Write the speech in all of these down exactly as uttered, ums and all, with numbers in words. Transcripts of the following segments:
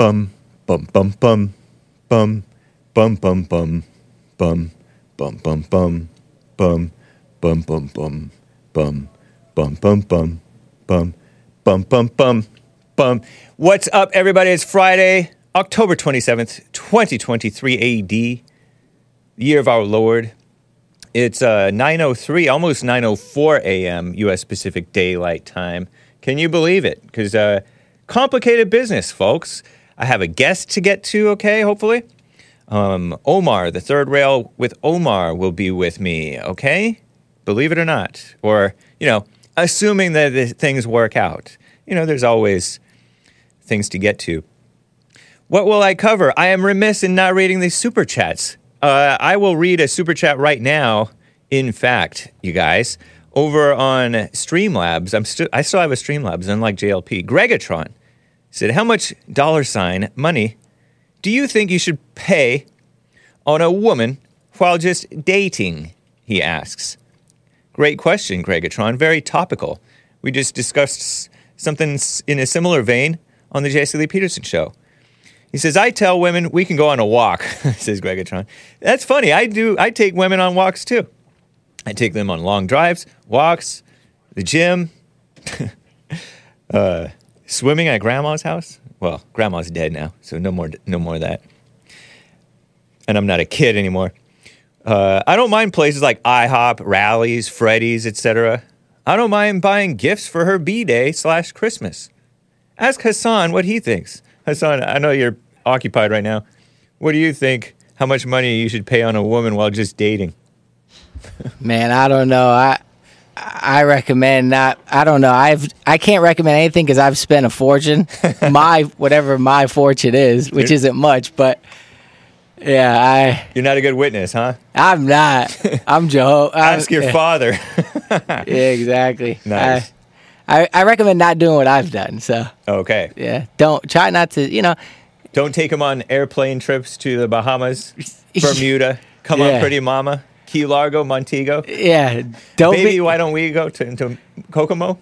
bum, bum, bum, bum, bum, bum, bum, bum, bum, bum, bum, bum, bum, bum, bum, bum, bum, bum, bum, bum, bum, bum, bum, bum, bum. What's up, everybody? It's Friday, October twenty-seventh, twenty twenty-three A D, the year of our Lord. It's uh, nine oh three, almost nine oh four a.m. U S. Pacific Daylight Time. Can you believe it? Because uh, complicated business, folks. I have a guest to get to, okay, hopefully. Um, Omar, the Third Rail with Omar will be with me, okay? Believe it or not. Or, you know, assuming that the things work out. You know, there's always things to get to. What will I cover? I am remiss in not reading these super chats. Uh, I will read a super chat right now, in fact, you guys, over on Streamlabs. I'm st- I still have a Streamlabs, unlike J L P. Gregatron said, how much dollar sign money do you think you should pay on a woman while just dating, he asks. Great question, Gregatron. Very topical. We just discussed something in a similar vein on the J C. Lee Peterson show. He says, I tell women we can go on a walk, says Gregatron. That's funny. I do. I take women on walks, too. I take them on long drives, walks, the gym, uh, swimming at Grandma's house. Well, Grandma's dead now, so no more no more of that. And I'm not a kid anymore. Uh, I don't mind places like IHOP, rallies, Freddy's, et cetera. I don't mind buying gifts for her B-Day slash Christmas. Ask Hassan what he thinks. Hassan, I know you're occupied right now. What do you think? How much money you should pay on a woman while just dating? Man, I don't know. I I recommend not. I don't know. I've I can't recommend anything because I've spent a fortune. my whatever my fortune is, which isn't much, but yeah, I. You're not a good witness, huh? I'm not. I'm Jehovah. Ask your yeah. father. yeah, exactly. Nice. I, I, I recommend not doing what I've done, so. Okay. Yeah. Don't, try not to, you know. Don't take them on airplane trips to the Bahamas, Bermuda, come yeah. on Pretty Mama, Key Largo, Montego. Yeah. Don't Baby, be, why don't we go to, to Kokomo?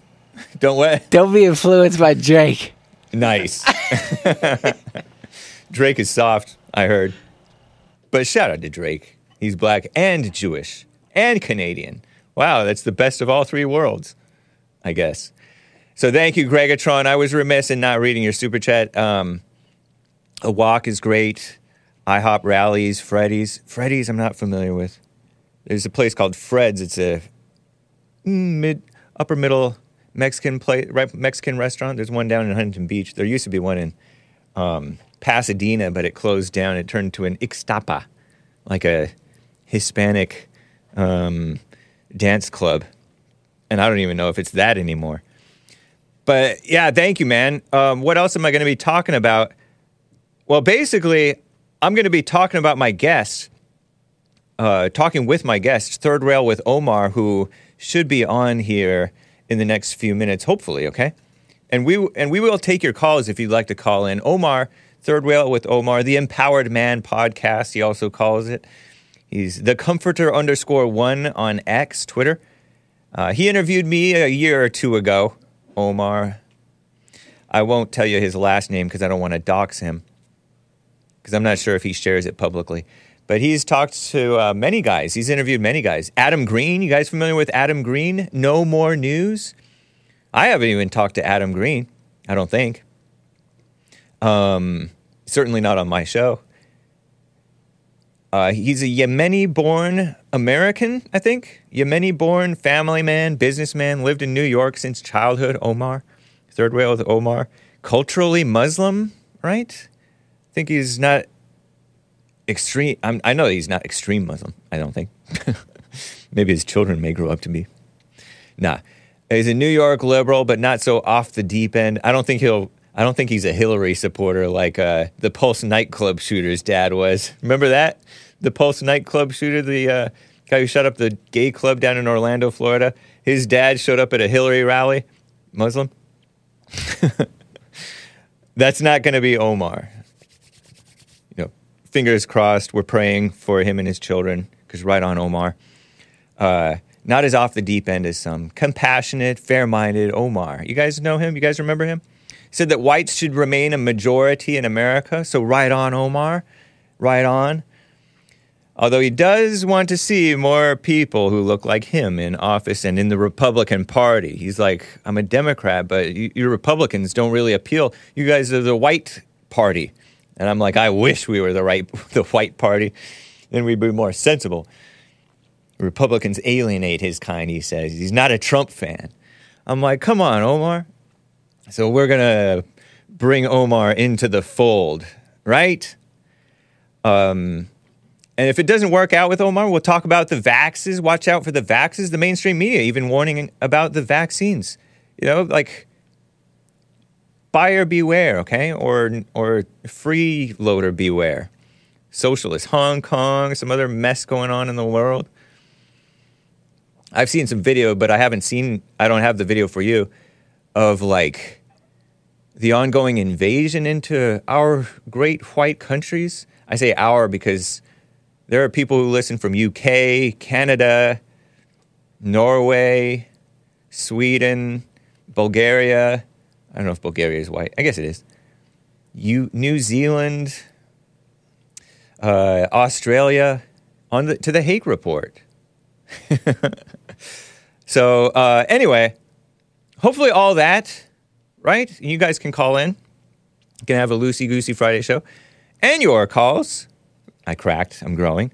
Don't what? Don't be influenced by Drake. Nice. Drake is soft, I heard. But shout out to Drake. He's black and Jewish and Canadian. Wow, that's the best of all three worlds, I guess. So thank you, Gregatron. I was remiss in not reading your super chat. Um, a walk is great. IHOP rallies, Freddy's. Freddy's I'm not familiar with. There's a place called Fred's. It's a mid, upper middle Mexican place, right, Mexican restaurant. There's one down in Huntington Beach. There used to be one in um, Pasadena, but it closed down. It turned to an Ixtapa, like a Hispanic um, dance club. And I don't even know if it's that anymore. But, yeah, thank you, man. Um, what else am I going to be talking about? Well, basically, I'm going to be talking about my guest, uh, talking with my guest, Third Rail with Omar, who should be on here in the next few minutes, hopefully, okay? And we and we will take your calls if you'd like to call in. Omar, Third Rail with Omar, the Empowered Man podcast, he also calls it. He's the Comforter underscore one on X, Twitter. Uh, he interviewed me a year or two ago, Omar. I won't tell you his last name because I don't want to dox him, because I'm not sure if he shares it publicly. But he's talked to uh, many guys. He's interviewed many guys. Adam Green, you guys familiar with Adam Green? No More News? I haven't even talked to Adam Green, I don't think. Um, certainly not on my show. Uh, he's a Yemeni-born American, I think. Yemeni-born family man, businessman, lived in New York since childhood, Omar. Third Rail with Omar. Culturally Muslim, right? I think he's not extreme. I'm, I know he's not extreme Muslim, I don't think. Maybe his children may grow up to be. Nah. He's a New York liberal, but not so off the deep end. I don't think he'll... I don't think he's a Hillary supporter like uh, the Pulse nightclub shooter's dad was. Remember that? The Pulse nightclub shooter, the uh, guy who shot up the gay club down in Orlando, Florida. His dad showed up at a Hillary rally. Muslim. That's not going to be Omar. You know, fingers crossed. We're praying for him and his children, because right on Omar. Uh, not as off the deep end as some. Compassionate, fair-minded Omar. You guys know him? You guys remember him? said that whites should remain a majority in America. So right on, Omar. Right on. Although he does want to see more people who look like him in office and in the Republican Party. He's like, I'm a Democrat, but you, you Republicans don't really appeal. You guys are the white party. And I'm like, I wish we were the right, the white party. Then we'd be more sensible. Republicans alienate his kind, he says. He's not a Trump fan. I'm like, come on, Omar. So we're going to bring Omar into the fold, right? Um... And if it doesn't work out with Omar, we'll talk about the vaxes. Watch out for the vaxes. The mainstream media even warning about the vaccines. You know, like, buyer beware, okay? Or or freeloader beware. Socialist Hong Kong, some other mess going on in the world. I've seen some video, but I haven't seen, I don't have the video for you, of, like, the ongoing invasion into our great white countries. I say our because there are people who listen from U K, Canada, Norway, Sweden, Bulgaria. I don't know if Bulgaria is white. I guess it is. U- New Zealand, uh, Australia, on the, to the Hague Report. so uh, anyway, hopefully all that, right? You guys can call in. You can have a loosey-goosey Friday show. And your calls. I cracked. I'm growing.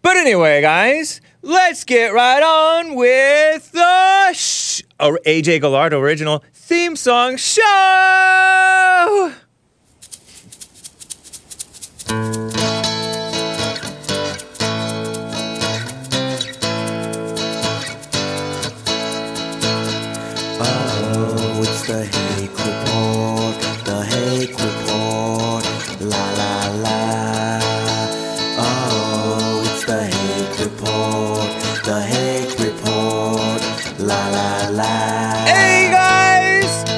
But anyway, guys, let's get right on with the sh- oh, A J Gillard original theme song show! Oh, it's the Hague Report, the Hague Report, la la la.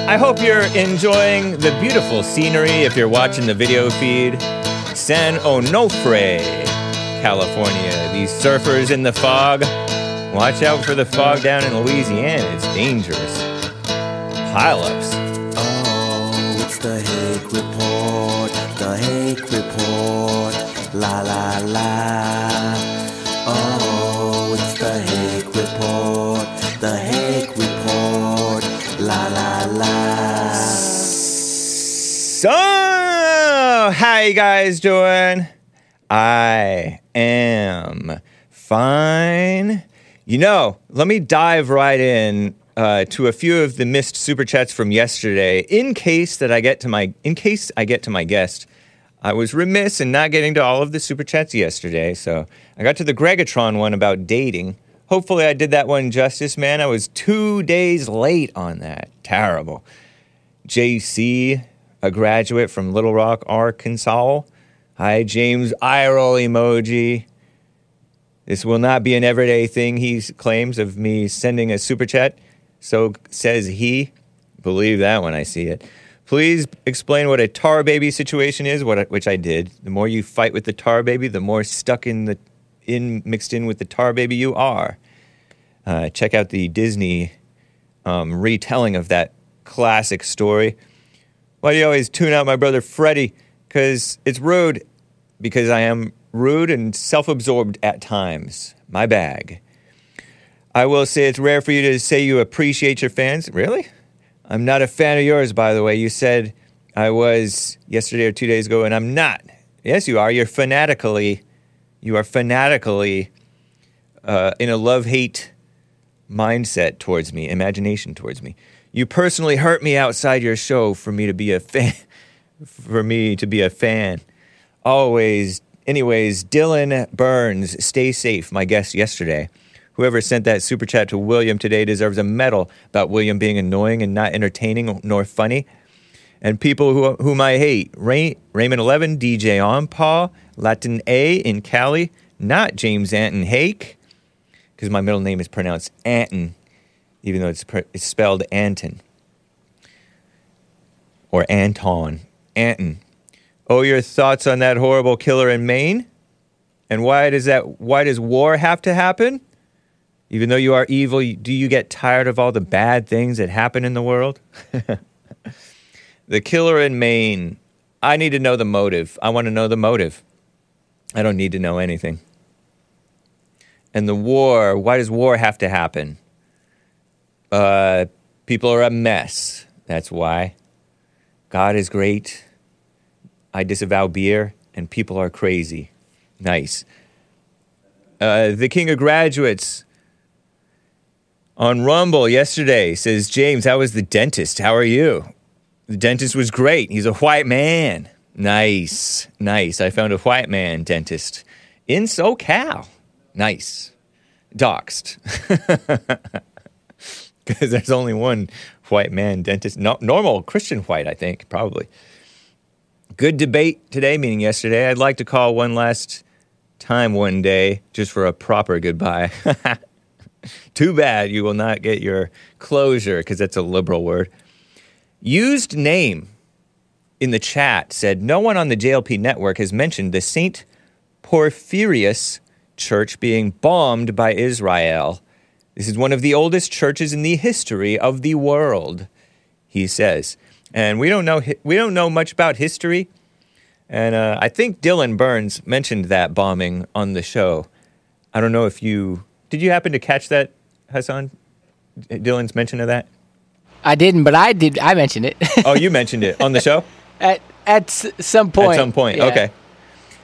I hope you're enjoying the beautiful scenery if you're watching the video feed. San Onofre, California. These surfers in the fog. Watch out for the fog down in Louisiana. It's dangerous. Pileups. Oh, it's the Hague Report. The Hague Report. La, la, la. Oh, it's the Hague Report. The Hague Report. La, la. So, how you guys doing? I am fine. You know, let me dive right in uh, to a few of the missed super chats from yesterday. In case that I get to my, in case I get to my guest, I was remiss in not getting to all of the super chats yesterday. So I got to the Gregatron one about dating. Hopefully, I did that one justice, man. I was two days late on that. Terrible. J C, a graduate from Little Rock, Arkansas. Hi, James. Eye roll emoji. This will not be an everyday thing, he claims, of me sending a super chat. So says he. Believe that when I see it. Please explain what a tar baby situation is, what, which I did. The more you fight with the tar baby, the more stuck in the in mixed in with the tar baby you are. Uh, check out the Disney um, retelling of that classic story. Why do you always tune out my brother Freddy? Because it's rude. Because I am rude and self-absorbed at times. My bag. I will say it's rare for you to say you appreciate your fans. Really? I'm not a fan of yours, by the way. You said I was yesterday or two days ago, and I'm not. Yes, you are. You're fanatically, you are fanatically uh, in a love-hate mindset towards me, imagination towards me. You personally hurt me outside your show for me to be a fan. For me to be a fan. Always. Anyways, Dylan Burns, stay safe, my guest yesterday. Whoever sent that super chat to William today deserves a medal about William being annoying and not entertaining nor funny. And people who, whom I hate. Ray, Raymond eleven, D J Onpaw, Latin A in Cali, not James Anton Hake, because my middle name is pronounced Anton. Even though it's, pre- it's spelled Anton. Or Anton. Anton. Oh, your thoughts on that horrible killer in Maine? And why does that? Why does war have to happen? Even though you are evil, do you get tired of all the bad things that happen in the world? The killer in Maine. I need to know the motive. I want to know the motive. I don't need to know anything. And the war, why does war have to happen? Uh, people are a mess. That's why. God is great. I disavow beer, and people are crazy. Nice. Uh, the King of Graduates on Rumble yesterday says, James, how was the dentist? How are you? The dentist was great. He's a white man. Nice. Nice. I found a white man dentist in SoCal. Nice. Doxed. Because there's only one white man dentist. No, normal Christian white, I think, probably. Good debate today, meaning yesterday. I'd like to call one last time one day just for a proper goodbye. Too bad you will not get your closure, because that's a liberal word. Used name in the chat said, no one on the J L P network has mentioned the Saint Porphyrius Church being bombed by Israel. This is one of the oldest churches in the history of the world, he says. And we don't know we don't know much about history. And uh, I think Dylan Burns mentioned that bombing on the show. I don't know if you... Did you happen to catch that, Hassan? Dylan's mention of that? I didn't, but I did. I mentioned it. Oh, you mentioned it on the show? At at some point. At some point, yeah. Okay.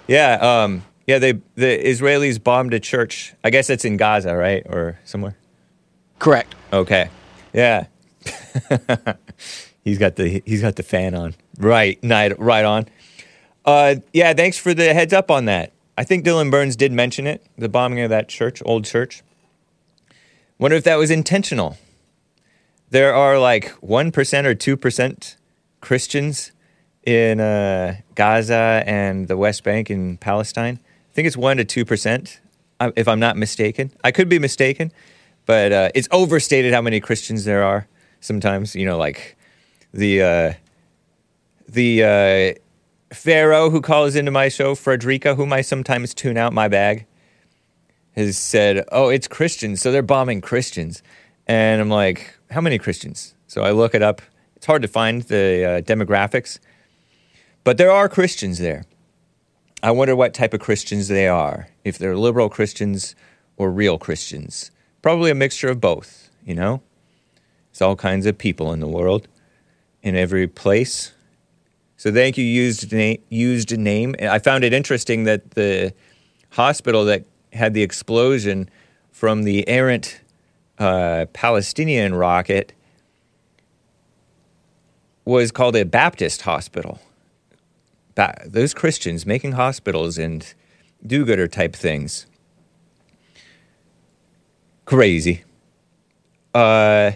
Yeah, um, yeah. They the Israelis bombed a church. I guess that's in Gaza, right? Or somewhere? Correct. Okay. Yeah. He's got the he's got the fan on. Right, night, right on. Uh, yeah, thanks for the heads up on that. I think Dylan Burns did mention it, the bombing of that church, old church. Wonder if that was intentional. There are like one percent or two percent Christians in uh, Gaza and the West Bank in Palestine. I think it's one to two percent, if I'm not mistaken. I could be mistaken, but uh, it's overstated how many Christians there are sometimes, you know, like... The uh, the uh, Pharaoh who calls into my show, Frederica, whom I sometimes tune out my bag, has said, oh, it's Christians, so they're bombing Christians. And I'm like, how many Christians? So I look it up. It's hard to find the uh, demographics. But there are Christians there. I wonder what type of Christians they are, if they're liberal Christians or real Christians. Probably a mixture of both, you know? It's all kinds of people in the world. In every place. So thank you, used, na- used name. I found it interesting that the hospital that had the explosion from the errant uh, Palestinian rocket was called a Baptist hospital. Ba- those Christians making hospitals and do-gooder type things. Crazy. Uh,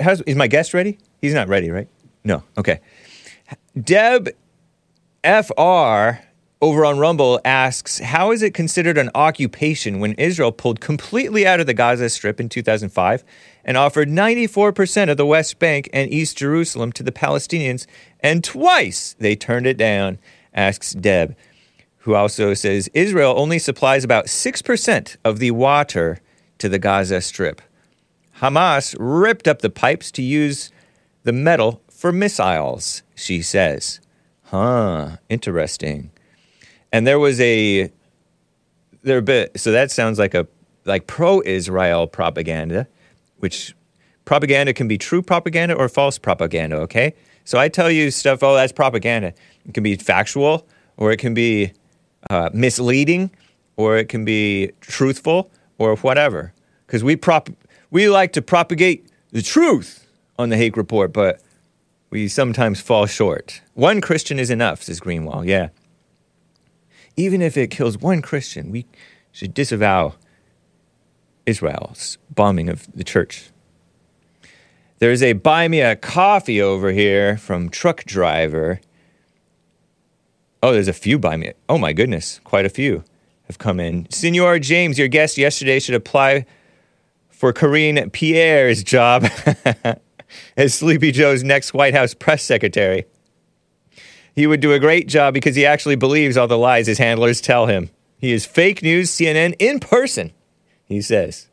how's, is my guest ready? He's not ready, right? No. Okay. Deb F R over on Rumble asks, how is it considered an occupation when Israel pulled completely out of the Gaza Strip in two thousand five and offered ninety-four percent of the West Bank and East Jerusalem to the Palestinians, and twice they turned it down, asks Deb, who also says, Israel only supplies about six percent of the water to the Gaza Strip. Hamas ripped up the pipes to use the metal for missiles, she says. Huh, interesting. And there was a, there bit, so that sounds like a, like pro-Israel propaganda, which propaganda can be true propaganda or false propaganda, okay? So I tell you stuff, oh, that's propaganda. It can be factual, or it can be uh, misleading, or it can be truthful, or whatever. Because we prop, we like to propagate the truth on the Hague Report, but we sometimes fall short. One Christian is enough, says Greenwall. Yeah. Even if it kills one Christian, we should disavow Israel's bombing of the church. There's a buy me a coffee over here from Truck Driver. Oh, there's a few buy me. Oh my goodness, quite a few have come in. Senor James, your guest yesterday, should apply for Karine Pierre's job as Sleepy Joe's next White House press secretary. He would do a great job because he actually believes all the lies his handlers tell him. He is fake news, C N N, in person, he says.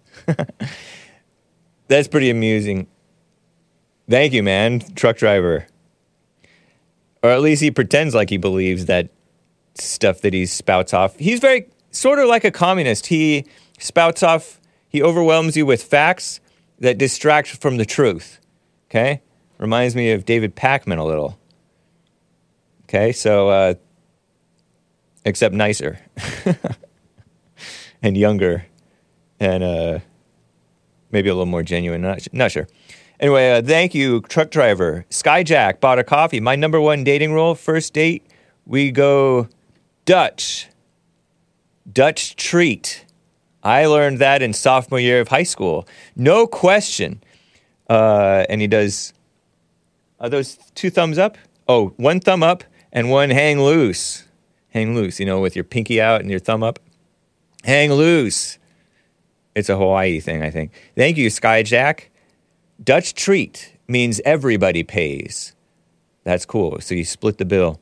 That's pretty amusing. Thank you, man, Truck Driver. Or at least he pretends like he believes that stuff that he spouts off. He's very, sort of like a communist. He spouts off, he overwhelms you with facts that distract from the truth. Okay? Reminds me of David Pakman a little. Okay? So, uh, except nicer. And younger. And, uh, maybe a little more genuine. Not, not sure. Anyway, uh, thank you, truck driver. Skyjack bought a coffee. My number one dating rule, first date, we go Dutch. Dutch treat. I learned that in sophomore year of high school. No question. Uh, and he does, are those two thumbs up? Oh, one thumb up and one hang loose. Hang loose, you know, with your pinky out and your thumb up. Hang loose. It's a Hawaii thing, I think. Thank you, Skyjack. Dutch treat means everybody pays. That's cool. So you split the bill.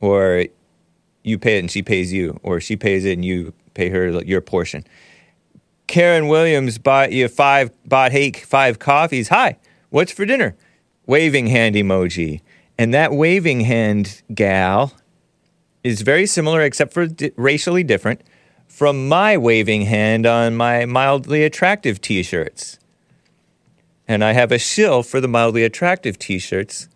Or you pay it and she pays you. Or she pays it and you pay her your portion. Karen Williams bought you five, bought Hake five coffees. Hi, what's for dinner? Waving hand emoji. And that waving hand gal is very similar except for di- racially different from my waving hand on my mildly attractive t-shirts. And I have a shill for the mildly attractive t-shirts.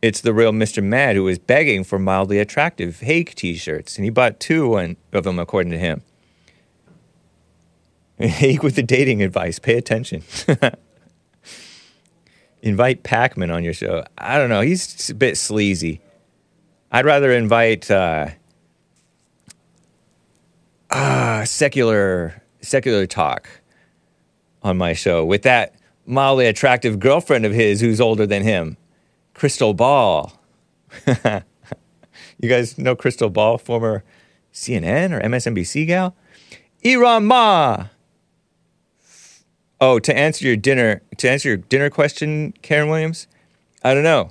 It's the real Mister Mad who is begging for mildly attractive Hake t-shirts. And he bought two of them, according to him. Hake with the dating advice. Pay attention. Invite Pacman on your show. I don't know. He's a bit sleazy. I'd rather invite uh, uh, secular, secular talk on my show with that mildly attractive girlfriend of his who's older than him, Crystal Ball. You guys know Crystal Ball, former C N N or M S N B C gal? Iran Ma. Oh, to answer your dinner, to answer your dinner question, Karen Williams, I don't know.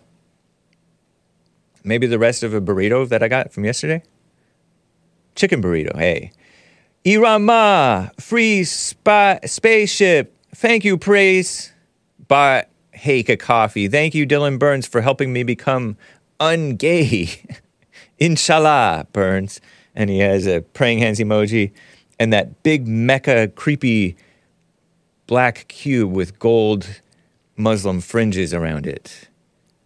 Maybe the rest of a burrito that I got from yesterday? Chicken burrito, hey. Iran Ma, free spy, spaceship. Thank you, praise. Bought Hake a coffee. Thank you, Dylan Burns, for helping me become un-gay. Inshallah, Burns. And he has a praying hands emoji and that big Mecca creepy black cube with gold Muslim fringes around it.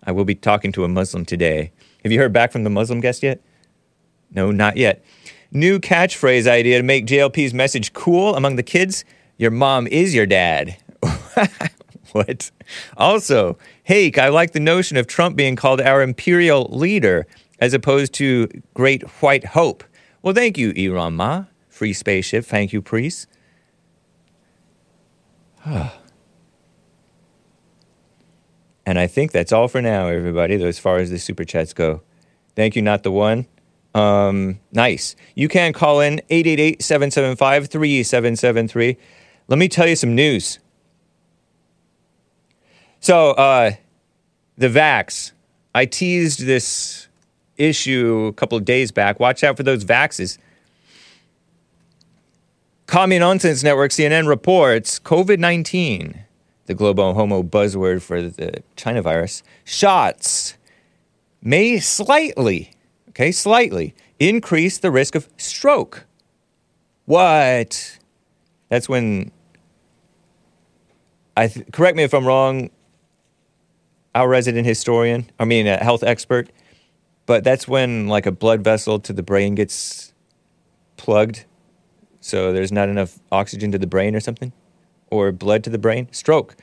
I will be talking to a Muslim today. Have you heard back from the Muslim guest yet? No, not yet. New catchphrase idea to make J L P's message cool among the kids. Your mom is your dad. What? Also, Hake, I like the notion of Trump being called our imperial leader as opposed to Great White Hope. Well, thank you, Iran Ma. Free spaceship. Thank you, priest. And I think that's all for now, everybody, though, as far as the super chats go. Thank you, Not The One. Um, nice. You can call in eight eight eight, seven seven five, three seven seven three. Let me tell you some news. So, uh, the vax. I teased this issue a couple of days back. Watch out for those vaxes. Commie Nonsense Network, C N N, reports COVID nineteen, the global homo buzzword for the China virus, shots may slightly, okay, slightly increase the risk of stroke. What? That's when, I th- correct me if I'm wrong, our resident historian, I mean a health expert, but that's when like a blood vessel to the brain gets plugged, so there's not enough oxygen to the brain or something, or blood to the brain, stroke,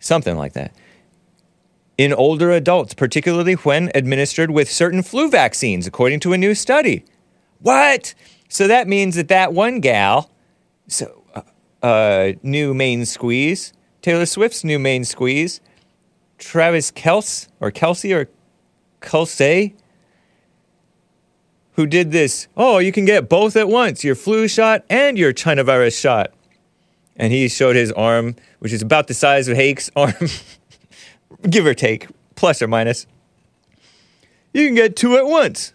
something like that. In older adults, particularly when administered with certain flu vaccines, according to a new study. What? So that means that that one gal, so uh, new main squeeze, Taylor Swift's new main squeeze, Travis Kelce, or Kelsey, or Kelsey, who did this, oh, you can get both at once, your flu shot and your China virus shot. And he showed his arm, which is about the size of Hake's arm, give or take, plus or minus. You can get two at once.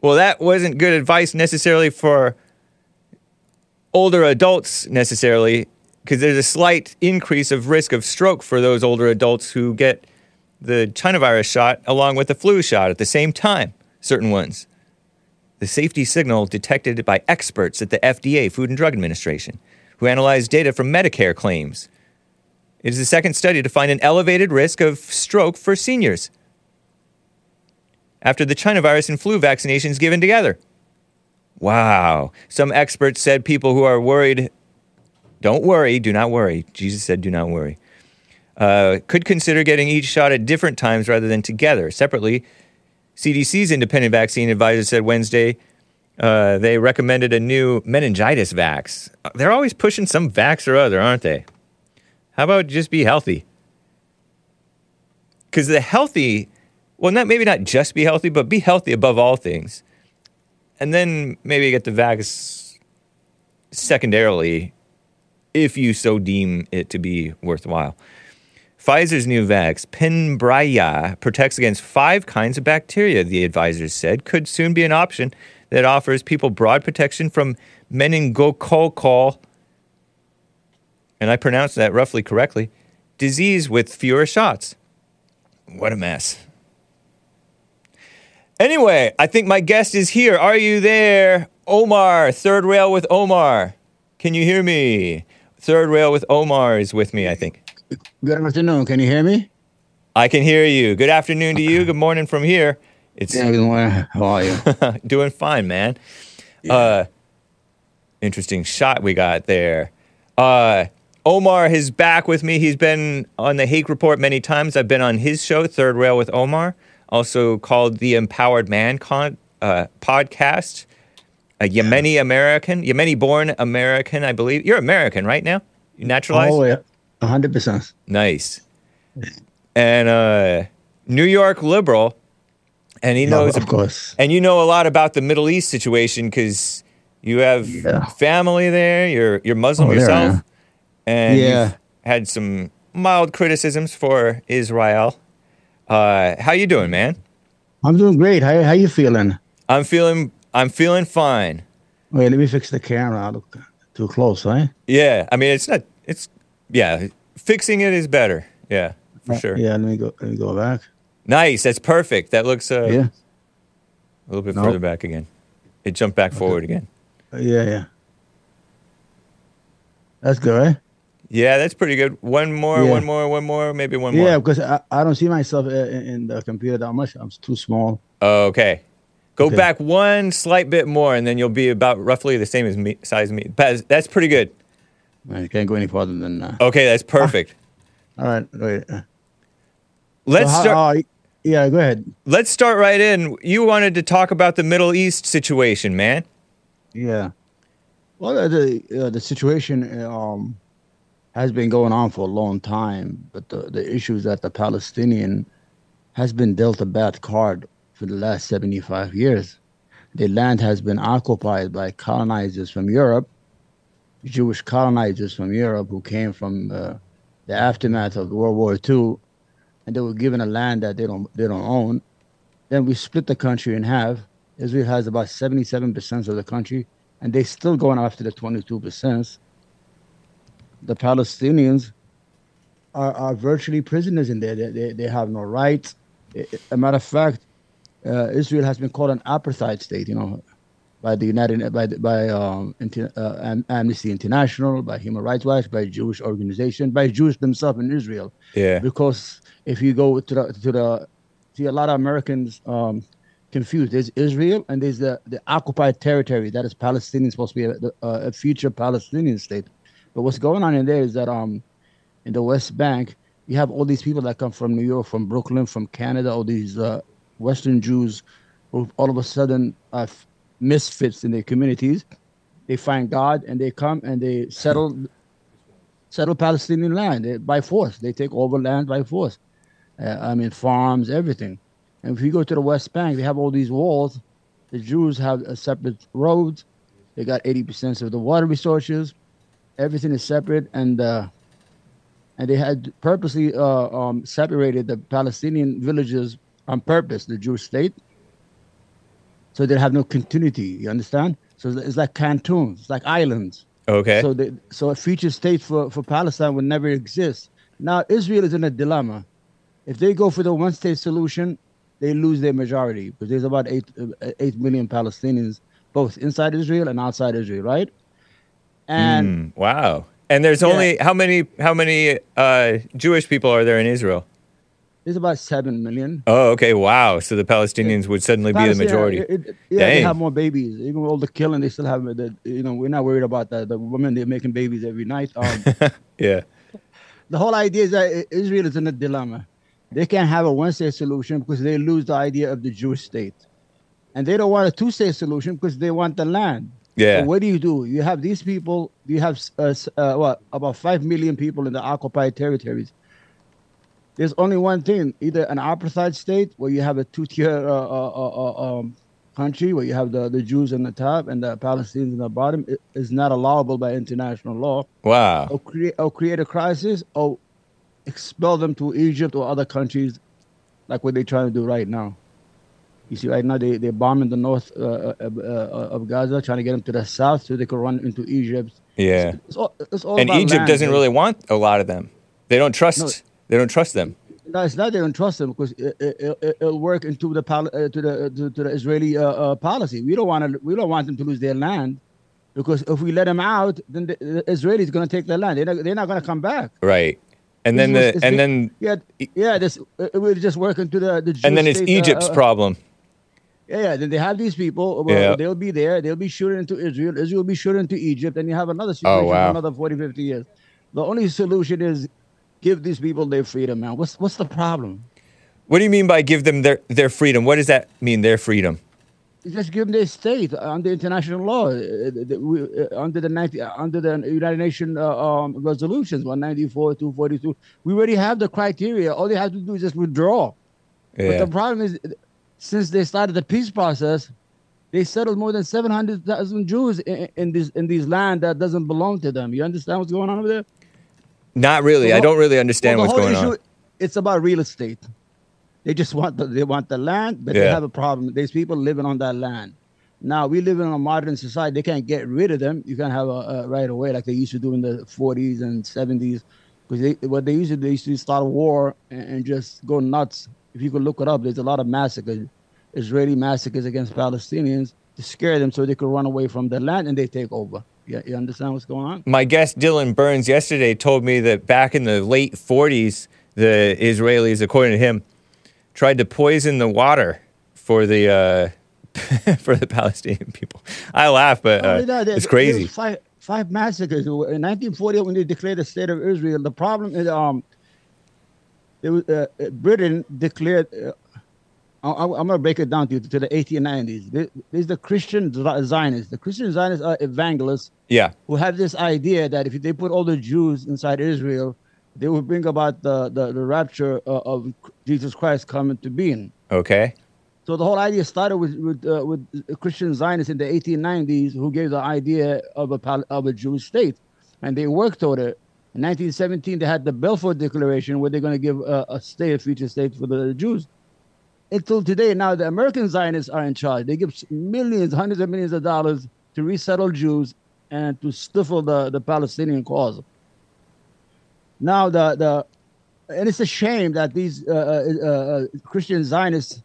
Well, that wasn't good advice necessarily for older adults necessarily, because there's a slight increase of risk of stroke for those older adults who get the China virus shot along with the flu shot at the same time, certain ones. The safety signal detected by experts at the F D A, Food and Drug Administration, who analyzed data from Medicare claims. It is the second study to find an elevated risk of stroke for seniors after the China virus and flu vaccinations given together. Wow. Some experts said people who are worried, don't worry, do not worry. Jesus said do not worry. Uh, could consider getting each shot at different times rather than together. Separately, C D C's independent vaccine advisor said Wednesday uh, they recommended a new meningitis vax. They're always pushing some vax or other, aren't they? How about just be healthy? Because the healthy, well, not maybe not just be healthy, but be healthy above all things. And then maybe get the vax secondarily if you so deem it to be worthwhile. Pfizer's new vax, Pembrolizumab, protects against five kinds of bacteria, the advisors said, could soon be an option that offers people broad protection from meningococcal, and I pronounced that roughly correctly, disease with fewer shots. What a mess. Anyway, I think my guest is here. Are you there? Omar, Third Rail with Omar. Can you hear me? Third Rail with Omar is with me, I think. Good afternoon. Can you hear me? I can hear you. Good afternoon to you. Good morning from here. It's yeah, good morning. How are you? Doing fine, man. Yeah. Uh, interesting shot we got there. Uh, Omar is back with me. He's been on the Hake Report many times. I've been on his show, Third Rail with Omar, also called the Empowered Man con- uh, podcast. A Yemeni yeah. American, Yemeni-born American, I believe. You're American, right now? You naturalized? Oh, yeah. one hundred percent. Nice. And uh, New York liberal, and he knows, no, of course. And you know a lot about the Middle East situation because you have yeah. family there. You're you're Muslim oh, yourself, and yeah. you've had some mild criticisms for Israel. Uh, how you doing, man? I'm doing great. How how you feeling? I'm feeling I'm feeling fine. Wait, let me fix the camera. I look too close, right? Yeah, I mean it's not it's. Yeah, fixing it is better. Yeah, for sure. Yeah, let me go. Let me go back. Nice. That's perfect. That looks uh, yeah. a little bit nope. further back again. It jumped back okay. forward again. Yeah, yeah. That's good, right? Yeah, that's pretty good. One more, yeah. one more, one more, maybe one yeah, more. Yeah, because I, I don't see myself in, in the computer that much. I'm too small. Okay. Go okay. back one slight bit more, and then you'll be about roughly the same as me, size me. That's pretty good. I can't go any farther than that. Uh, okay, that's perfect. Uh, all right, wait. Let's so how, start. Uh, yeah, go ahead. Let's start right in. You wanted to talk about the Middle East situation, man. Yeah. Well, uh, the uh, the situation um, has been going on for a long time, but the the issues that the Palestinian has been dealt a bad card for the last seventy-five years. The land has been occupied by colonizers from Europe. Jewish colonizers from Europe who came from uh, the aftermath of World War Two, and they were given a land that they don't they don't own. Then we split the country in half. Israel has about seventy-seven percent of the country, and they're still going after the twenty-two percent. The Palestinians are, are virtually prisoners in there. They, they, they have no rights. A matter of fact, uh, Israel has been called an apartheid state, you know, by the United, by by um, inter, uh, Amnesty International, by Human Rights Watch, by Jewish organization, by Jews themselves in Israel. Yeah. Because if you go to the, to the see a lot of Americans um, confused. There's Israel and there's the, the occupied territory that is Palestinian, supposed to be a, a, a future Palestinian state. But what's going on in there is that um, in the West Bank, you have all these people that come from New York, from Brooklyn, from Canada, all these uh, Western Jews who all of a sudden are. Uh, misfits in their communities. They find God and they come and they settle settle Palestinian land they, by force. They take over land by force. Uh, I mean, farms, everything. And if you go to the West Bank, they have all these walls. The Jews have a separate roads. They got eighty percent of the water resources. Everything is separate. And uh, and they had purposely uh, um, separated the Palestinian villages on purpose, the Jewish state. So they have no continuity, you understand? So it's like cantons, like islands. Okay. So they, so a future state for, for Palestine would never exist. Now, Israel is in a dilemma. If they go for the one-state solution, they lose their majority, because there's about eight, eight million Palestinians, both inside Israel and outside Israel, right? And mm, wow. And there's yeah. only how many how many uh, Jewish people are there in Israel? There's about seven million. Oh, okay, wow. So the Palestinians it, would suddenly Palestine, be the majority. It, it, yeah, Dang. They have more babies. Even with all the killing, they still have. The, you know, we're not worried about that. The women, they're making babies every night. Um, yeah. The whole idea is that Israel is in a dilemma. They can't have a one-state solution because they lose the idea of the Jewish state. And they don't want a two-state solution because they want the land. Yeah. So what do you do? You have these people. You have uh, uh, what about five million people in the occupied territories. There's only one thing, either an apartheid state where you have a two-tier uh, uh, uh, um, country where you have the, the Jews on the top and the Palestinians on the bottom. It is not allowable by international law. Wow. Or, crea- or create a crisis or expel them to Egypt or other countries like what they're trying to do right now. You see, right now, they, they're bombing the north uh, uh, uh, of Gaza, trying to get them to the south so they could run into Egypt. Yeah. It's, it's all, it's all and Egypt land. doesn't really want a lot of them. They don't trust no, They don't trust them. No, it's not they don't trust them because it, it, it'll work into the pal- uh, to the to, to the Israeli uh, uh, policy. We don't want to. We don't want them to lose their land, because if we let them out, then the, the Israelis going to take their land. They're not, they're not going to come back. Right, and it's then just, the and then yeah yeah this it will just work into the the Jewish and then it's state, Egypt's uh, uh, problem. Yeah, yeah, then they have these people. Well, yeah. They'll be there. They'll be shooting into Israel. Israel will be shooting into Egypt, and you have another situation oh, wow. for another forty, fifty years. The only solution is. Give these people their freedom, man. What's what's the problem? What do you mean by give them their, their freedom? What does that mean, their freedom? Just give them their state under international law, under the under the United Nations uh, um, resolutions, one ninety-four, two forty-two. We already have the criteria. All they have to do is just withdraw. Yeah. But the problem is, since they started the peace process, they settled more than seven hundred thousand Jews in, in, this, in these land that doesn't belong to them. You understand what's going on over there? Not really. Whole, I don't really understand well, what's going issue, on. It's about real estate. They just want the, they want the land, but yeah. they have a problem. There's people living on that land. Now, we live in a modern society. They can't get rid of them. You can't have a, a right away like they used to do in the forties and seventies. Because they, what they used to do, they used to start a war and, and just go nuts. If you could look it up, there's a lot of massacres, Israeli massacres against Palestinians to scare them so they could run away from the land and they take over. You understand what's going on? My guest, Dylan Burns, yesterday told me that back in the late forties, the Israelis, according to him, tried to poison the water for the uh, for the Palestinian people. I laugh, but uh, no, no, it's crazy. Five, five massacres. In nineteen forty, when they declared the state of Israel, the problem is um, it was, uh, Britain declared... Uh, I'm going to break it down to you, to the eighteen nineties. There's the Christian Zionists. The Christian Zionists are evangelists yeah. who have this idea that if they put all the Jews inside Israel, they will bring about the, the, the rapture of Jesus Christ coming to being. Okay. So the whole idea started with with, uh, with Christian Zionists in the eighteen nineties who gave the idea of a, of a Jewish state, and they worked toward it. In nineteen seventeen, they had the Balfour Declaration where they're going to give a, a state, a future state for the Jews. Until today, now the American Zionists are in charge. They give millions, hundreds of millions of dollars to resettle Jews and to stifle the, the Palestinian cause. Now, the, the and it's a shame that these uh, uh, Christian Zionists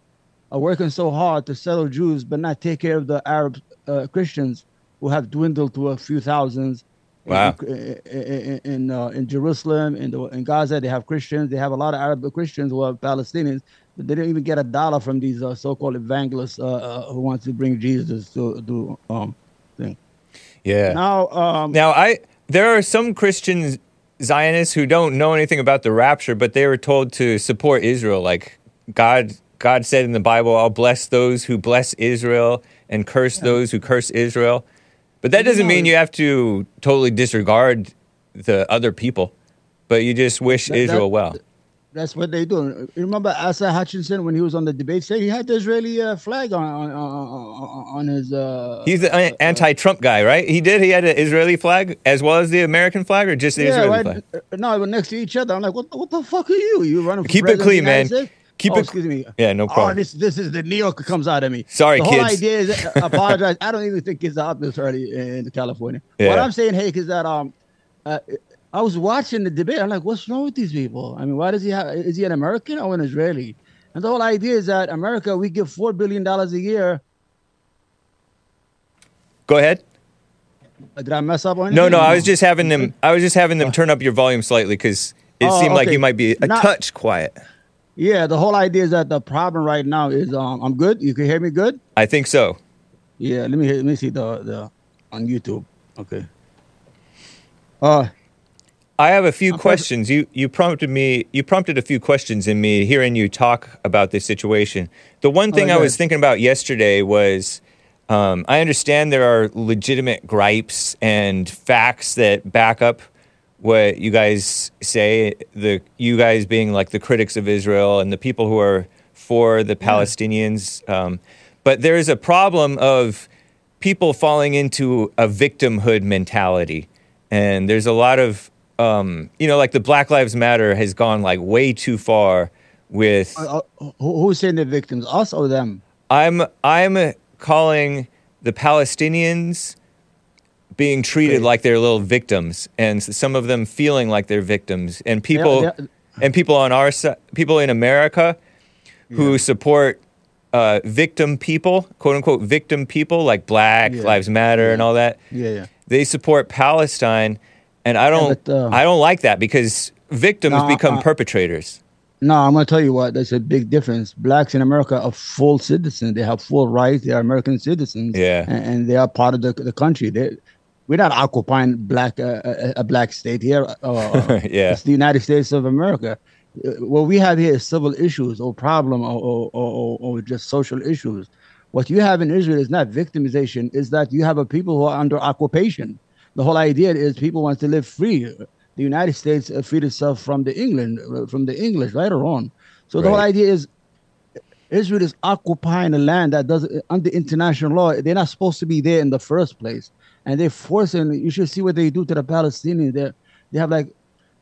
are working so hard to settle Jews but not take care of the Arab uh, Christians who have dwindled to a few thousands. Wow. In in, in, uh, in Jerusalem, in, the, in Gaza, they have Christians. They have a lot of Arab Christians who are Palestinians. But they don't even get a dollar from these uh, so-called evangelists uh, uh, who want to bring Jesus to do um thing. Yeah. Now, um, now I there are some Christian Zionists who don't know anything about the rapture, but they were told to support Israel. Like God, God said in the Bible, "I'll bless those who bless Israel and curse yeah. those who curse Israel." But that doesn't mean you have to totally disregard the other people. But you just wish that, Israel that, well. That's what they do. Remember Asa Hutchinson when he was on the debate stage? He had the Israeli uh, flag on on, on, on his... Uh, He's the uh, anti-Trump guy, right? He did? He had an Israeli flag as well as the American flag or just the yeah, Israeli right? flag? No, they were next to each other. I'm like, what, what the fuck are you? You running for Keep it clean, man. States? Keep oh, it... excuse me. Yeah, no problem. Oh, this, this is the Neo comes out of me. Sorry, kids. The whole kids. idea is... apologize. I don't even think kids are up this early in California. Yeah. What I'm saying, Hank, is that... um. Uh, I was watching the debate. I'm like, what's wrong with these people? I mean, why does he have, is he an American or an Israeli? And the whole idea is that America, we give four billion dollars a year. Go ahead. Did I mess up on anything? No, no, I was just having them, I was just having them turn up your volume slightly because it oh, seemed okay. like you might be a Not, touch quiet. Yeah, the whole idea is that the problem right now is, um, I'm good. You can hear me good? I think so. Yeah, let me let me see the, the on YouTube. Okay. Uh, I have a few I'm questions. You you prompted me. You prompted a few questions in me hearing you talk about this situation. The one thing oh, I was thinking about yesterday was, um, I understand there are legitimate gripes and facts that back up what you guys say. The you guys being like the critics of Israel and the people who are for the Palestinians. Um, but there is a problem of people falling into a victimhood mentality, and there's a lot of Um, you know, like the Black Lives Matter has gone like way too far with. Uh, uh, who's saying the victims, us or them? I'm I'm calling the Palestinians being treated like they're little victims, and some of them feeling like they're victims, and people yeah, yeah. and people on our side, people in America who yeah. support uh, victim people, quote unquote victim people, like Black yeah. Lives Matter yeah. and all that. Yeah, yeah. They support Palestine. And I don't, yeah, but, uh, I don't like that because victims nah, become uh, perpetrators. No, nah, I'm going to tell you what. There's a big difference. Blacks in America are full citizens. They have full rights. They are American citizens. Yeah. And, and they are part of the, the country. They, we're not occupying black uh, a, a black state here. Uh, yeah. It's the United States of America. What we have here is civil issues or problem or or, or, or just social issues. What you have in Israel is not victimization. It's that you have a people who are under occupation. The whole idea is people want to live free. The United States freed itself from the England, from the English, right or wrong. So the right. whole idea is Israel is occupying a land that doesn't, under international law, they're not supposed to be there in the first place. And they're forcing, you should see what they do to the Palestinians. They they have like,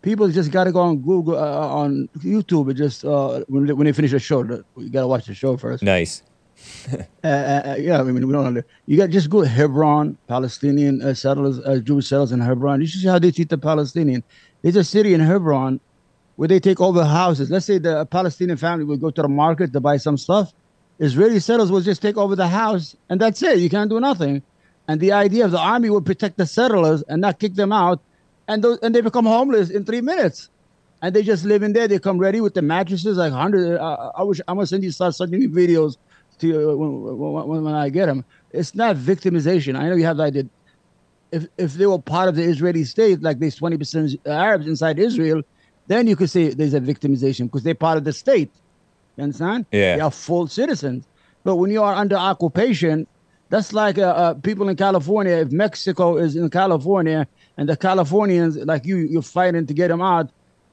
people just got to go on Google, uh, on YouTube, and just uh, when, when they finish a show, you got to watch the show first. Nice. uh, uh, yeah, I mean, we don't know. You got just go Hebron, Palestinian uh, settlers, uh, Jewish settlers in Hebron. You should see how they treat the Palestinian. There's a city in Hebron where they take over houses. Let's say the Palestinian family will go to the market to buy some stuff. Israeli settlers will just take over the house, and that's it. You can't do nothing. And the idea of the army will protect the settlers and not kick them out, and those, and they become homeless in three minutes. And they just live in there. They come ready with the mattresses, like hundred. Uh, I wish I'm gonna send you start sending me videos. To, uh, when, when, when I get them, it's not victimization. I know you have the idea. If if they were part of the Israeli state, like there's twenty percent Arabs inside Israel, then you could say there's a victimization because they're part of the state. You understand? Yeah. They are full citizens. But when you are under occupation, that's like uh, uh, people in California. If Mexico is in California and the Californians, like you, you're fighting to get them out.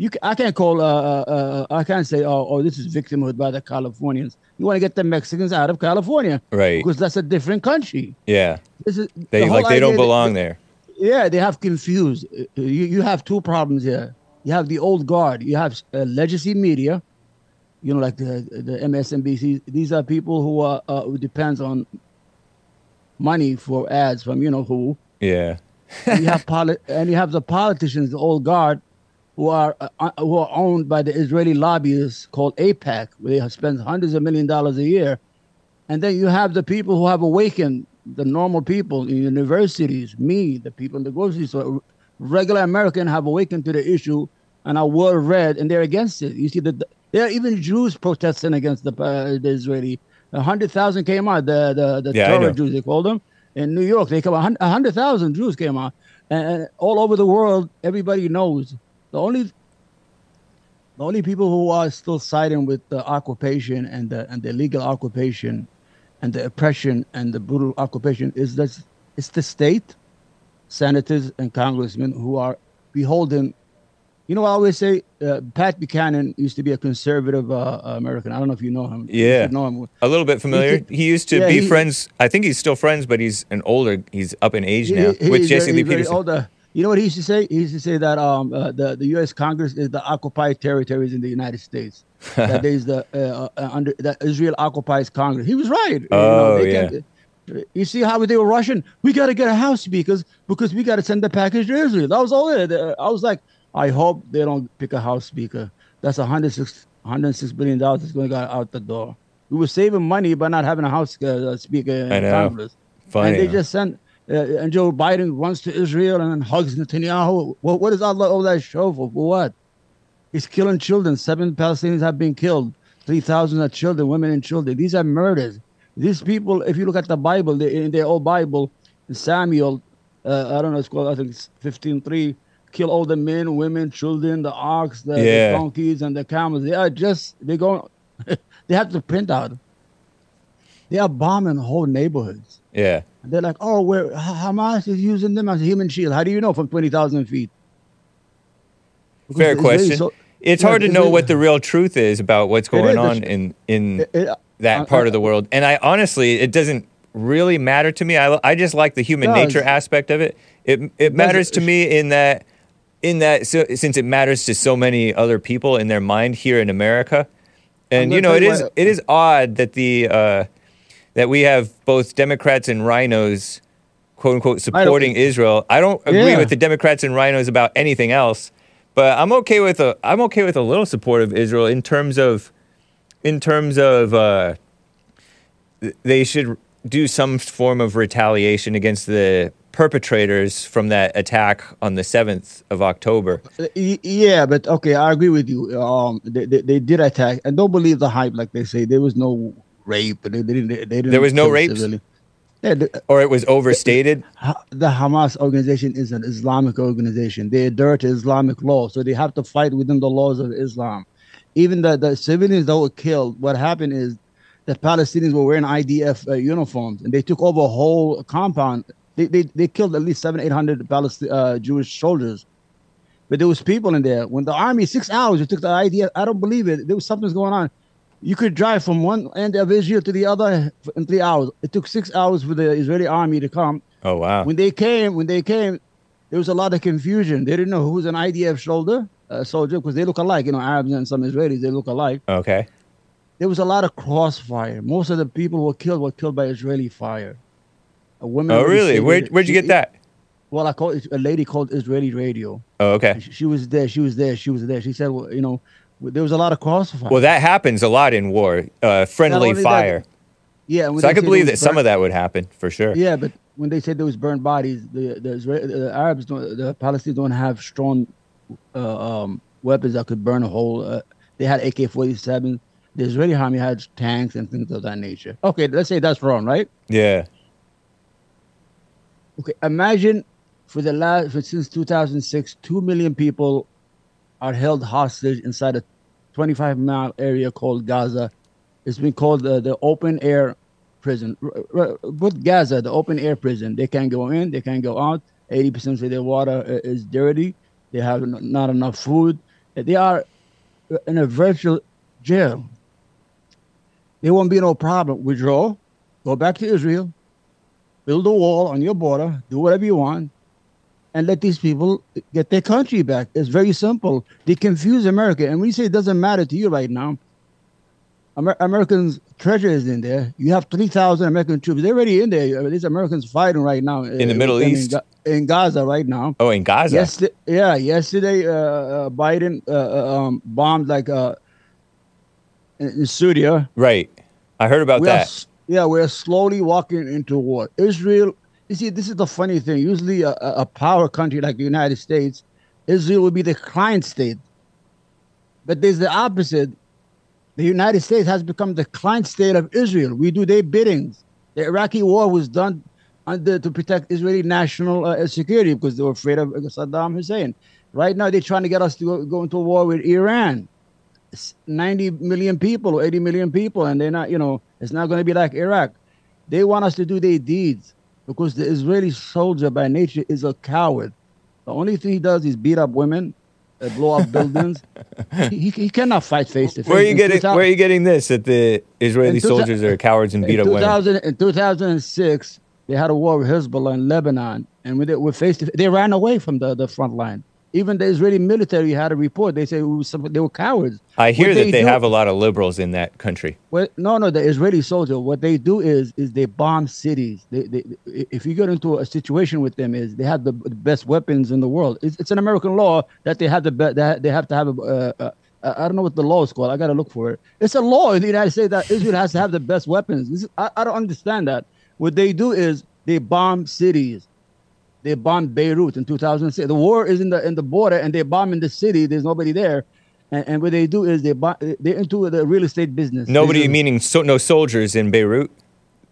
You, I can't call, uh, uh, I can't say, oh, oh, this is victimhood by the Californians. You want to get the Mexicans out of California. Right. Because that's a different country. Yeah. This is, they, the like they don't belong that, there. Yeah, they have confused. You, you have two problems here. You have the old guard. You have uh, legacy media, you know, like the, the M S N B C. These are people who are, uh, who depends on money for ads from, you know, who. Yeah. And you have poli- and you have the politicians, the old guard, who are uh, who are owned by the Israeli lobbyists called AIPAC, where they spend hundreds of million dollars a year. And then you have the people who have awakened, the normal people in universities, me, the people in the grocery store, regular American have awakened to the issue and are well-read, and they're against it. You see, that there are even Jews protesting against the, uh, the Israeli. one hundred thousand came out, the, the, the yeah, terror Jews, they call them. In New York, they come out. one hundred thousand Jews came out. And all over the world, everybody knows. The only, the only people who are still siding with the occupation and the and the illegal occupation, and the oppression and the brutal occupation is that it's the state, senators and congressmen who are beholden. You know, I always say uh, Pat Buchanan used to be a conservative uh, American. I don't know if you know him. Yeah, know him. A little bit familiar. He, did, he used to yeah, be he, friends. I think he's still friends, but he's an older. He's up in age he, now he, with J C. Lee Peterson. Older. You know what he used to say? He used to say that um, uh, the, the U S Congress is the occupied territories in the United States. that, is the, uh, uh, under, that Israel occupies Congress. He was right. Oh, you know, they yeah. Can, You see how they were rushing? We got to get a house because because we got to send the package to Israel. That was all it. I was like, I hope they don't pick a house speaker. That's one hundred six billion dollars that's going to go out the door. We were saving money by not having a house uh, speaker in Congress. Funny. And they just sent, uh, and Joe Biden runs to Israel and hugs Netanyahu. Well, what is all, all that show for? For what? He's killing children. Seven Palestinians have been killed. three thousand are children, women and children. These are murders. These people, if you look at the Bible, they, in their old Bible, Samuel, uh, I don't know, it's called, I think it's fifteen three, kill all the men, women, children, the ox, the, yeah. the donkeys, and the camels. They are just, they go, they have to print out. They are bombing whole neighborhoods. Yeah. And they're like, oh, we're, Hamas is using them as a human shield. How do you know from twenty thousand feet? Because fair question. So, it's yeah, hard to know what the real truth is about what's going on in, in it, it, that uh, part uh, of the world. And I honestly, it doesn't really matter to me. I, I just like the human does. nature aspect of it. It, it matters to me in that, in that so, since it matters to so many other people in their mind here in America. And, you know, it is, it is odd that the... Uh, that we have both Democrats and rhinos, quote unquote, supporting I Israel. I don't agree yeah. with the Democrats and rhinos about anything else, but I'm okay with a I'm okay with a little support of Israel in terms of, in terms of uh, they should do some form of retaliation against the perpetrators from that attack on the seventh of October. Yeah, but okay, I agree with you. Um, they, they they did attack, and don't believe the hype, like they say. There was no rape. They, they, they didn't there was no rape? Yeah, the, or it was overstated? The, the Hamas organization is an Islamic organization. They adhere to Islamic law, so they have to fight within the laws of Islam. Even the, the civilians that were killed, what happened is the Palestinians were wearing I D F uh, uniforms, and they took over a whole compound. They they, they killed at least seven hundred, eight hundred Palestinian, uh, Jewish soldiers. But there was people in there. When the army, six hours, it took the I D F. I don't believe it. There was something's going on. You could drive from one end of Israel to the other in three hours. It took six hours for the Israeli army to come. Oh, wow. When they came, when they came, there was a lot of confusion. They didn't know who was an I D F soldier, uh, soldier, because they look alike. You know, Arabs and some Israelis, they look alike. Okay. There was a lot of crossfire. Most of the people who were killed were killed by Israeli fire. A woman. Oh, really? Where, where'd you get that? Well, I call it a lady called Israeli radio. Oh, okay. She, she was there. She was there. She was there. She said, well, you know, there was a lot of crossfire. Well, that happens a lot in war, uh, friendly fire. That, yeah. So I could believe that some of that would happen, for sure. Yeah, but when they said there was burned bodies, the, the, the Arabs, don't, the Palestinians don't have strong uh, um, weapons that could burn a hole. Uh, they had A K forty-seven. The Israeli army had tanks and things of that nature. Okay, let's say that's wrong, right? Yeah. Okay, imagine for the last, for, since two thousand six, two million people are held hostage inside a twenty-five mile area called Gaza. It's been called the, the open air prison. But Gaza, the open air prison, they can't go in, they can't go out. eighty percent of their water is dirty. They have not enough food. They are in a virtual jail. There won't be no problem. Withdraw, go back to Israel, build a wall on your border, do whatever you want, and let these people get their country back. It's very simple. They confuse America. And when you say it doesn't matter to you right now, Amer- Americans' treasure is in there. You have three thousand American troops. They're already in there. These Americans fighting right now. In the Middle East? In Gaza right now. Oh, in Gaza? Yes. Yeah, yesterday uh, Biden uh, um, bombed like uh, in Syria. Right. I heard about we that. Are, yeah, we're slowly walking into war. Israel... You see, this is the funny thing. Usually a, a power country like the United States, Israel will be the client state. But there's the opposite. The United States has become the client state of Israel. We do their biddings. The Iraqi war was done under to protect Israeli national uh, security because they were afraid of Saddam Hussein. Right now, they're trying to get us to go, go into a war with Iran. It's ninety million people or eighty million people, and they're not, you know, it's not going to be like Iraq. They want us to do their deeds. Because the Israeli soldier by nature is a coward. The only thing he does is beat up women, uh, blow up buildings. he, he he cannot fight face to face. Where are you in getting Where are you getting this? That the Israeli two, soldiers are cowards and beat up women. In two thousand six, they had a war with Hezbollah in Lebanon, and when they were face to face, they ran away from the, the front line. Even the Israeli military had a report. They say they were cowards. I hear what that they, they do, have a lot of liberals in that country. Well, no, no, the Israeli soldier, what they do is is they bomb cities. They, they, if you get into a situation with them, is they have the best weapons in the world. It's, it's an American law that they have the be- that they have to have a. Uh, uh, I don't know what the law is called. I got to look for it. It's a law in the United States that Israel has to have the best weapons. This is, I, I don't understand that. What they do is they bomb cities. They bombed Beirut in two thousand six. The war is in the in the border, and they bomb in the city. There's nobody there. And, and what they do is they bomb, they're into the real estate business. Nobody, meaning so, no soldiers in Beirut?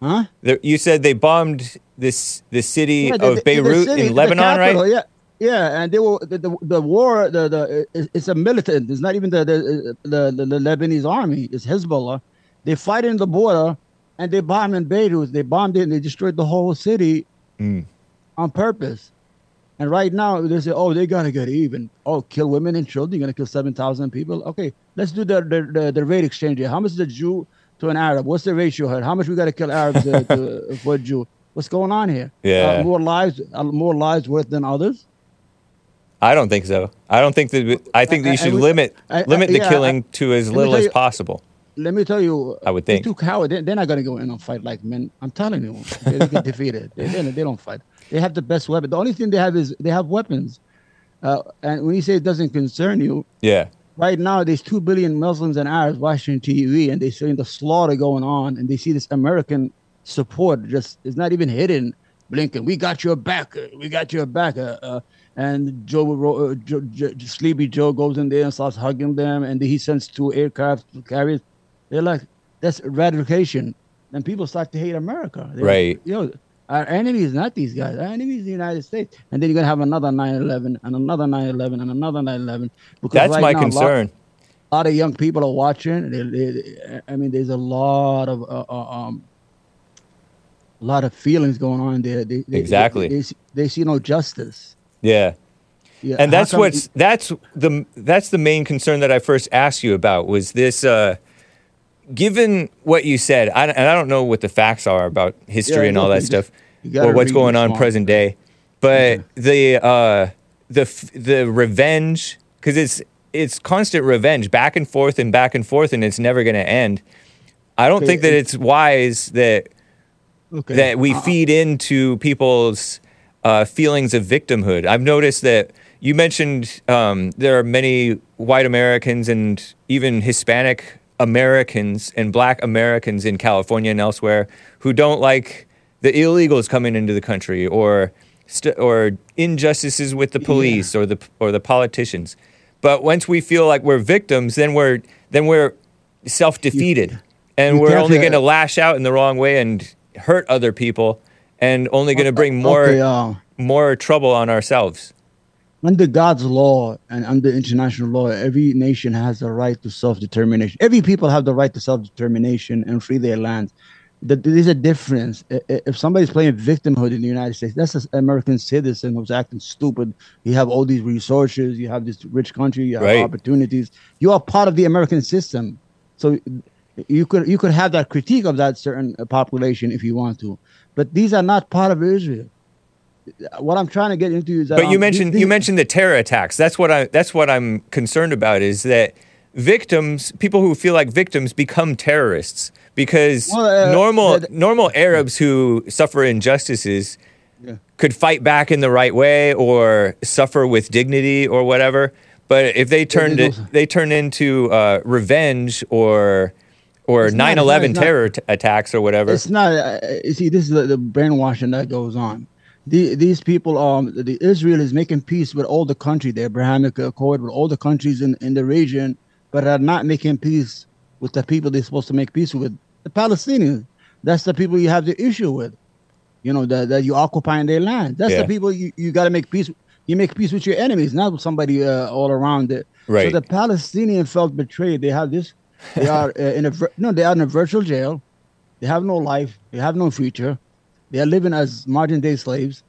Huh? They're, you said they bombed this the city yeah, they, of they, Beirut the city, in Lebanon, capital, right? Yeah. Yeah, and they were the, the, the war. The, the it's a militant. It's not even the the, the the the Lebanese army. It's Hezbollah. They fight in the border, and they bomb in Beirut. They bombed it and they destroyed the whole city mm. on purpose. And right now they say, "Oh, they gotta get even. Oh, kill women and children. You're gonna kill seven thousand people. Okay, let's do the the, the the rate exchange here. How much is a Jew to an Arab? What's the ratio here? How much we gotta kill Arabs to, to, for a Jew? What's going on here? Yeah, uh, more lives, uh, more lives worth than others." I don't think so. I don't think that. I think that you should we, limit I, I, limit the yeah, killing I, to as little you, as possible. Let me tell you. I would think. They're too coward. They're, they're not going to go in and fight like men. I'm telling you, they, they get defeated. They, they, they don't fight. They have the best weapon. The only thing they have is they have weapons. Uh, and when you say it doesn't concern you, yeah. Right now, there's two billion Muslims and Arabs watching T V, and they're seeing the slaughter going on, and they see this American support just is not even hidden. Blinken, we got your back. We got your back. Uh, uh, And Joe, uh, Joe, Joe, Sleepy Joe goes in there and starts hugging them, and he sends two aircraft carriers. They're like, that's eradication. And people start to hate America. They're right. Like, you know, our enemy is not these guys. Our enemy is the United States. And then you're going to have another nine eleven and another nine eleven and another nine eleven. Because that's right my now, concern. A lot, a lot of young people are watching. They, they, I mean, there's a lot of... Uh, uh, um, a lot of feelings going on there. They, they, exactly. They, they, they, see, they see no justice. Yeah. yeah, and that's what's that's the that's the main concern that I first asked you about was this. Uh, given what you said, I, and I don't know what the facts are about history yeah, and all that stuff, or what's going on present day, but yeah. the uh, the the revenge because it's it's constant revenge back and forth and back and forth, and it's never going to end. I don't okay, think that it's wise that okay. that we uh-huh. feed into people's. Uh, feelings of victimhood. I've noticed that you mentioned um, there are many white Americans and even Hispanic Americans and black Americans in California and elsewhere who don't like the illegals coming into the country or st- or injustices with the police yeah. or the or the politicians. But once we feel like we're victims, then we're then we're self-defeated you, and you we're only going to lash out in the wrong way and hurt other people. And only going to bring more okay, uh, more trouble on ourselves. Under God's law and under international law, every nation has the right to self-determination. Every people have the right to self-determination and free their lands. There's a difference. If somebody's playing victimhood in the United States, that's an American citizen who's acting stupid. You have all these resources. You have this rich country. You have right. opportunities. You are part of the American system. So you could you could have that critique of that certain population if you want to. But these are not part of Israel. What I'm trying to get into is that. But you I'm, mentioned these, you mentioned the terror attacks. That's what I that's what I'm concerned about is that victims, people who feel like victims, become terrorists because well, uh, normal uh, normal Arabs who suffer injustices yeah. could fight back in the right way or suffer with dignity or whatever. But if they turned it, they turn into uh, revenge or. Or nine eleven terror t- attacks or whatever. It's not. Uh, you see, this is the, the brainwashing that goes on. The, these people, um, the Israel is making peace with all the country, the Abrahamic Accord, with all the countries in, in the region, but are not making peace with the people they're supposed to make peace with. The Palestinians, that's the people you have the issue with. You know, that that you occupying their land. That's yeah. the people you, you got to make peace. You make peace with your enemies, not with somebody uh, all around it. Right. So the Palestinians felt betrayed. They have this. They are uh, in a no. They are in a virtual jail. They have no life. They have no future. They are living as modern day slaves.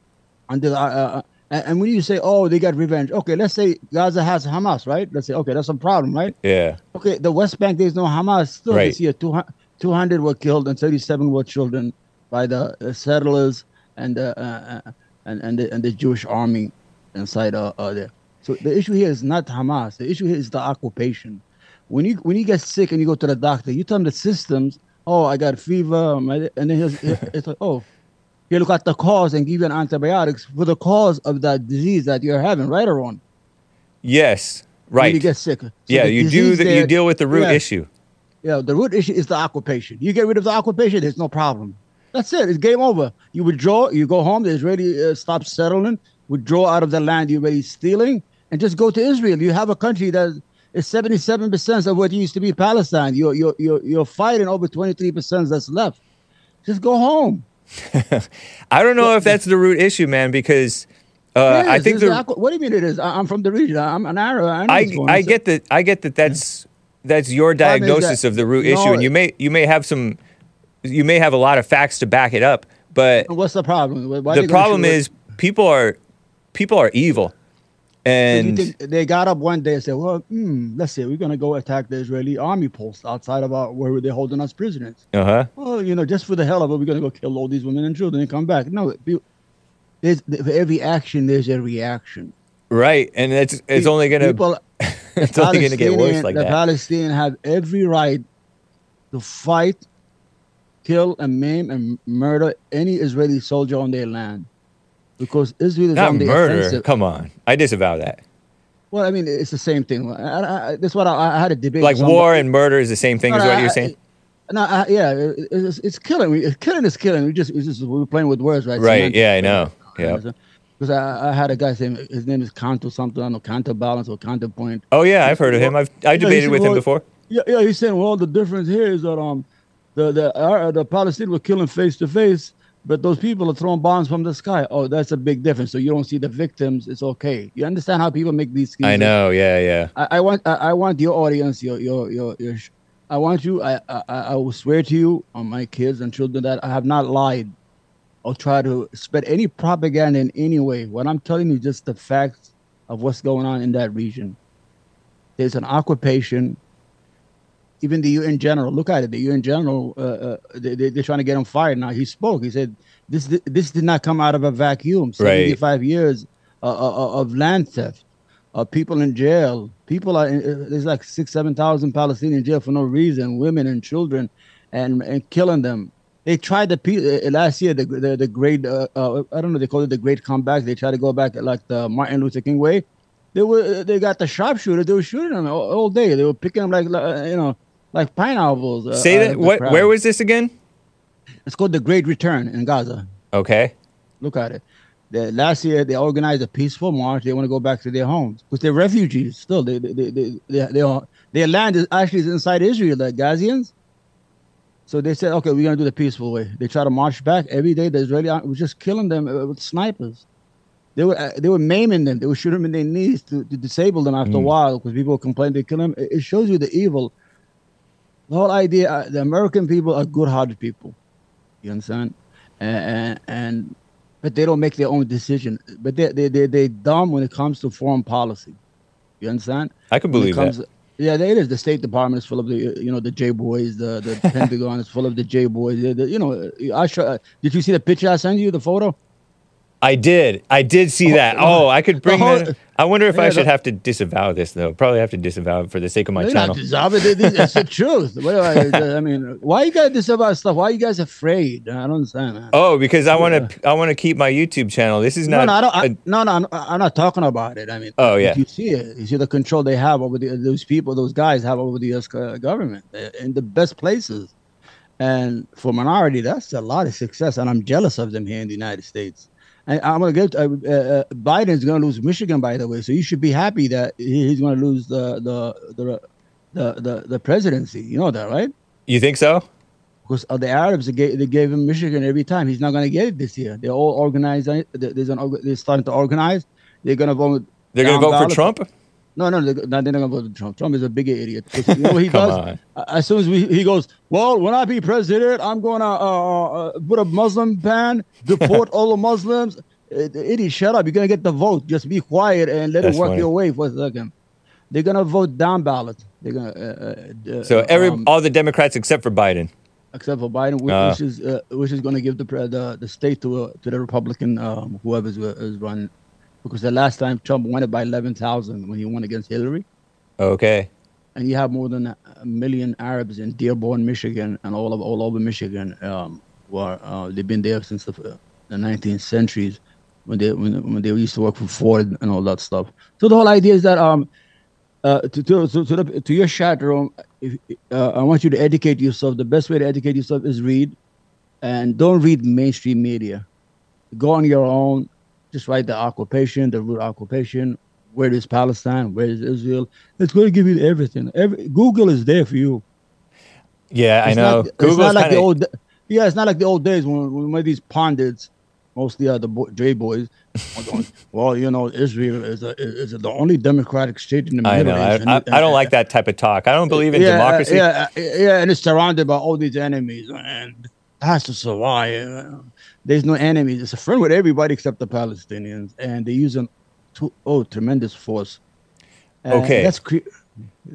Until uh, uh, and when you say, "Oh, they got revenge," okay, let's say Gaza has Hamas, right? Let's say, okay, that's a problem, right? Yeah. Okay, the West Bank, there's no Hamas still right. this year. Two hundred were killed and thirty-seven were children by the uh, settlers and the uh, uh, and and the, and the Jewish army inside uh, uh, there. So the issue here is not Hamas. The issue here is the occupation. When you when you get sick and you go to the doctor, you tell them the systems. Oh, I got fever, and then it's, it's like, oh, you look at the cause and give you an antibiotics for the cause of that disease that you're having, right or wrong? Yes, right. When you get sick. So yeah, you do that. You deal with the root yeah, issue. Yeah, the root issue is the occupation. You get rid of the occupation, there's no problem. That's it. It's game over. You withdraw. You go home. The Israeli uh, stop settling. Withdraw out of the land you're already stealing, and just go to Israel. You have a country that is seventy-seven percent of what used to be Palestine. You're you're you're, you're fighting over twenty-three percent that's left. Just go home. I don't know if that's the root issue, man, because uh, I think the, what do you mean it is? I, I'm from the region. I'm an Arab. I know I, I get that. I get that. That's that's your diagnosis that, of the root no, issue, and you may you may have some. You may have a lot of facts to back it up, but what's the problem? Why the problem is people are people are evil, and you think they got up one day and said, "Well, mm, let's see, we're gonna go attack the Israeli army post outside of our, where they're holding us prisoners." Uh huh. Well, you know, just for the hell of it, we're gonna go kill all these women and children and come back. No, there's for every action, there's a reaction. Right, and it's it's only gonna people, it's only gonna get worse like that. The Palestinians have every right to fight, kill and maim and murder any Israeli soldier on their land, because Israel is not on the murder. Offensive. Come on, I disavow that. Well, I mean, it's the same thing. I, I, that's what I, I had a debate. Like war and murder is the same thing, no, is what I, you're saying? No, I, yeah, it, it's, it's killing. We, killing is killing. We just, we just we're playing with words, right? Right. So yeah, I know. Yeah. Because I, I had a guy saying his name is Canto something. I don't know, counterbalance or counterpoint. Oh yeah, I've heard of him. I've I debated no, with well, him before. Yeah, yeah. He's saying, well, the difference here is that um. The the, uh, the Palestinians were killing face to face, but those people are throwing bombs from the sky. Oh, that's a big difference. So you don't see the victims. It's okay. You understand how people make these schemes? I know. Yeah, yeah. I, I want I, I want your audience. Your your your. your sh- I want you. I, I I will swear to you on my kids and children that I have not lied or tried to spread any propaganda in any way. What I'm telling you is just the facts of what's going on in that region. There's an occupation. Even the U N general, look at it. The U N general, uh, uh, they, they, they're trying to get him fired now. He spoke. He said, "This this did not come out of a vacuum. seventy-five right. years uh, uh, of land theft, uh, people in jail. People are in, uh, there's like six, seven thousand Palestinians in jail for no reason. Women and children, and and killing them. They tried the pe- uh, last year the the, the great uh, uh, I don't know. They called it the Great Comeback. They tried to go back like the Martin Luther King way. They were they got the sharpshooter. They were shooting them all, all day. They were picking them like uh, you know." Like pineapples. Uh, Say that. What? Crowd. Where was this again? It's called the Great Return in Gaza. Okay. Look at it. The, last year they organized a peaceful march. They want to go back to their homes because they're refugees still. They they they they, they, they are, their land is actually inside Israel, the Gazians. So they said, okay, we're gonna do the peaceful way. They try to march back every day. The Israeli army was just killing them with snipers. They were uh, they were maiming them. They were shooting them in their knees to, to disable them after mm. a while because people complained they kill them. It, it shows you the evil. The whole idea, uh, the American people are good-hearted people, you understand, and, and, and but they don't make their own decision. But they they they they dumb when it comes to foreign policy, you understand. I can believe comes, that. Yeah, it is. The State Department is full of the you know the J boys. The the Pentagon is full of the J boys. The, the, you know, I sh- uh, did you see the picture I sent you? The photo. I did. I did see oh, that. Oh, I could bring whole, that. I wonder if yeah, I should have to disavow this, though. Probably have to disavow it for the sake of my channel. Disavow it. It's the truth. What do I, I mean, why you guys disavow stuff? Why are you guys afraid? I don't understand that. Oh, because I want to. I want to keep my YouTube channel. This is not. No, no, I don't, I, no, no, I'm not talking about it. I mean. Oh yeah. You see it. You see the control they have over the, those people. Those guys have over the U S government in the best places, and for minority, that's a lot of success. And I'm jealous of them here in the United States. I'm gonna get uh, uh, Biden's gonna lose Michigan, by the way. So you should be happy that he's gonna lose the the the the, the, the presidency. You know that, right? You think so? Because uh, the Arabs they gave, they gave him Michigan every time. He's not gonna get it this year. They're all organized. There's an they're starting to organize. They're gonna vote. They're gonna vote ballot. For Trump. No, no, they're not, they're not gonna vote for Trump. Trump is a bigger idiot. You know what he does? On. As soon as we, he goes, well, when I be president, I'm gonna uh, uh, put a Muslim ban, deport all the Muslims. Uh, the idiot, shut up! You're gonna get the vote. Just be quiet and let That's it work funny. Your way for a second. They're gonna vote down ballot. They're gonna. Uh, uh, so every um, all the Democrats except for Biden. Except for Biden, which, uh. which is uh, which is gonna give the the, the state to uh, to the Republican um, whoever's uh, is running. because the last time Trump won it by eleven thousand when he won against Hillary. Okay. And you have more than a million Arabs in Dearborn, Michigan, and all of all over Michigan. Um, who are, uh, they've been there since the, uh, the nineteenth centuries when they when, when they used to work for Ford and all that stuff. So the whole idea is that um, uh, to to to, to, the, to your chat room, if, uh, I want you to educate yourself. The best way to educate yourself is read, and don't read mainstream media. Go on your own. Just write the occupation, the root occupation. Where is Palestine? Where is Israel? It's going to give you everything. Every, Google is there for you. Yeah, it's I know. Not, Google's it's not like kinda... the old. Yeah, it's not like the old days when when, when these pundits, mostly are the boy, J boys. Well, you know, Israel is a, is a, the only democratic state in the Middle East. I know. East. I, and, I, I don't uh, like that type of talk. I don't believe in yeah, democracy. Yeah, yeah, and it's surrounded by all these enemies and it has to survive. There's no enemies. It's a friend with everybody except the Palestinians, and they use an To, oh, tremendous force. Uh, okay. That's cre-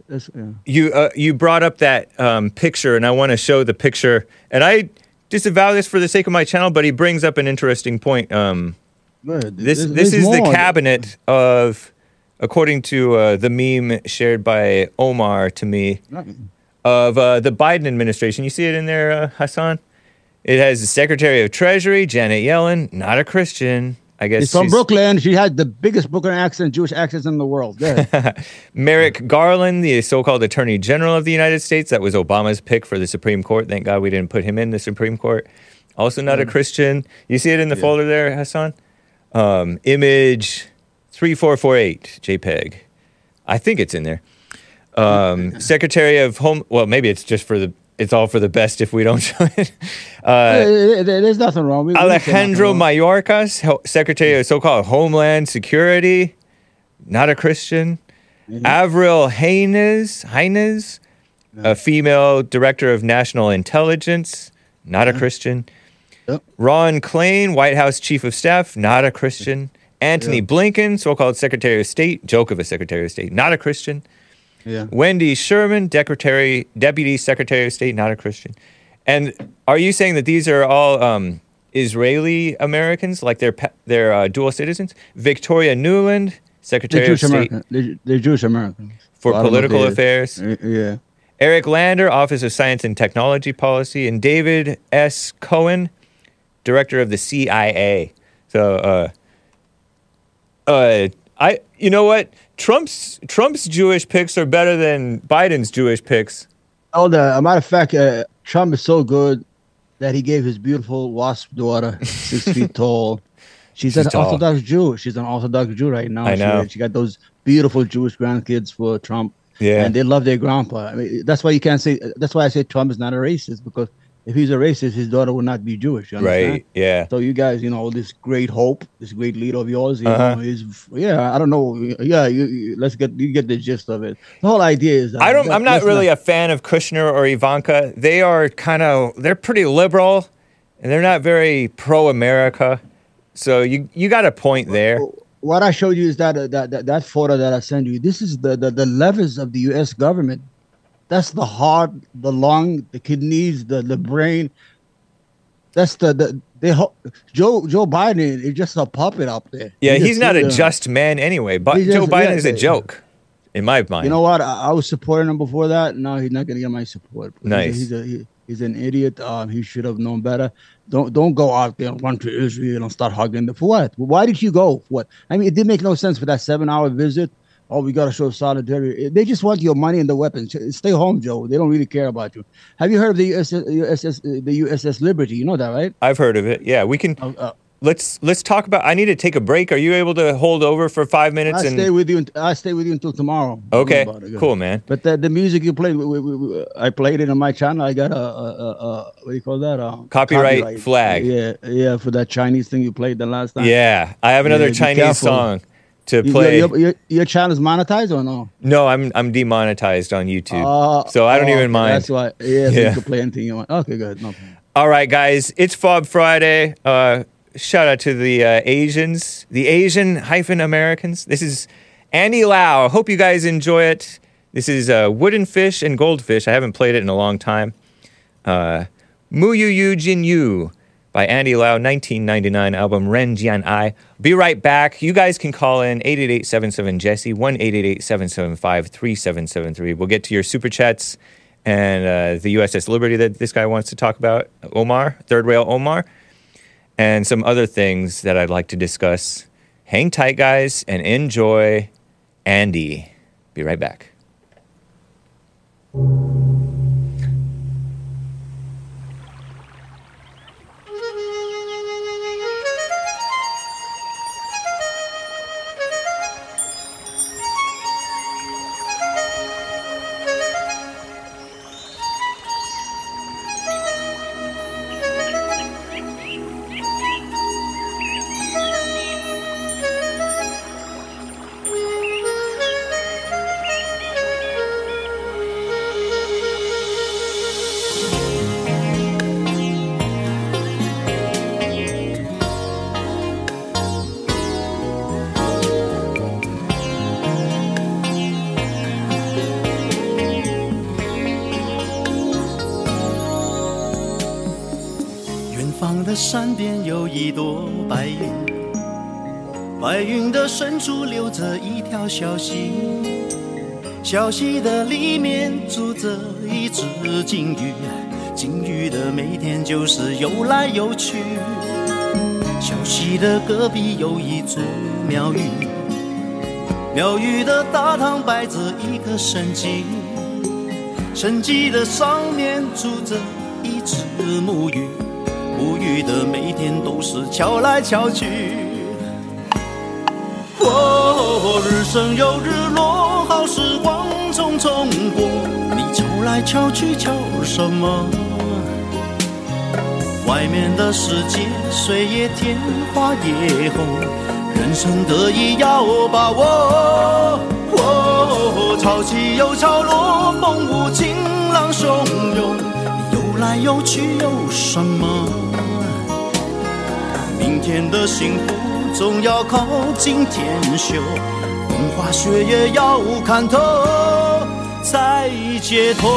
that's, yeah. You uh, you brought up that um, picture, and I want to show the picture. And I disavow this for the sake of my channel, but he brings up an interesting point. Um, this there's, this there's is more. The cabinet of, according to uh, the meme shared by Omar to me, of uh, the Biden administration. You see it in there, uh, Hassan? It has the Secretary of Treasury, Janet Yellen, not a Christian. I guess she's from Brooklyn. She had the biggest Brooklyn accent, Jewish accent in the world. Merrick Garland, the so-called Attorney General of the United States. That was Obama's pick for the Supreme Court. Thank God we didn't put him in the Supreme Court. Also not mm-hmm. a Christian. You see it in the yeah. folder there, Hassan? Um, image three four four eight, JPEG. I think it's in there. Um, Secretary of Home... Well, maybe it's just for the... It's all for the best if we don't show it. Uh, There's nothing wrong. We Alejandro nothing wrong. Mayorkas, Secretary of so-called Homeland Security, not a Christian. Mm-hmm. Avril Haines, Haines, no. a female director of national intelligence, not yeah. a Christian. Yep. Ron Klain, White House Chief of Staff, not a Christian. Anthony yep. Blinken, so-called Secretary of State, joke of a Secretary of State, not a Christian. Yeah. Wendy Sherman, Secretary, Deputy Secretary of State, not a Christian. And are you saying that these are all um, Israeli Americans, like they're they're uh, dual citizens? Victoria Nuland, Secretary of State, American. They're, they're Jewish Americans for well, political affairs. Uh, yeah. Eric Lander, Office of Science and Technology Policy, and David S. Cohen, Director of the C I A. So, uh, uh, I, you know what? Trump's Trump's Jewish picks are better than Biden's Jewish picks. Oh, no, as a matter of fact, uh, Trump is so good that he gave his beautiful wasp daughter, six feet tall. She's, She's an tall. Orthodox Jew. She's an Orthodox Jew right now. I know. She, she got those beautiful Jewish grandkids for Trump. Yeah. And they love their grandpa. I mean, that's why you can't say, that's why I say Trump is not a racist, because if he's a racist, his daughter would not be Jewish. You understand? Right, yeah. So you guys, you know, this great hope, this great leader of yours, you uh-huh. know, is, yeah, I don't know. Yeah, you, you, let's get, you get the gist of it. The whole idea is that I don't, that, I'm not really not, a fan of Kushner or Ivanka. They are kind of, they're pretty liberal, and they're not very pro-America. So you you got a point there. What I showed you is that uh, that, that that photo that I sent you, this is the, the, the levers of the U S government. That's the heart, the lung, the kidneys, the, the brain. That's the the they ho- Joe Joe Biden is just a puppet up there. Yeah, he he's not a just man anyway. But Joe just, Biden yeah, is a joke, yeah. in my mind. You know what? I, I was supporting him before that. No, he's not going to get my support. Nice. He's a, he's, a, he, he's an idiot. Um, he should have known better. Don't don't go out there and run to Israel and start hugging them for what? Why did you go? For what? I mean, it did make no sense for that seven-hour visit. Oh, we got to show solidarity. They just want your money and the weapons. Stay home, Joe. They don't really care about you. Have you heard of the U S S, U S S, the U S S Liberty? You know that, right? I've heard of it. Yeah, we can. Uh, uh, let's let's talk about. I need to take a break. Are you able to hold over for five minutes? I and stay with you. I stay with you until tomorrow. Okay, cool, man. But the, the music you played, we, we, we, I played it on my channel. I got a, a, a what do you call that? A copyright, copyright flag. Yeah, yeah, for that Chinese thing you played the last time. Yeah, I have another yeah, Chinese song. To play, your, your, your channel is monetized or no? No, I'm I'm demonetized on YouTube, uh, so I don't oh, even mind. That's why, yeah, yeah. So you can play anything you want. Okay, good. No. All right, guys, it's F O B Friday. Uh, shout out to the uh, Asians, the Asian hyphen Americans. This is Andy Lau. I hope you guys enjoy it. This is uh, Wooden Fish and Goldfish. I haven't played it in a long time. Uh, Mu Yu Yu Jin Yu, by Andy Lau, nineteen ninety-nine album Ren Jian Ai. Be right back. You guys can call in eight eight eight, seven seven, J E S S E, one eight eight eight, seven seven five, three seven seven three. We'll get to your super chats and uh, the U S S Liberty that this guy wants to talk about, Omar, Third Rail Omar, and some other things that I'd like to discuss. Hang tight, guys, and enjoy Andy. Be right back.小溪，小溪的里面住着一只金鱼，金鱼的每天就是游来游去。小溪的隔壁有一座庙宇，庙宇的大堂摆着一个神迹，神迹的上面住着一只木鱼，木鱼的每天都是敲来敲去。哦，日升又日落，好时光匆匆过。你敲来敲去敲什么？外面的世界水也甜，花也红，人生得意要把握。哦，潮起又潮落，风无情，浪汹涌，你游来游去有什么？明天的幸福。总要靠近天秀，风花雪月要看透才解脱。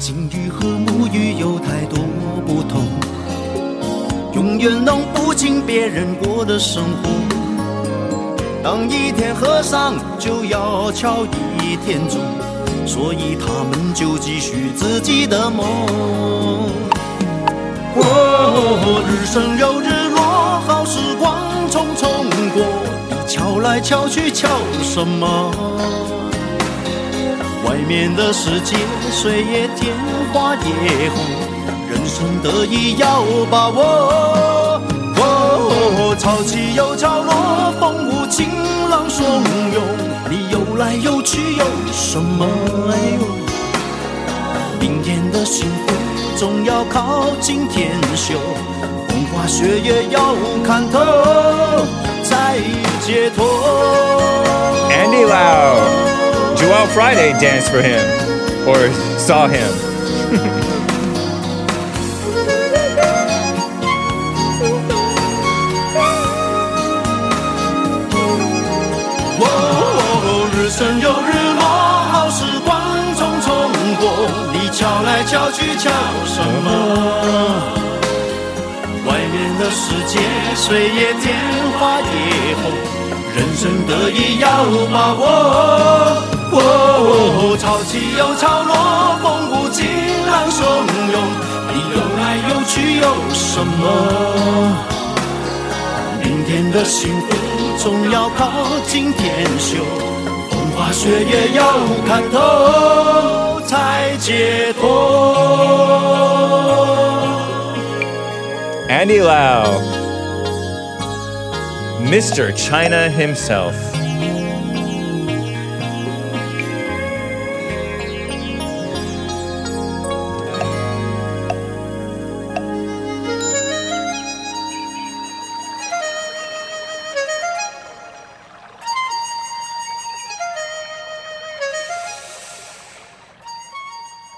金鱼和母鱼有太多不同，永远弄不听别人过的生活，当一天和尚就要敲一天钟，所以他们就继续自己的梦。哦，日升又日落，好时光匆匆过，你敲来敲去敲什么？外面的世界水也甜，花也红，人生得意要把握。潮起又潮落，风无情，浪汹涌，你游来游去有什么用？明天的幸福总要靠近天秀，风花雪月要看透才解脱。Andy Lau, Joel Friday danced for him or saw him.日升又日落，好时光匆匆过。你敲来敲去敲什么？外面的世界水也甜，花也红，人生得意要把握。哦，潮起又潮落，风无情，浪汹涌，你游来游去有什么？明天的幸福总要靠近天秀。把血液要看透才解脱。Andy Lau, Mister China himself.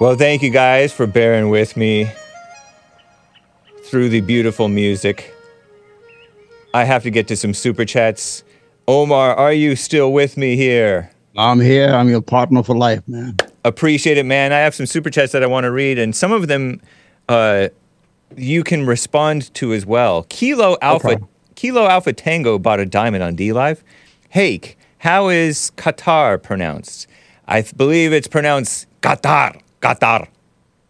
Well, thank you guys for bearing with me through the beautiful music. I have to get to some super chats. Omar, are you still with me here? I'm here. I'm your partner for life, man. Appreciate it, man. I have some super chats that I want to read, and some of them uh, you can respond to as well. Kilo Alpha, no Kilo Alpha Tango bought a diamond on DLive. Hake, how is Qatar pronounced? I th- believe it's pronounced Qatar. Qatar.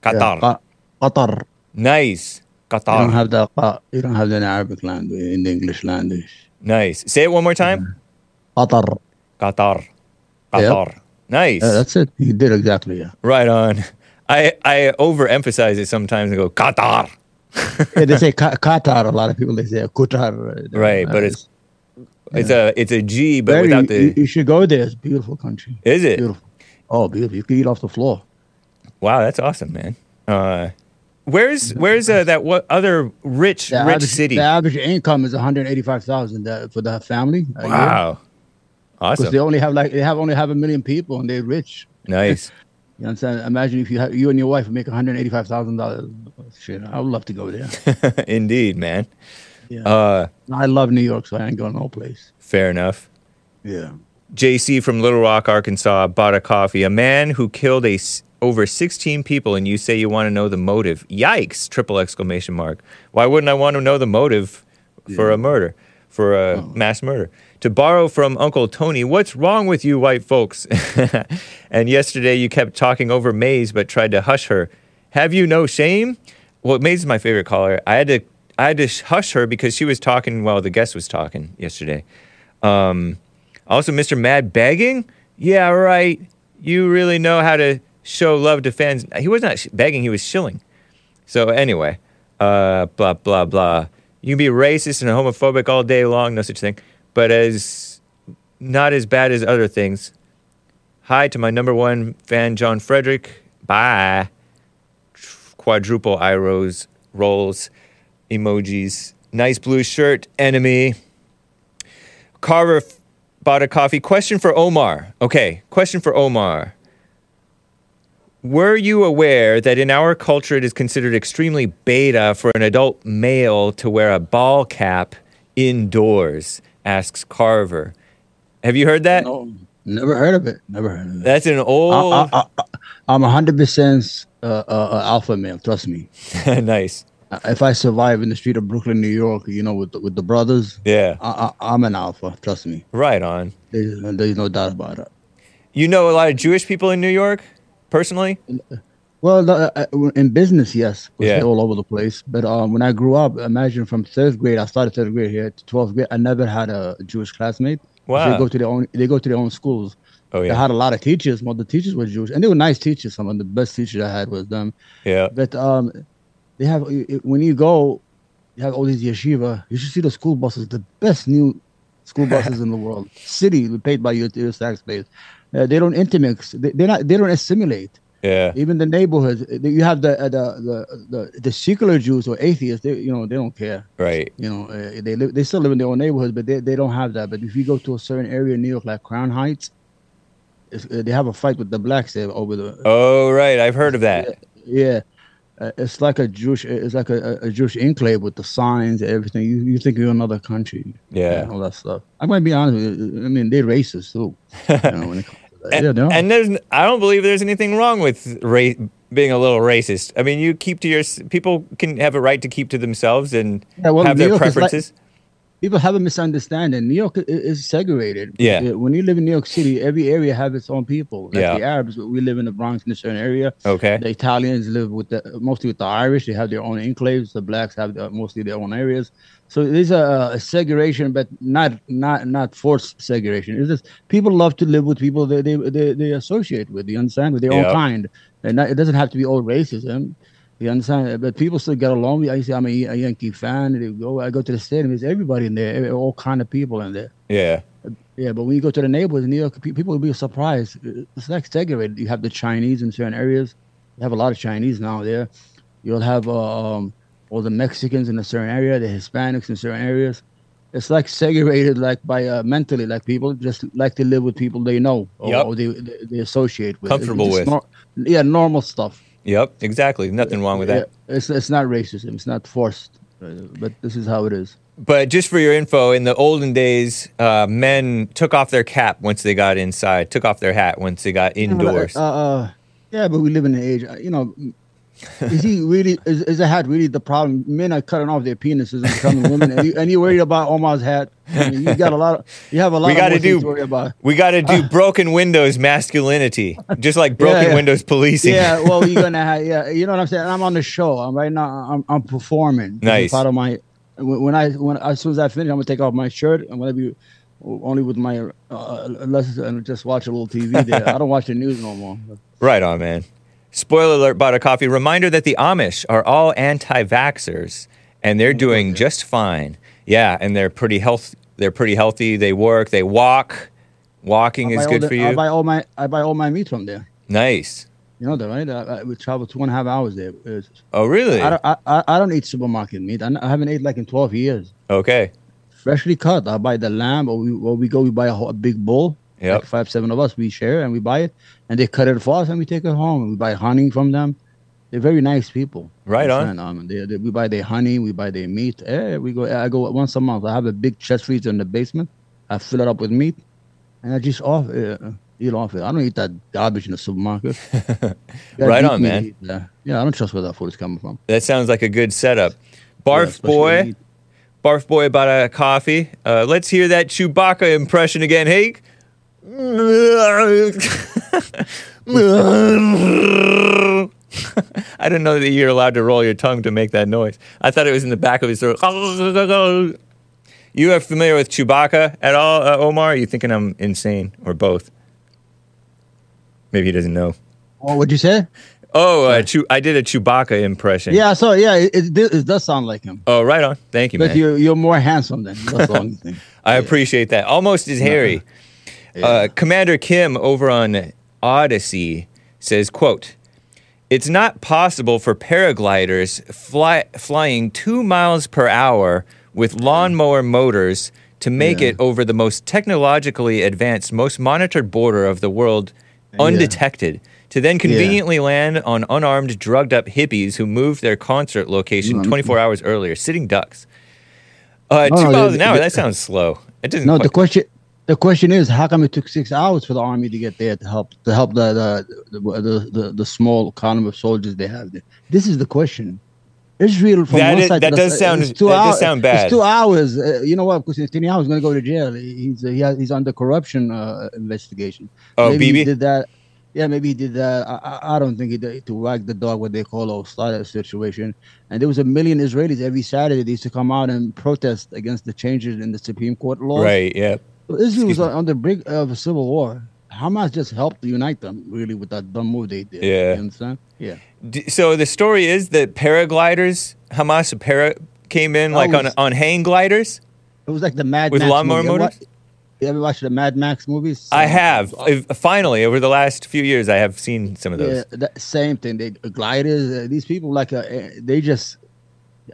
Qatar. Yeah, Qatar. Nice. Qatar. You don't have the, you don't have the Arabic language, in the English language. Nice. Say it one more time. Yeah. Qatar. Qatar. Qatar. Yep. Nice. Yeah, that's it. You did exactly, yeah. Right on. I, I overemphasize it sometimes and go, Qatar. Yeah, they say Q- Qatar. A lot of people, they say Qatar. Right, but it's yeah. it's a it's a G, but Very, without the... You, you should go there. It's a beautiful country. Is it? Beautiful. Oh, beautiful. You can eat off the floor. Wow, that's awesome, man. Uh, where's where's uh, that what other rich, the rich average, city? The average income is one hundred eighty-five thousand dollars for the family. Wow. Year. Awesome. Because they only have like they have only have a million people and they're rich. Nice. You know what I'm saying? Imagine if you have, you and your wife make one hundred eighty-five thousand dollars. Shit, I would love to go there. Indeed, man. Yeah. Uh, I love New York, so I ain't going no place. Fair enough. Yeah. J C from Little Rock, Arkansas, bought a coffee. A man who killed a s- over sixteen people, and you say you want to know the motive. Yikes! Triple exclamation mark. Why wouldn't I want to know the motive yeah. for a murder? For a oh. mass murder. To borrow from Uncle Tony, what's wrong with you white folks? And yesterday you kept talking over Maze but tried to hush her. Have you no shame? Well, Maze is my favorite caller. I had to I had to hush her because she was talking while the guest was talking yesterday. Um, also, Mister Mad begging? Yeah, right. You really know how to show love to fans. He was not begging, he was shilling. So anyway, uh, blah, blah, blah. You can be racist and homophobic all day long, no such thing, but as not as bad as other things. Hi to my number one fan, John Frederick. Bye. Quadruple eye rolls, rolls, emojis. Nice blue shirt, enemy. Carver f- bought a coffee. Question for Omar. Okay, question for Omar. Were you aware that in our culture it is considered extremely beta for an adult male to wear a ball cap indoors? Asks Carver. Have you heard that? No, never heard of it. Never heard of it. That's an old... I, I, I, I'm one hundred percent uh, uh, alpha male, trust me. Nice. If I survive in the street of Brooklyn, New York, you know, with the, with the brothers, yeah, I, I, I'm an alpha, trust me. Right on. There's, there's no doubt about it. You know a lot of Jewish people in New York? Personally? Well, uh, in business, yes. Yeah. All over the place. But um, when I grew up, imagine from third grade, I started third grade here to twelfth grade. I never had a Jewish classmate. Wow. They go to their own, they go to their own schools. Oh, yeah. I had a lot of teachers. Well, the teachers were Jewish. And they were nice teachers. Some of the best teachers I had was them. Yeah. But um, they have, when you go, you have all these yeshiva. You should see the school buses, the best new school buses in the world. City, paid by your, your taxpayers. Uh, they don't intermix. They, they're not. They don't assimilate. Yeah. Even the neighborhoods. You have the uh, the, the the the secular Jews or atheists. They you know they don't care. Right. You know uh, they live. They still live in their own neighborhoods, but they, they don't have that. But if you go to a certain area in New York, like Crown Heights, it's, uh, they have a fight with the blacks there over the. Oh right, I've heard of that. Yeah. yeah. Uh, it's like a Jewish. It's like a, a Jewish enclave with the signs and everything. You you think you're in another country. Yeah. And all that stuff. I'm gonna be honest with you. I mean, they're racist too. You know, when it comes And, yeah, no. and there's, I don't believe there's anything wrong with ra- being a little racist. I mean, you keep to your people can have a right to keep to themselves and yeah, well, have New their York preferences. Like, people have a misunderstanding. New York is segregated. Yeah. When you live in New York City, every area has its own people. Like yeah. the Arabs, we live in the Bronx in a certain area. Okay. The Italians live with the, mostly with the Irish. They have their own enclaves. The blacks have the, mostly their own areas. So there's a, a segregation, but not not not forced segregation. It's just people love to live with people that they they, they associate with. You understand? With their yep. own kind, and not, it doesn't have to be all racism. You understand? But people still get along. I say I'm a, a Yankee fan. They go, I go to the stadium. There's everybody in there. All kind of people in there. Yeah. Yeah, but when you go to the neighborhoods in New York, people will be surprised. It's like segregated. You have the Chinese in certain areas. You have a lot of Chinese now there. You'll have um. Or the Mexicans in a certain area, the Hispanics in certain areas. It's like segregated, like by uh, mentally, like people just like to live with people they know or, yep. or they, they associate with. Comfortable with. Nor- yeah, normal stuff. Yep, exactly. Nothing wrong with that. Yeah, it's, it's not racism. It's not forced, but this is how it is. But just for your info, in the olden days, uh, men took off their cap once they got inside, took off their hat once they got indoors. Uh, uh, yeah, but we live in an age, you know, is he really, is, is a hat really the problem? Men are cutting off their penises and becoming women. And, you, and you're worried about Omar's hat. I mean, you got a lot of, you have a lot we gotta of do, to worry about. We got to do uh, broken windows masculinity, just like broken yeah, yeah. windows policing. Yeah, well, you're going to have, yeah, you know what I'm saying? I'm on the show. I'm right now, I'm, I'm performing. Nice. Part of my, when I, when as soon as I finish, I'm going to take off my shirt. I'm going to be only with my, uh, unless and just watch a little T V there. I don't watch the news no more. Right on, man. Spoiler alert, bought a coffee. Reminder that the Amish are all anti-vaxxers, and they're doing just fine. Yeah, and they're pretty health. They're pretty healthy. They work. They walk. Walking is good the, for you. I buy all my. I buy all my meat from there. Nice. You know that, right? I, I would travel two and a half hours there. It's, oh, really? I don't, I, I, I don't eat supermarket meat. I, I haven't ate like in twelve years. Okay. Freshly cut. I buy the lamb, or we, or we go. We buy a, whole, a big bull. Yep. Like five, seven of us, we share and we buy it, and they cut it for us, and we take it home. We buy honey from them. They're very nice people. Right on. Um, they, they, we buy their honey, we buy their meat. Eh, we go. I go once a month. I have a big chest freezer in the basement. I fill it up with meat, and I just off uh, eat off it. I don't eat that garbage in the supermarket. Right on, man. Eat, uh, yeah, I don't trust where that food is coming from. That sounds like a good setup. Barf yeah, boy, barf boy, bought a coffee. Uh, let's hear that Chewbacca impression again, hey. I didn't know that you're allowed to roll your tongue to make that noise. I thought it was in the back of his throat. You are familiar with Chewbacca at all, uh, Omar? Are you thinking I'm insane or both? Maybe he doesn't know. Oh, what'd you say? Oh, uh, Chew- I did a Chewbacca impression. Yeah, so yeah, it, it, it does sound like him. Oh, right on. Thank you, but man. But you're, you're more handsome than him. That's the only thing. I yeah. appreciate that. Almost as hairy. Uh-huh. Yeah. Uh, Commander Kim over on Odyssey says, quote, "It's not possible for paragliders fly, flying two miles per hour with lawnmower motors to make yeah. it over the most technologically advanced, most monitored border of the world undetected, yeah. to then conveniently yeah. land on unarmed, drugged-up hippies who moved their concert location mm-hmm. twenty-four hours earlier, sitting ducks." Uh, oh, two miles they, an hour, they, that sounds slow. It doesn't no, quite- the question... The question is, how come it took six hours for the army to get there to help to help the the the, the, the, the small column of soldiers they have there? This is the question. Israel from that one is, side that to the does side, sound two that hours, does sound bad. It's two hours. Uh, you know what? Because Netanyahu is going to go to jail. He's uh, he has, he's under corruption uh, investigation. Oh, maybe Bibi? He did that. Yeah, maybe he did that. I, I don't think he did to wag the dog, what they call a starter situation. And there was a million Israelis every Saturday. They used to come out and protest against the changes in the Supreme Court laws. Right. Yeah. So Israel was on the brink of a civil war. Hamas just helped unite them, really, with that dumb move they did. Yeah. You understand? Yeah. D- so the story is that paragliders, Hamas para- came in like was, on on hang gliders? It was like the Mad with Max With lawnmower movie. motors? You ever watched the Mad Max movies? So I have. Finally, over the last few years, I have seen some of those. Yeah, that same thing. They gliders, uh, these people, like, uh, they just...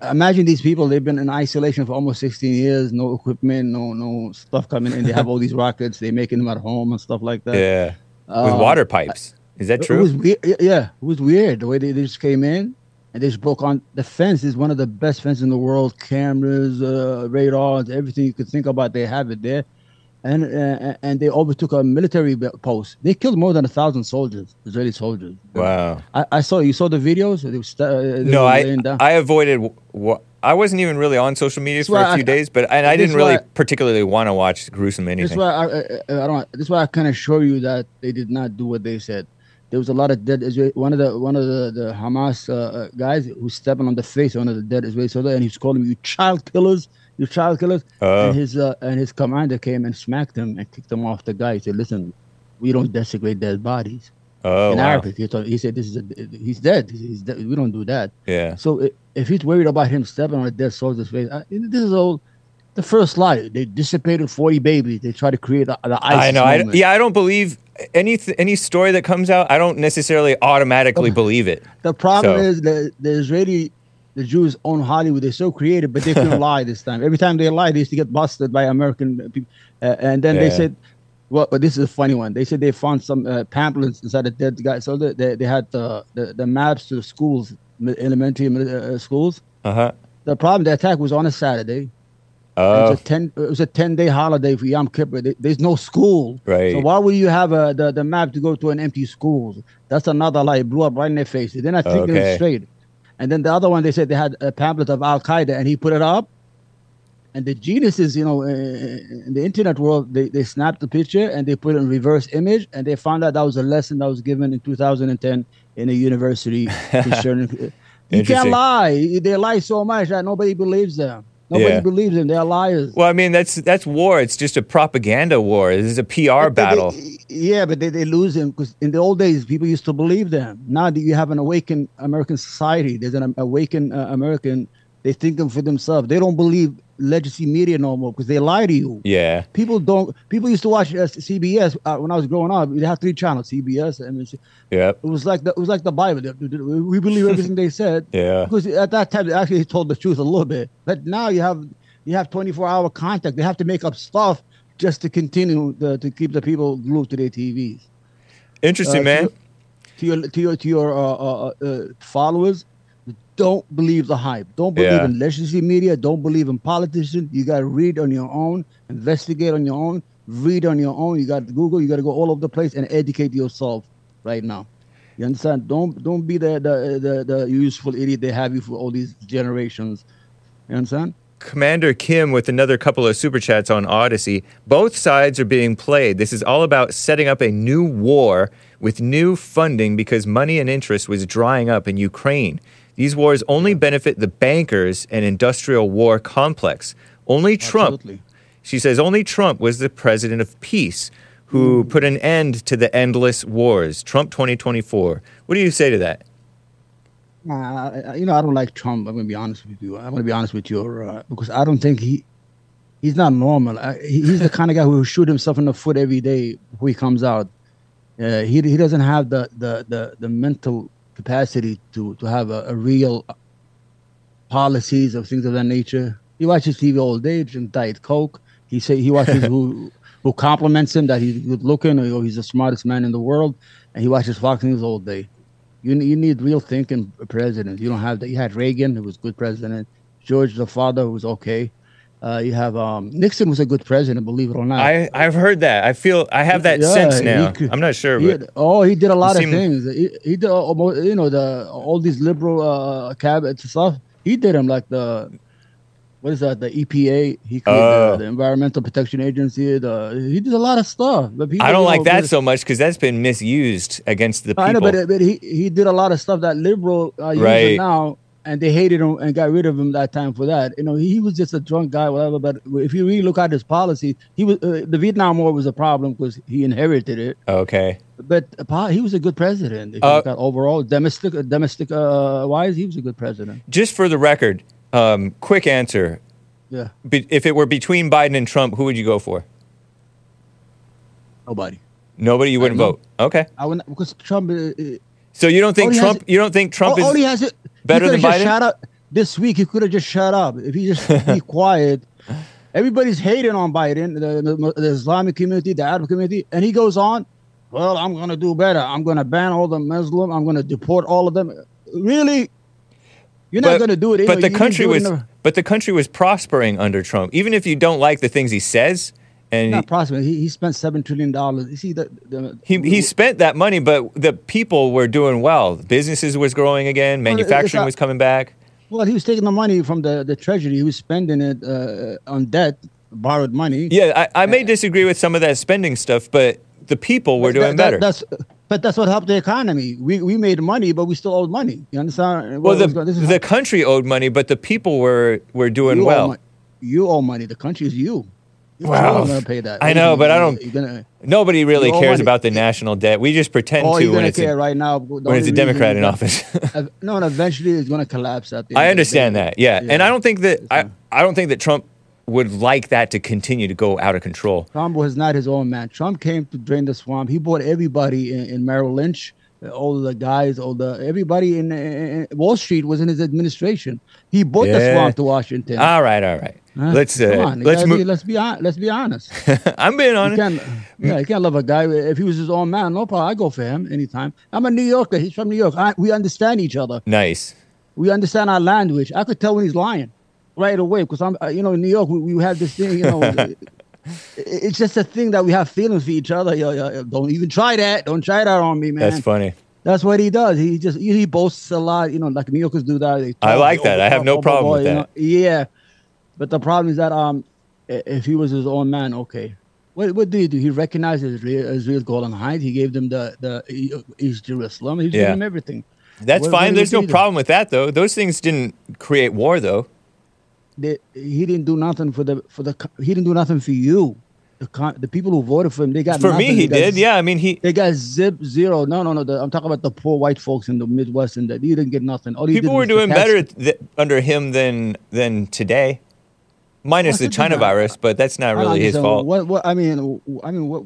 Imagine these people, they've been in isolation for almost sixteen years, no equipment, no no stuff coming in. They have all these rockets, they're making them at home and stuff like that. Yeah. With uh, water pipes. Is that true? It was weird. Yeah, it was weird the way they, they just came in and they just broke on. The fence is one of the best fences in the world. Cameras, uh, radars, everything you could think about, they have it there. And uh, and they overtook a military post. They killed more than a thousand soldiers, Israeli soldiers. Wow! I, I saw you saw the videos. They st- uh, they no, I I avoided. Wh- I wasn't even really on social media that's for a few I, days, but and I didn't really I, particularly want to watch gruesome anything. That's why I, I, I don't. That's why I can assure you that they did not do what they said. There was a lot of dead Israeli. One of the one of the, the Hamas uh, guys who's stepping on the face of one of the dead Israeli soldiers, and he's calling you child killers. The child killers, uh, and his uh, and his commander came and smacked him and kicked him off the guy. He said, "Listen, we don't desecrate dead bodies." Oh, in wow. Arabic, he, told, he said, "This is a, he's dead. He's dead. We don't do that." Yeah. So if he's worried about him stepping on a dead soldier's face, I, this is all the first lie. They dissipated forty babies. They try to create the, the ISIS. I know. I, yeah, I don't believe any th- any story that comes out. I don't necessarily automatically believe it. The problem so. is the the Israeli. The Jews own Hollywood. They're so creative, but they couldn't lie this time. Every time they lied, they used to get busted by American people. Uh, and then yeah. they said, Well, but this is a funny one. They said they found some uh, pamphlets inside a dead guy. So they they, they had the, the the maps to schools, elementary uh, schools. Uh huh. The problem, the attack was on a Saturday. Uh, it was a ten. It was a ten-day holiday for Yom Kippur. There's no school. Right. So why would you have a, the the map to go to an empty school? That's another lie. It blew up right in their faces. They're not thinking okay. straight. And then the other one, they said they had a pamphlet of Al Qaeda, and he put it up. And the geniuses, you know, in the internet world, they, they snapped the picture and they put it in reverse image, and they found out that was a lesson that was given in two thousand ten in a university. Concerning, you can't lie. They lie so much that nobody believes them. Nobody yeah. believes them. They're liars. Well, I mean, that's that's war. It's just a propaganda war. This is a P R but battle. They, yeah, but they, they lose them because in the old days, people used to believe them. Now that you have an awakened American society, there's an awakened uh, American, they think them for themselves. They don't believe legacy media no more because they lie to you. Yeah. People don't. People used to watch uh, C B S uh, when I was growing up. They had three channels: C B S, M S N B C. Yeah. It was like the, it was like the Bible. We believe everything they said. Yeah. Because at that time they actually told the truth a little bit. But now you have you have twenty-four hour contact. They have to make up stuff just to continue the, to keep the people glued to their T Vs. Interesting, uh, man. To your to your to your uh, uh, uh, followers. Don't believe the hype. Don't believe yeah. in legacy media. Don't believe in politicians. You got to read on your own, investigate on your own, read on your own. You got to Google. You got to go all over the place and educate yourself right now. You understand? Don't don't be the the, the, the useful idiot they have you for all these generations. You understand? Commander Kim with another couple of super chats on Odyssey. Both sides are being played. This is all about setting up a new war with new funding because money and interest was drying up in Ukraine. These wars only benefit the bankers and industrial war complex. Only Trump, Absolutely. she says, only Trump was the president of peace who mm. put an end to the endless wars. Trump twenty twenty-four. What do you say to that? Uh, you know, I don't like Trump. I'm going to be honest with you. I'm going to be honest with you uh, because I don't think he, he's not normal. I, he's the kind of guy who will shoot himself in the foot every day before he comes out. Uh, he, he doesn't have the, the, the, the mental capacity to, to have a, a real policies of things of that nature. He watches T V all day, drinks Diet Coke. He say he watches who who compliments him that he's good looking or he's the smartest man in the world, and he watches Fox News all day. You you need real thinking presidents. You don't have that. You had Reagan, who was a good president. George, the father, who was okay. Uh, you have um, Nixon was a good president, believe it or not. I, I've heard that. I feel I have that yeah, sense now. Could, I'm not sure. He had, oh, he did a lot of seemed... things. He, he did almost, you know, the all these liberal uh, cabinet stuff. He did them like the what is that? The E P A. He created uh, the, the Environmental Protection Agency. The, he did a lot of stuff. But people, I don't you know, like that so much because that's been misused against the people. I know, but, but he he did a lot of stuff that liberal uh, right now. And they hated him and got rid of him that time for that. You know, he was just a drunk guy, whatever. But if you really look at his policy, he was uh, the Vietnam War was a problem because he inherited it. Okay. But uh, he was a good president. If uh, you look at overall, domestic, domestic uh, wise, he was a good president. Just for the record, um, quick answer. Yeah. Be- if it were between Biden and Trump, who would you go for? Nobody. Nobody. You wouldn't I mean, vote. Okay. I wouldn't because Trump. Uh, so you don't think Trump? Has, you don't think Trump all, is? All he has it, better than Biden? Shut up. This week, he could have just shut up. If he just be quiet. Everybody's hating on Biden, the, the, the Islamic community, the Arab community. And he goes on, well, I'm going to do better. I'm going to ban all the Muslims. I'm going to deport all of them. Really? You're but, not going to do it. But, know, the country was, a, but the country was prospering under Trump. Even if you don't like the things he says. And not he, prospering. He, he spent seven trillion dollars. You see the, the, he, he spent that money, but the people were doing well. Businesses was growing again. Manufacturing well, not, was coming back. Well, he was taking the money from the, the Treasury. He was spending it uh, on debt, borrowed money. Yeah, I, I may uh, disagree with some of that spending stuff, but the people were doing that, better. That, that's, but that's what helped the economy. We we made money, but we still owed money. You understand? Well, well the, this is the country owed money, but the people were, were doing you well. Owe you owe money. The country is you. Wow. Gonna pay that. I know, but I don't. Gonna, nobody really cares money. About the national debt. We just pretend oh, to when it's a, right now, when it's a Democrat in office. No, and eventually it's going to collapse. At the I understand that. Yeah. yeah, and I don't think that I, I don't think that Trump would like that to continue to go out of control. Trump was not his own man. Trump came to drain the swamp. He bought everybody in, in Merrill Lynch. all the guys, all the everybody in, in Wall Street was in his administration. He bought yeah. the swamp to Washington. All right, all right. Huh? Let's uh, come on. Let's be, let's be on, let's be honest. I'm being honest. You can't, yeah, you can't love a guy if he was his own man. No problem. I go for him anytime. I'm a New Yorker. He's from New York. I, we understand each other. Nice. We understand our language. I could tell when he's lying right away because I'm, you know, in New York we, we have this thing, you know. It's just a thing that we have feelings for each other. Yo, yo, don't even try that. Don't try that on me, man. That's funny. That's what he does. He just he boasts a lot. You know, like New Yorkers do that. They I like that. I have no problem with that. You know? Yeah, but the problem is that um, if he was his own man, okay. What what do you do? He recognized Israel, Israel's Golan Heights. He gave them the the East Jerusalem. He yeah. gave them everything. That's what, fine. What There's no problem with that, though. Those things didn't create war, though. They, he didn't do nothing for the for the he didn't do nothing for you, the the people who voted for him. They got for nothing. me. He, he did, z- yeah. I mean, he they got zip zero. No, no, no. The, I'm talking about the poor white folks in the Midwest, and that he didn't get nothing. All people were doing better th- under him than than today, minus what's the China not, virus. But that's not really his fault. What, what I mean, I mean, what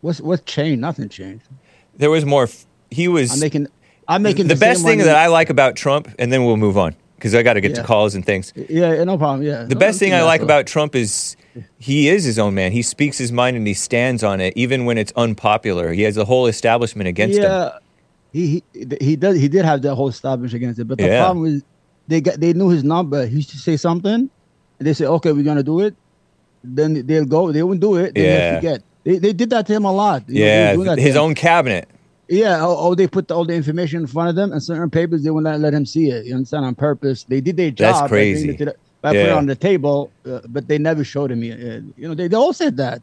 what's what changed? Nothing changed. There was more. F- he was. I'm making. I'm making the, the best thing money. that I like about Trump, and then we'll move on. Because I got to get yeah. to calls and things. Yeah, no problem, yeah. The no, best thing I like about Trump is he is his own man. He speaks his mind and he stands on it, even when it's unpopular. He has the whole establishment against yeah. him. He, he he does. He did have the whole establishment against it. But the yeah. problem is they got, they knew his number. He used to say something, and they say, okay, we're going to do it. Then they'll go. They won't do it. Then yeah. they forget. They, they did that to him a lot. You yeah, know, his own cabinet. Yeah, or, or they put the, all the information in front of them, and certain papers they will not let him see it. You understand? On purpose, they did their job. That's crazy. By, the, by yeah. putting it on the table, uh, but they never showed him. Uh, you know, they, they all said that.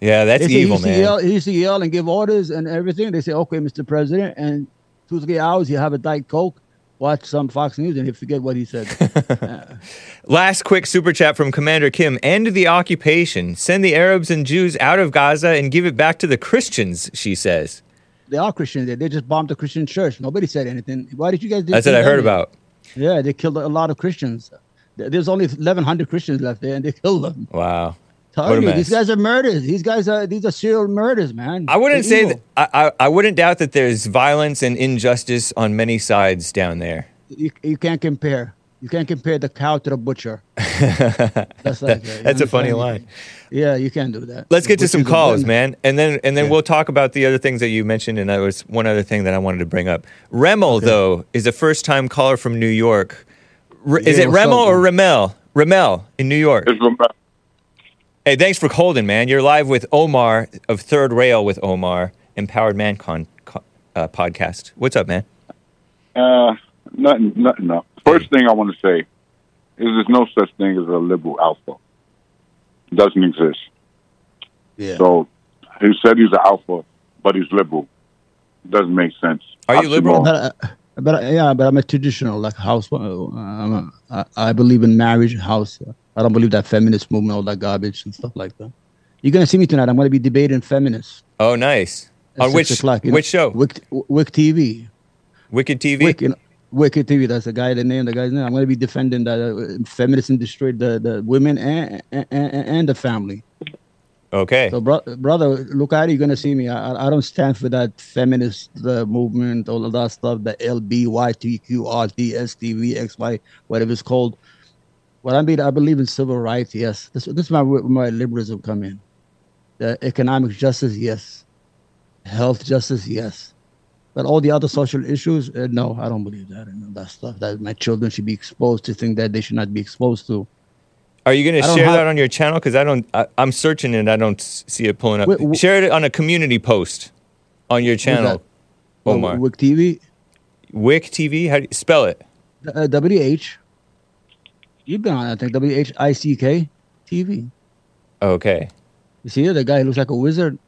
Yeah, that's say, evil, he man. Yell, he used to yell and give orders and everything. They say, "Okay, Mister President," and two or three hours you have a Diet Coke, watch some Fox News, and you forget what he said. uh. Last quick super chat from Commander Kim: end the occupation, send the Arabs and Jews out of Gaza, and give it back to the Christians. She says. They are Christians. They just bombed the Christian church. Nobody said anything. Why did you guys do that? That's what I heard about. Yeah, they killed a lot of Christians. There's only eleven hundred Christians left there, and they killed them. Wow. Tell you, these guys are murders. These guys are these are serial murders, man. I wouldn't They're say that, I, I I wouldn't doubt that there's violence and injustice on many sides down there. You you can't compare. You can't compare the cow to the butcher. That's, like that, that, that's a funny line. Yeah, you can't do that. Let's the get to some calls, man. And then and then yeah. we'll talk about the other things that you mentioned. And there was one other thing that I wanted to bring up. Remel, okay. though, is a first-time caller from New York. Re- yeah, is it Remel or Remel? Remel in New York. It's Remel. Hey, thanks for holding, man. You're live with Omar of Third Rail with Omar, Empowered Man con, con, uh, podcast. What's up, man? Uh, nothing, nothing, no. First thing I want to say is there's no such thing as a liberal alpha. It doesn't exist. Yeah. So he said he's an alpha, but he's liberal. It doesn't make sense. Are you After liberal? But, uh, but yeah, but I'm a traditional, like house. Uh, I'm a, I, I believe in marriage, house. I don't believe that feminist movement, all that garbage and stuff like that. You're gonna see me tonight. I'm gonna be debating feminists. Oh, nice. At On which o'clock, which know? show? Wick, Wick T V. Wicked T V. Wick, you know, Wicked T V, that's the guy, the name, the guy's name. I'm going to be defending that uh, feminism destroyed the, the women and, and and the family. Okay. So, bro- brother, look out, you're going to see me. I, I don't stand for that feminist uh, movement, all of that stuff, the L B Y T Q R D S T V X Y, whatever it's called. What I mean, I believe in civil rights, yes. This, this is my, where my liberalism come in. The economic justice, yes. Health justice, yes. But all the other social issues, uh, no, I don't believe that. And that stuff that my children should be exposed to, things that they should not be exposed to. Are you going to share have, that on your channel? Because I don't, I, I'm searching and I don't see it pulling up. W- w- share it on a community post on your channel, Omar. W- Wick T V. Wick T V. How do you spell it? Uh, W H. You've been on, I think. W H I C K T V. Okay. You see the guy who looks like a wizard.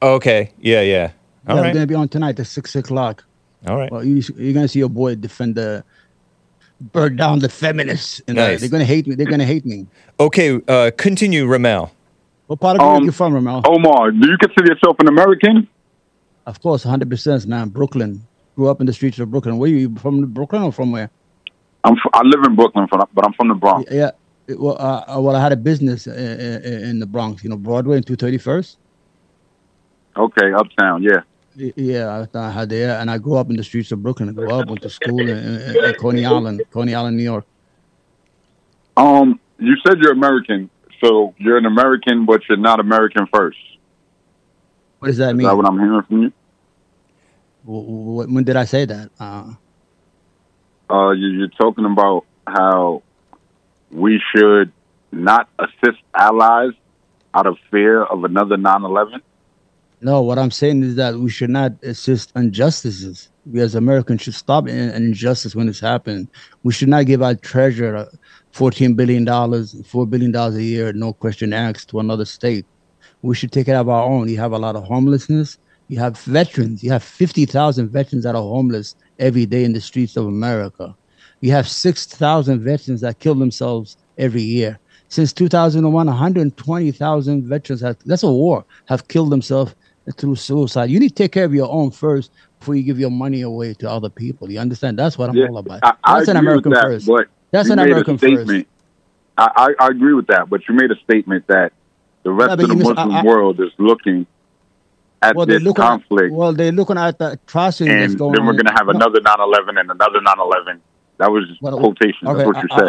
Okay. Yeah. Yeah. Yeah, right. We're going to be on tonight at six o'clock. All right. Well, you, you're going to see your boy defend the, burn down the feminists. And nice. They're going to hate me. They're going to hate me. Okay, uh, continue, Remel. What part of um, you from, Remel? Omar, do you consider yourself an American? Of course, one hundred percent, man. Brooklyn. Grew up in the streets of Brooklyn. Where are you from? Brooklyn or from where? I'm f- I live in Brooklyn, but I'm from the Bronx. Yeah. yeah. Well, uh, well, I had a business in, in the Bronx, you know, Broadway and two thirty-first. Okay, uptown, yeah. Yeah, I had there, and I grew up in the streets of Brooklyn. I grew up, went to school in, in, in Coney Island, Coney Island, New York. Um, you said you're American, so you're an American, but you're not American first. What does that Is mean? Is that what I'm hearing from you? W- w- when did I say that? Uh, uh, you, you're talking about how we should not assist allies out of fear of another nine eleven? No, what I'm saying is that we should not assist injustices. We as Americans should stop an injustice when it's happening. We should not give our treasure fourteen billion dollars, four billion dollars a year, no question asked, to another state. We should take it out of our own. You have a lot of homelessness. You have veterans. You have fifty thousand veterans that are homeless every day in the streets of America. You have six thousand veterans that kill themselves every year. Since two thousand one, one hundred twenty thousand veterans have, that's a war, have killed themselves through suicide. You need to take care of your own first before you give your money away to other people. You understand? That's what I'm yeah, all about. I, I That's an American that, first. That's an American first. I, I, I agree with that, but you made a statement that the rest yeah, of the Muslim miss, I, I, world is looking at well, this looking conflict. At, well, they're looking at the atrocity that's going on. And then we're going to have no. another nine eleven and another nine eleven. That was well, quotation. Okay, that's what you said.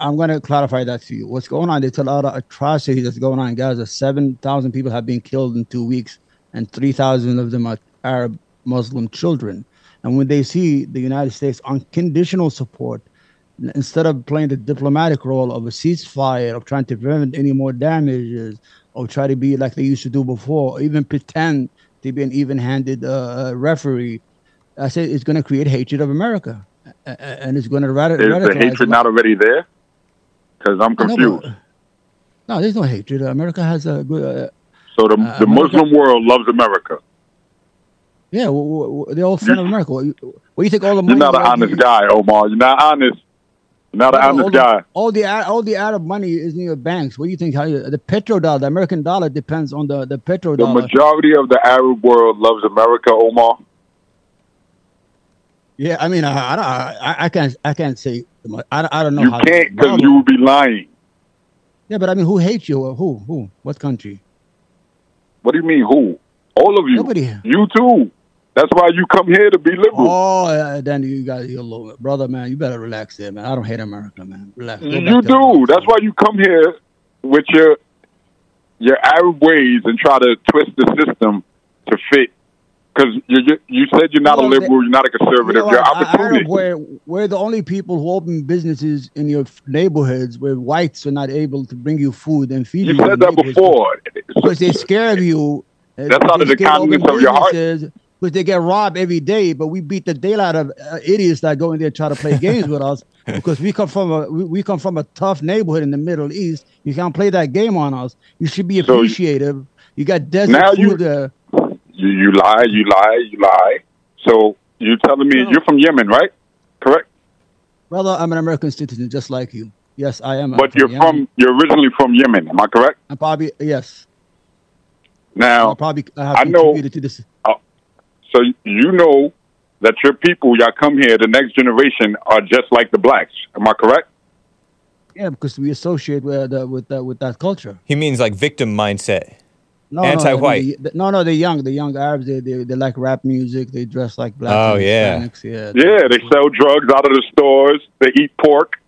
I'm going right? to clarify that to you. What's going on? There's a lot of atrocity that's going on in Gaza. seven thousand people have been killed in two weeks. And three thousand of them are Arab Muslim children. And when they see the United States unconditional support, instead of playing the diplomatic role of a ceasefire, of trying to prevent any more damages, or try to be like they used to do before, or even pretend to be an even-handed uh, referee, I say it's going to create hatred of America. And it's going to radicalize. Is the hatred not already there? Because I'm confused. No, no, there's no hatred. America has a good... Uh, So the, uh, the Muslim world loves America. Yeah, well, well, they're all fans of America. Well, you, well, you think all the money... You're not an honest guy, Omar. You're not honest. You're not an honest guy. All the all the Arab money is in your banks. What do you think? How you, the petrodollar, the American dollar depends on the, the petrodollar. The majority of the Arab world loves America, Omar. Yeah, I mean, I, I, I, can't, I can't say... I, I don't know you how... You can't because you would be lying. Yeah, but I mean, who hates you? Or who? Who? What country? What do you mean, who? All of you. Nobody. You too. That's why you come here to be liberal. Oh, then you got your little brother, man. You better relax there, man. I don't hate America, man. Relax. You do. America. That's why you come here with your your Arab ways and try to twist the system to fit. Because you you said you're not well, a liberal, they, you're not a conservative. You know, you're opportunist. We're, we're the only people who open businesses in your neighborhoods where whites are not able to bring you food and feed you. You said that before. Because they're scared of you. That's out of the kindness of your heart. Because they get robbed every day, but we beat the daylight out of uh, idiots that go in there and try to play games with us. Because we come from a we, we come from a tough neighborhood in the Middle East. You can't play that game on us. You should be appreciative. So you, you got desert food there. You, you lie, you lie, you lie. So you're telling me no. You're from Yemen, right? Correct? Brother, I'm an American citizen just like you. Yes, I am. But I'm you're from, from you're originally from Yemen, am I correct? I'm probably, yes. Now, probably, I, have I know, to this. Uh, so you know that your people, y'all come here, the next generation are just like the blacks, am I correct? Yeah, because we associate with, uh, with, uh, with that culture. He means like victim mindset. No, anti-white. No, no, no, they're young. The young Arabs, they, they they like rap music. They dress like black. Oh, yeah. Yeah, yeah, they sell drugs out of the stores. They eat pork.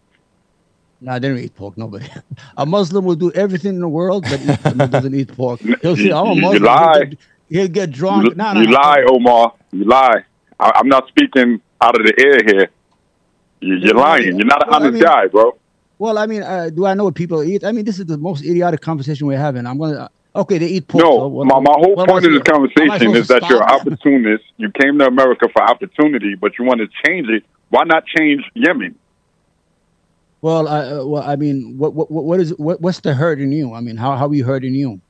No, nah, they don't eat pork, nobody. A Muslim will do everything in the world, but he doesn't eat pork. He'll say, I'm a Muslim. You lie. He'll get, he'll get drunk. You, no, no, you no, lie, no. Omar. You lie. I, I'm not speaking out of the air here. You, you're yeah, lying. Yeah. You're not an well, honest I mean, guy, bro. Well, I mean, uh, do I know what people eat? I mean, this is the most idiotic conversation we're having. I'm going to... Uh, Okay, they eat pork. No, so what, my, my whole what point of this conversation is that you're an opportunist. You came to America for opportunity, but you want to change it. Why not change Yemen? Well, I, uh, well, I mean, what, what, what is, what, what's the hurt in you? I mean, how, how are you hurting you?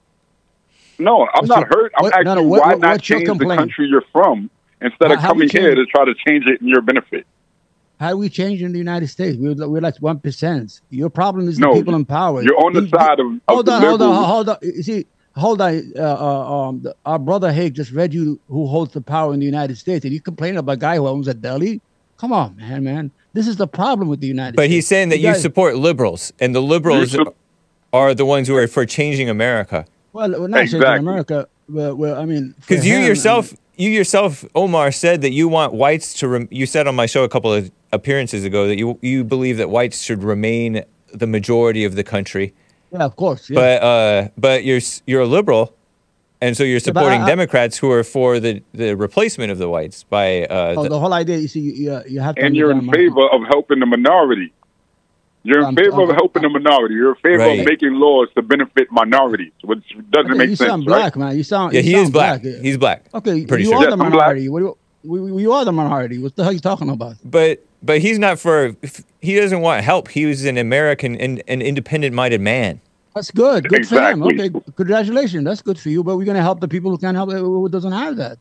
No, I'm what's not your, hurt. I'm what, asking no, no, what, why what, not change the country you're from instead well, of coming here to try to change it in your benefit? How do we change in the United States? We're, we're like one percent. Your problem is the no, people in power. You're on the you, side of, of hold on, the hold on, hold on. You see, hold on. Uh, uh, um, the, our brother Haig just read you who holds the power in the United States, and you complain about a guy who owns a deli? Come on, man, man. This is the problem with the United but States. But he's saying that you, guys, you support liberals, and the liberals su- are the ones who are for changing America. Well, we're not exactly. changing America. Well, well, I mean, because you him, yourself. I mean, you yourself, Omar, said that you want whites to, rem- you said on my show a couple of appearances ago that you you believe that whites should remain the majority of the country. Yeah, of course. Yeah. But uh, but you're you're a liberal, and so you're supporting yeah, I, Democrats who are for the, the replacement of the whites by. Uh, oh, the, the whole idea is you you, you have to. And you're in favor of helping the minority. You're in favor of helping the minority. You're in favor right. of making laws to benefit minorities, which doesn't okay, make you sense. You sound black, right? man. You sound. Yeah, you he sound is black. black. He's black. Okay, pretty you sure. are yes, the minority. We, we, we are the minority. What the hell are you talking about? But but he's not for. He doesn't want help. He was an American and an independent-minded man. That's good. Good exactly. for him. Okay, congratulations. That's good for you. But we're gonna help the people who can't help. Who doesn't have that.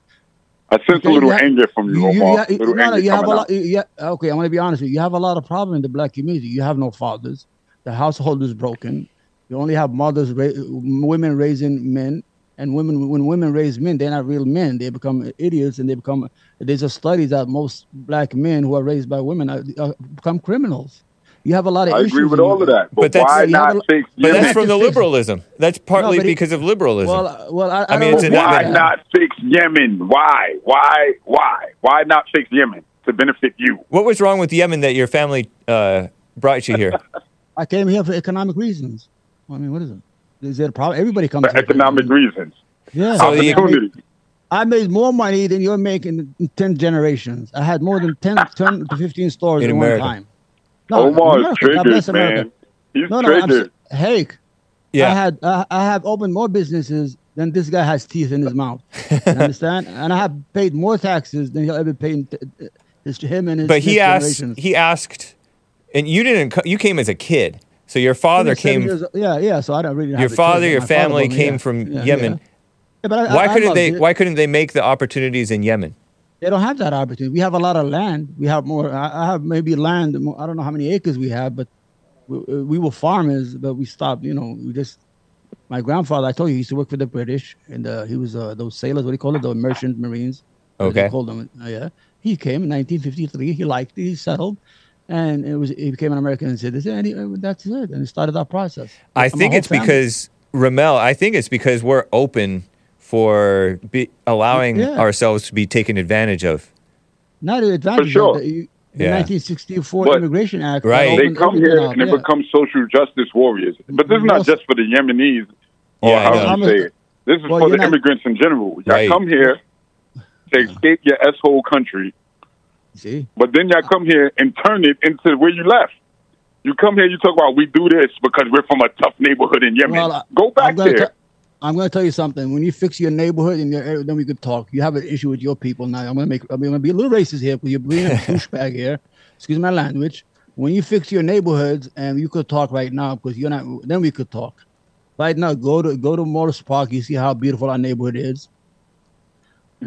I sense okay, a little have, anger from you, Omar. You, you, you, no, you have a lot, you, okay, I'm going to be honest with you. You have a lot of problems in the black community. You have no fathers. The household is broken. You only have mothers, ra- women raising men. And women, when women raise men, they're not real men. They become idiots, and they become. There's a study that most black men who are raised by women are, are, become criminals. You have a lot of I issues. I agree with all of that. But, but that's, why not a, fix But that's from the liberalism. That's partly no, it, because of liberalism. Well, uh, well I, I, I mean, it's why not, not fix Yemen? Why? Why? Why? Why not fix Yemen to benefit you? What was wrong with Yemen that your family uh, brought you here? I came here for economic reasons. I mean, what is it? Is there a problem? Everybody comes for here. Economic for reasons. Yeah. So Opportunity. The, I made more money than you're making in ten generations. I had more than ten, ten to fifteen stores in, in one time. No, Omar is triggered, man. He's no, no, triggered. Hey, yeah. I had I, I have opened more businesses than this guy has teeth in his mouth. You understand? And I have paid more taxes than he'll ever pay in t- t- him and his. But he asked. He asked, and you didn't. You came as a kid, so your father came. Years, yeah, yeah. So I don't really. Your have father, your family father came me, from yeah, Yemen. Yeah, yeah. Yeah, but I, why I, I couldn't they? It. Why couldn't they make the opportunities in Yemen? They don't have that opportunity. We have a lot of land. We have more. I have maybe land. I don't know how many acres we have, but we, we were farmers. But we stopped. You know, we just. My grandfather, I told you, he used to work for the British, and uh, he was uh, those sailors. What do you call it? The merchant marines. Okay. They called them. Uh, yeah. He came in nineteen fifty-three. He liked it. He settled, and it was. He became an American citizen, and he, uh, that's it. And it started our process. I and think it's family. because Ramel. I think it's because we're open. For be allowing yeah. ourselves to be taken advantage of, not advantage. For sure. Of the, the yeah. nineteen sixty-four but, Immigration Act. Right. They come here and yeah. they become social justice warriors. But this is not just for the Yemenis, or yeah, how you say it. This is well, for the not, immigrants in general. Y'all right. come here to escape your asshole country. See. But then y'all come here and turn it into where you left. You come here, you talk about we do this because we're from a tough neighborhood in Yemen. Well, go back there. T- I'm going to tell you something. When you fix your neighborhood, and your, then we could talk. You have an issue with your people now. I'm going to make. I'm going to be a little racist here because you're being a douchebag here. Excuse my language. When you fix your neighborhoods, and you could talk right now because you're not. Then we could talk. Right now, go to go to Morris Park. You see how beautiful our neighborhood is.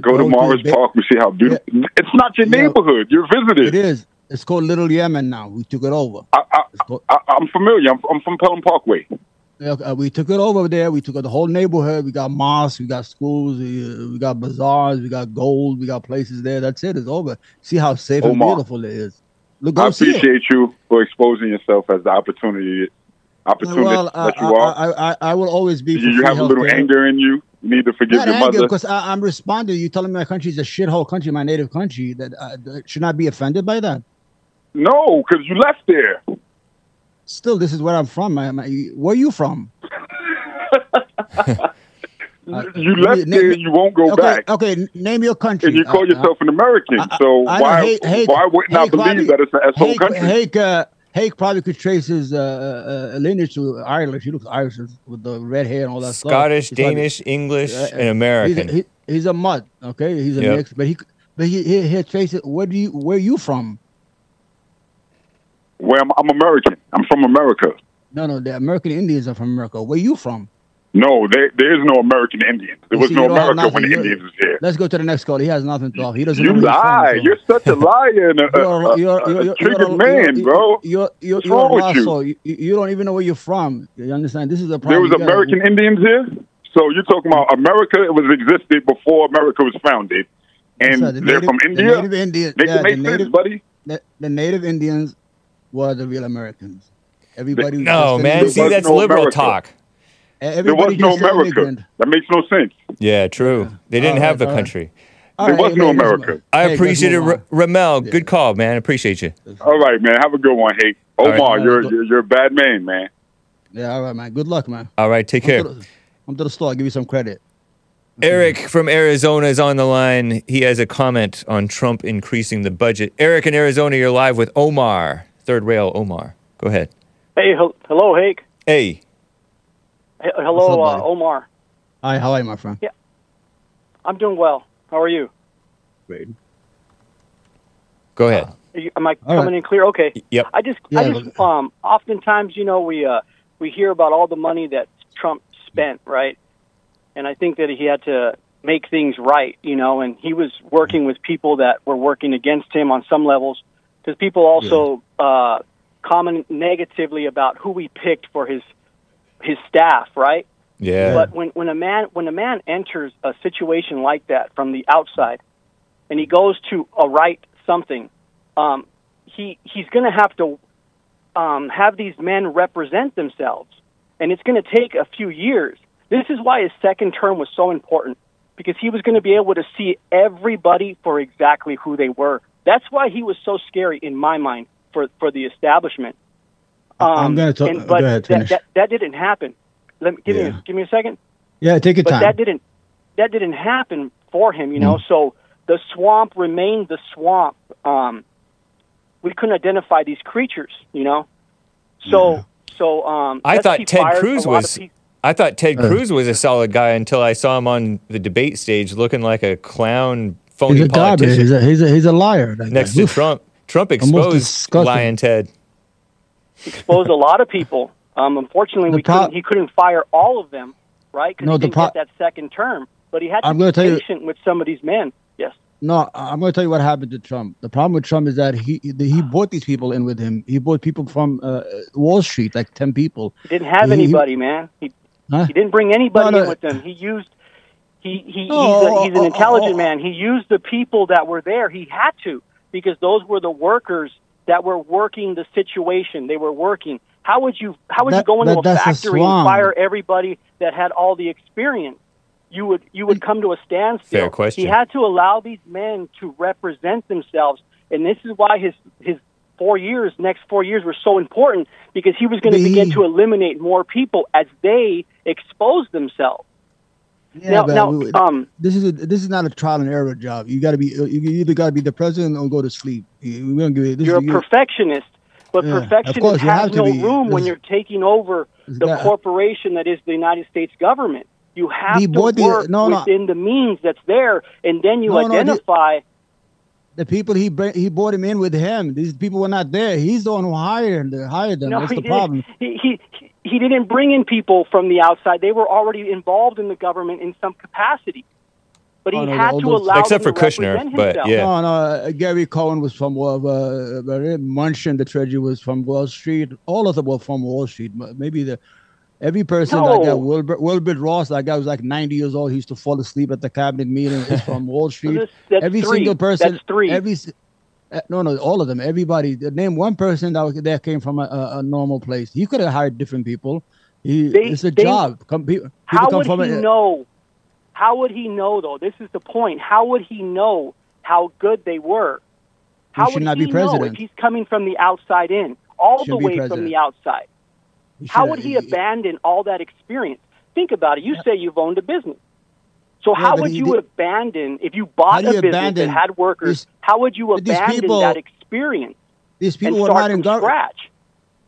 Go, go to Morris to Park. We see how beautiful. Yeah. It's not your neighborhood. You're visited. It is. It's called Little Yemen now. We took it over. I, I, called- I, I'm familiar. I'm, I'm from Pelham Parkway. Uh, we took it over there. We took the whole neighborhood. We got mosques. We got schools. We, we got bazaars. We got gold. We got places there. That's it. It's over. See how safe Omar, and beautiful it is. Look, I appreciate you for exposing yourself as the opportunity, opportunity well, uh, that you are. I, I, I, I will always be. You, you have a little care. Anger in you. You need to forgive Not your anger, mother. Because I, I'm responding. You telling me my country is a shithole country, my native country. That I, that should not be offended by that. No, because you left there. Still, this is where I'm from. I, my, where are you from? uh, you left name, there. You won't go okay, back. Okay, name your country. And you call uh, yourself uh, an American. I, I, so I why hate, hate, why wouldn't I believe probably, that it's an asshole hate, country? Hake uh, Hake probably could trace his uh, uh, lineage to Irish. He looks Irish with the red hair and all that Scottish, stuff. Scottish, Danish, probably, English, uh, and American. He's a, he, he's a mutt. Okay, he's a yep. mix. But he, but he, he, he traces. Where do you? Where are you from? Well, I'm, I'm American. I'm from America. No, no, the American Indians are from America. Where you from? No, there, there is no American Indian. There you was see, no America nothing. when the Indians was here. Let's go to the next call. He has nothing to offer. He doesn't. You lie. You're such a liar and a, a, you're, a, you're, a triggered you're, man, you're, bro. You're, you're, What's you're wrong with you? you? You don't even know where you're from. You understand? This is a problem. There was gotta, American you, Indians here? So you're talking about America. It was existed before America was founded. And the they're native, from India? The native Indians. They yeah, can make the native, sense, buddy. The, the native Indians... were the real Americans. Everybody. No, man. See, that's no liberal America. talk. Everybody there was no America. Immigrant. That makes no sense. Yeah, true. They didn't right, have the right. country. All there right, was no America. I appreciate hey, it, Ramel. Yeah. Good call, man. I appreciate you. All right, man. Have a good one. Hey, Omar, right. you're, you're you're a bad man, man. Yeah, all right, man. Good luck, man. All right, take care. I'm to the, I'm to the store. I'll give you some credit. Eric from Arizona is on the line. He has a comment on Trump increasing the budget. Eric in Arizona, you're live with Omar, Third Rail Omar. Go ahead. Hey, he- hello, Hake. Hey. Hey hello, up, uh, Omar. Hi, how are you, my friend? Yeah, I'm doing well. How are you? Great. Go ahead. Uh, you, am I all coming right. in clear? Okay. Y- yep. I just, yeah, I just, um, oftentimes, you know, we uh, we hear about all the money that Trump spent, right? And I think that he had to make things right, you know, and he was working with people that were working against him on some levels, because people also yeah. uh, comment negatively about who he picked for his his staff, right? Yeah. But when, when a man when a man enters a situation like that from the outside, and he goes to a right something, um, he he's going to have to um, have these men represent themselves, and it's going to take a few years. This is why his second term was so important, because he was going to be able to see everybody for exactly who they were. That's why he was so scary, in my mind, for, for the establishment. Um, I'm going to talk. And, but go ahead, that, that, that didn't happen. Let me give yeah. me give me a second. Yeah, take your but time. But that didn't that didn't happen for him, you know. Mm. So the swamp remained the swamp. Um, we couldn't identify these creatures, you know. So yeah. so um, I thought Ted Cruz was. I thought Ted Cruz was a solid guy until I saw him on the debate stage looking like a clown, phony he's a politician. He's a, he's, a, he's a liar. Next to Trump. Trump exposed Lion Ted. Exposed a lot of people. Um, unfortunately, we pro- couldn't, he couldn't fire all of them, right? Because no, he didn't pro- get that second term. But he had to I'm be patient you, with some of these men. Yes. No, I'm going to tell you what happened to Trump. The problem with Trump is that he he brought these people in with him. He brought people from uh, Wall Street, like ten people. He didn't have he, anybody, he, man. He Huh? He didn't bring anybody no, no. in with him. He used he he oh, he's, a, he's an oh, intelligent oh, oh. man. He used the people that were there. He had to, because those were the workers that were working the situation. They were working. How would you how would that, you go into that, a factory a and fire everybody that had all the experience? You would you would come to a standstill. Fair question. He had to allow these men to represent themselves, and this is why his his four years next four years were so important, because he was going to begin to eliminate more people as they expose themselves. Yeah, now, now we, um, this is a, this is not a trial and error job. You got to be you either got to be the president or go to sleep. We don't give it. This you're is, a perfectionist, but yeah, perfectionist has no be. room this, when you're taking over the that, corporation that is the United States government. You have to work the, no, within no. the means that's there, and then you no, identify. No, the, The people he he brought him in with him. These people were not there. He's the one who hired them. Hired them. No, That's the didn't. problem. He, he he didn't bring in people from the outside. They were already involved in the government in some capacity. But he oh, no, had to those, allow except them for to Kushner. But himself. yeah, no, no. Uh, Gary Cohen was from Wall. Uh, Manchin, the treasurer, was from Wall Street. All of them were from Wall Street. Maybe the every person no. like that. Wilbur, Wilbur Ross, that guy was like ninety years old. He used to fall asleep at the cabinet meeting. He's from Wall Street. That's, that's every three. single person. That's three. Every, uh, no, no, all of them. Everybody. Name one person that was, that came from a, a, a normal place. He could have hired different people. He, they, it's a they, job. Come, people, how people come would from he a, know? How would he know, though? This is the point. How would he know how good they were? How he should would not he be president. Know if he's coming from the outside in, all the way president. from the outside? How would he abandon all that experience? Think about it. You yeah. say you've owned a business. So yeah, how would you did. abandon, if you bought you a business that had workers, these, how would you abandon people, that experience these people and start were not from in gov- scratch?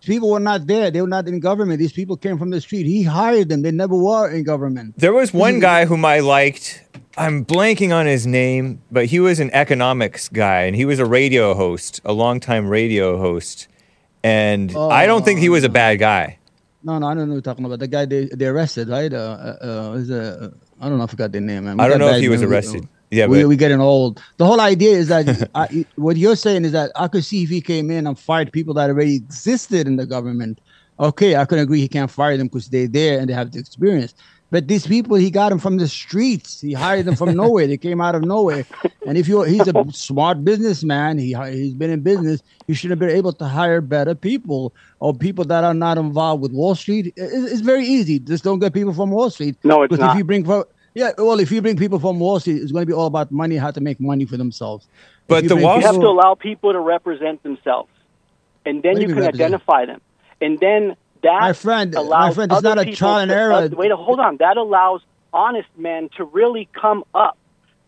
People were not there. They were not in government. These people came from the street. He hired them. They never were in government. There was one guy whom I liked. I'm blanking on his name, but he was an economics guy, and he was a radio host, a longtime radio host. And oh, I don't think he was a bad guy. No, no, I don't know what you're talking about. The guy they, they arrested, right? Uh, uh, uh, is a, I don't know. I forgot their name, man. We I don't know if he was arrested. We, yeah, we, but... We're getting old. The whole idea is that I, what you're saying is that I could see if he came in and fired people that already existed in the government. Okay, I can agree he can't fire them because they're there and they have the experience. But these people, he got them from the streets. He hired them from nowhere. They came out of nowhere. And if you he's a smart businessman, he, he's been in business, he should have been able to hire better people or people that are not involved with Wall Street. It's, it's very easy. Just don't get people from Wall Street. No, it's not. If you bring, Yeah, well, if you bring people from Wall Street, it's going to be all about money, how to make money for themselves. But the Wall Street... You have to allow people to represent themselves. And then you can identify them. And then that my friend, allows my friend, it's not a trial and error. Uh, wait, hold on. That allows honest men to really come up.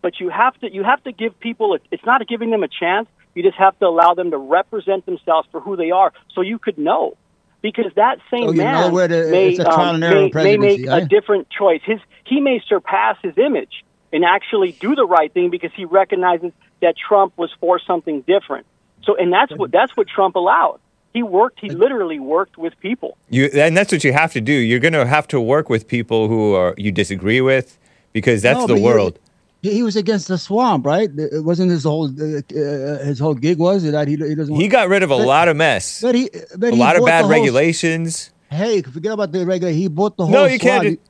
But you have to, you have to give people, a, it's not giving them a chance. You just have to allow them to represent themselves for who they are so you could know. Because that same oh, man know, to, may, um, may, may make eh? a different choice. His, he may surpass his image and actually do the right thing because he recognizes that Trump was for something different. So, and that's what that's what Trump allowed. He worked. He literally worked with people. You, and that's what you have to do. You're going to have to work with people who are you disagree with, because that's no, the world. He, he was against the swamp, right? It wasn't his whole uh, his whole gig was that he, he doesn't. Want he got rid of a but, lot of mess. But he, but a he lot of bad regulations. Whole, hey, forget about the regular. He bought the whole. No, you swamp. Can't.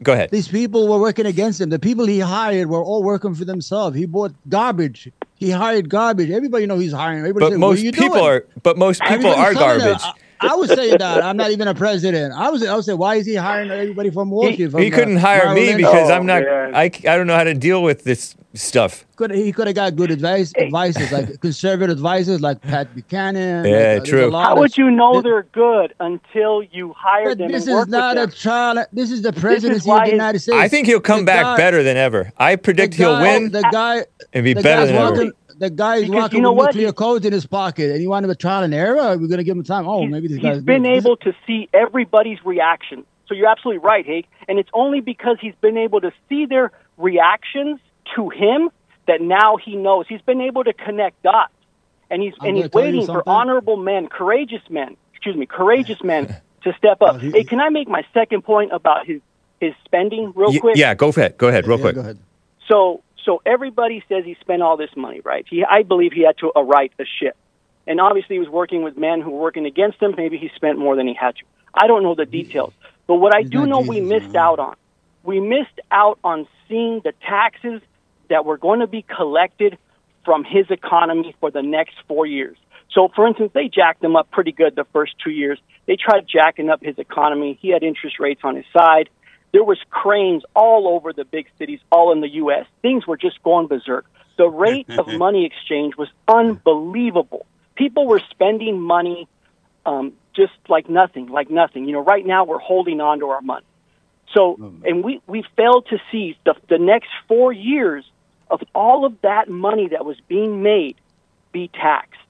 Go ahead. These people were working against him. The people he hired were all working for themselves. He bought garbage. He hired garbage. Everybody knows he's hiring. Everybody but, said, most what are you doing? Are, but most people are garbage. I, I was saying that. I'm not even a president. I was I was saying, why is he hiring everybody from Wall Street? He, he couldn't the, hire me because oh, I'm not, I, I don't know how to deal with this stuff. Could, he could have got good advice, advisors, like conservative advisors like Pat Buchanan. Yeah, like, true. How of, would you know they're good until you hire them this and work with them? This is not a trial. This is the presidency is of the United States. I think he'll come the back guy, better than ever. I predict guy, he'll win. The guy... It'd be the better than ever. Walking, the guy's because walking you know with what? nuclear codes in his pocket, and you want him a trial and error? We're going to give him time. Oh, he's, maybe this guy's He's been able to see everybody's reaction. So you're absolutely right, Hake. And it's only because he's been able to see their reactions to him that now he knows. He's been able to connect dots. And he's I'm and he's waiting for honorable men, courageous men, excuse me, courageous men to step up. Oh, he, hey, can I make my second point about his, his spending real y- quick? Yeah, go ahead. Go ahead, real yeah, quick. Go ahead. So... So everybody says he spent all this money, right? He, I believe he had to uh, right a ship. And obviously he was working with men who were working against him. Maybe he spent more than he had to. I don't know the details. But what I do know we missed out on, we missed out on seeing the taxes that were going to be collected from his economy for the next four years. So, for instance, they jacked him up pretty good the first two years. They tried jacking up his economy. He had interest rates on his side. There was cranes all over the big cities, all in the U S. Things were just going berserk. The rate of money exchange was unbelievable. People were spending money um, just like nothing, like nothing. You know, right now we're holding on to our money. So, and we, we failed to see the, the next four years of all of that money that was being made be taxed.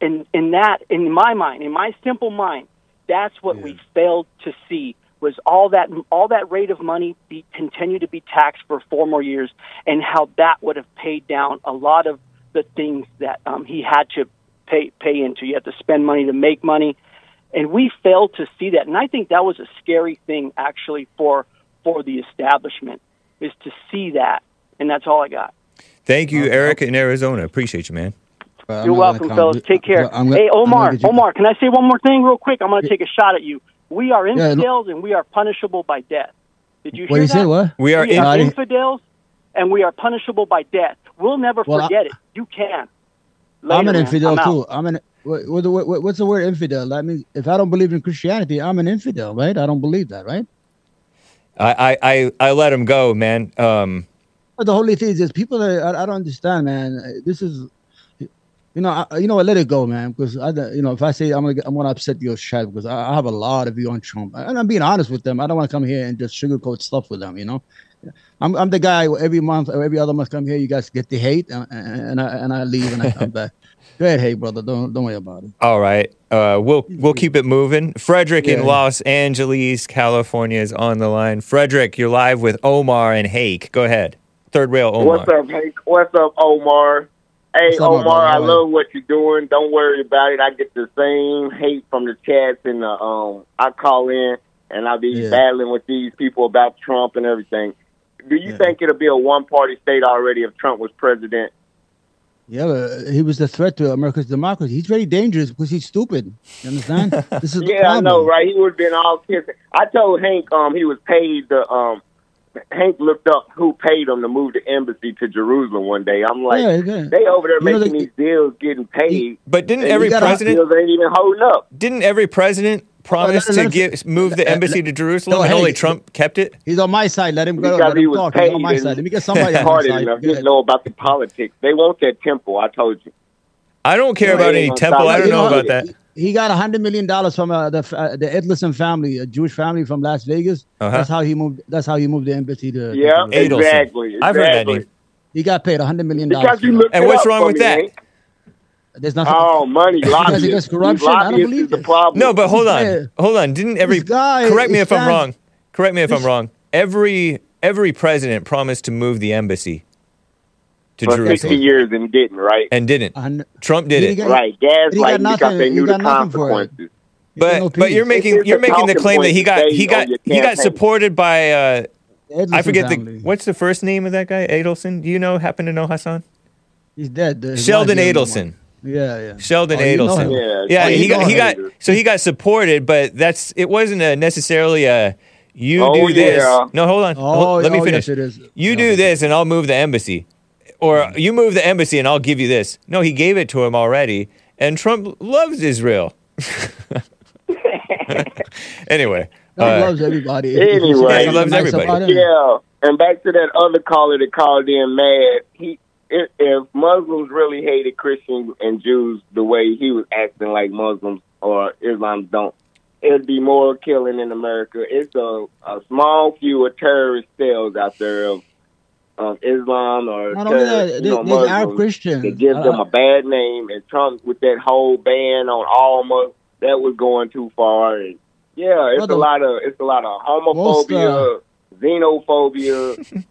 And, and that, in my mind, in my simple mind, that's what yeah. we failed to see. Was all that all that rate of money be, continue to be taxed for four more years, and how that would have paid down a lot of the things that um, he had to pay pay into. You had to spend money to make money, and we failed to see that. And I think that was a scary thing, actually, for for the establishment, is to see that. And that's all I got. Thank you, um, Eric, in Arizona. Appreciate you, man. Well, you're welcome, fellas. Take care. Well, hey, Omar, Omar, can I say one more thing real quick? I'm going to take a shot at you. We are infidels, yeah, and we are punishable by death. Did you hear what you that? Say, what? We are, we are infidels, and we are punishable by death. We'll never well, forget I, it. You can. Later, I'm an infidel, I'm too. I'm an, what, what, what, what's the word infidel? I mean, if I don't believe in Christianity, I'm an infidel, right? I don't believe that, right? I, I, I, I let him go, man. Um, the holy thing is, people, are, I, I don't understand, man. This is... You know, I, you know, I let it go, man, because, I, you know, if I say I'm going to I'm gonna upset your chat, because I, I have a lot of view on Trump. And I'm being honest with them. I don't want to come here and just sugarcoat stuff with them, you know. I'm I'm the guy who every month or every other month come here, you guys get the hate, and, and, I, and I leave and I come back. Go ahead, hey, brother. Don't don't worry about it. All right. Uh, we'll, we'll keep it moving. Frederick yeah. in Los Angeles, California is on the line. Frederick, you're live with Omar and Hake. Go ahead. Third Rail Omar. What's up, Hake? What's up, Omar? Hey, Omar, I love what you're doing. Don't worry about it. I get the same hate from the chats, and the, um, I call in, and I'll be yeah. battling with these people about Trump and everything. Do you yeah. think it'll be a one-party state already if Trump was president? Yeah, but he was the threat to America's democracy. He's very dangerous because he's stupid. You understand? This is yeah, I know, right? He would have been all kissing. I told Hank um, he was paid the... Um, Hank looked up who paid him to move the embassy to Jerusalem one day. I'm like, yeah, yeah. they over there you making know, they, these deals, getting paid. But didn't every president... Deals ain't even holding up. Didn't every president promised well, to give, move the embassy uh, to Jerusalem, no, and hey, only Trump kept it? He's on my side. Let him go. Let him talk. He's on my side. Let me get somebody on my side. Enough. Just know about the politics. They want that temple. I told you. I don't care about any temple. I don't know about that. He got one hundred million dollars from uh, the uh, the Adelson family, a Jewish family from Las Vegas. Uh-huh. That's how he moved. That's how he moved the embassy to. Yeah, to exactly, exactly. I've heard that name. He got paid one hundred million dollars. And what's wrong with me, that? Hank? There's nothing. Oh, money, lobbying. Because of corruption. I don't believe this. No, but hold on, yeah. hold on. Didn't every guy, correct me if I'm wrong? Correct me if this, I'm wrong. Every every president promised to move the embassy to for Jerusalem. fifty years and didn't, right? And didn't. Uh, Trump did, did it, get, right? That's like because nothing, they knew the consequences. But no but you're making you're making the claim that he got he got he got supported by uh, I forget family. the what's the first name of that guy? Adelson. Do you know? Happen to know Hassan? He's dead. Dude. Sheldon Adelson. Yeah, yeah. Sheldon oh, Adelson. You know yeah, yeah. Oh, he got he got so he got supported, but that's it wasn't a necessarily a. You oh, do this. Yeah. No, hold on. Oh, let me oh, finish. Yes, it is. You do this, and I'll move the embassy. Or you move the embassy and I'll give you this. No, he gave it to him already. And Trump loves Israel. Anyway. He uh, loves everybody. Anyway. Yeah, he loves nice everybody. Yeah. And back to that other caller that called in mad. He, if, if Muslims really hated Christians and Jews the way he was acting like Muslims or Islam don't, it'd be more killing in America. It's a, a small few of terrorist cells out there of Um, Islam or uh, there's, you know, there's Arab Christians that gives uh, them a bad name, and Trump with that whole ban on all Muslims, that was going too far. And yeah, it's brother, a lot of it's a lot of homophobia, most, uh, xenophobia.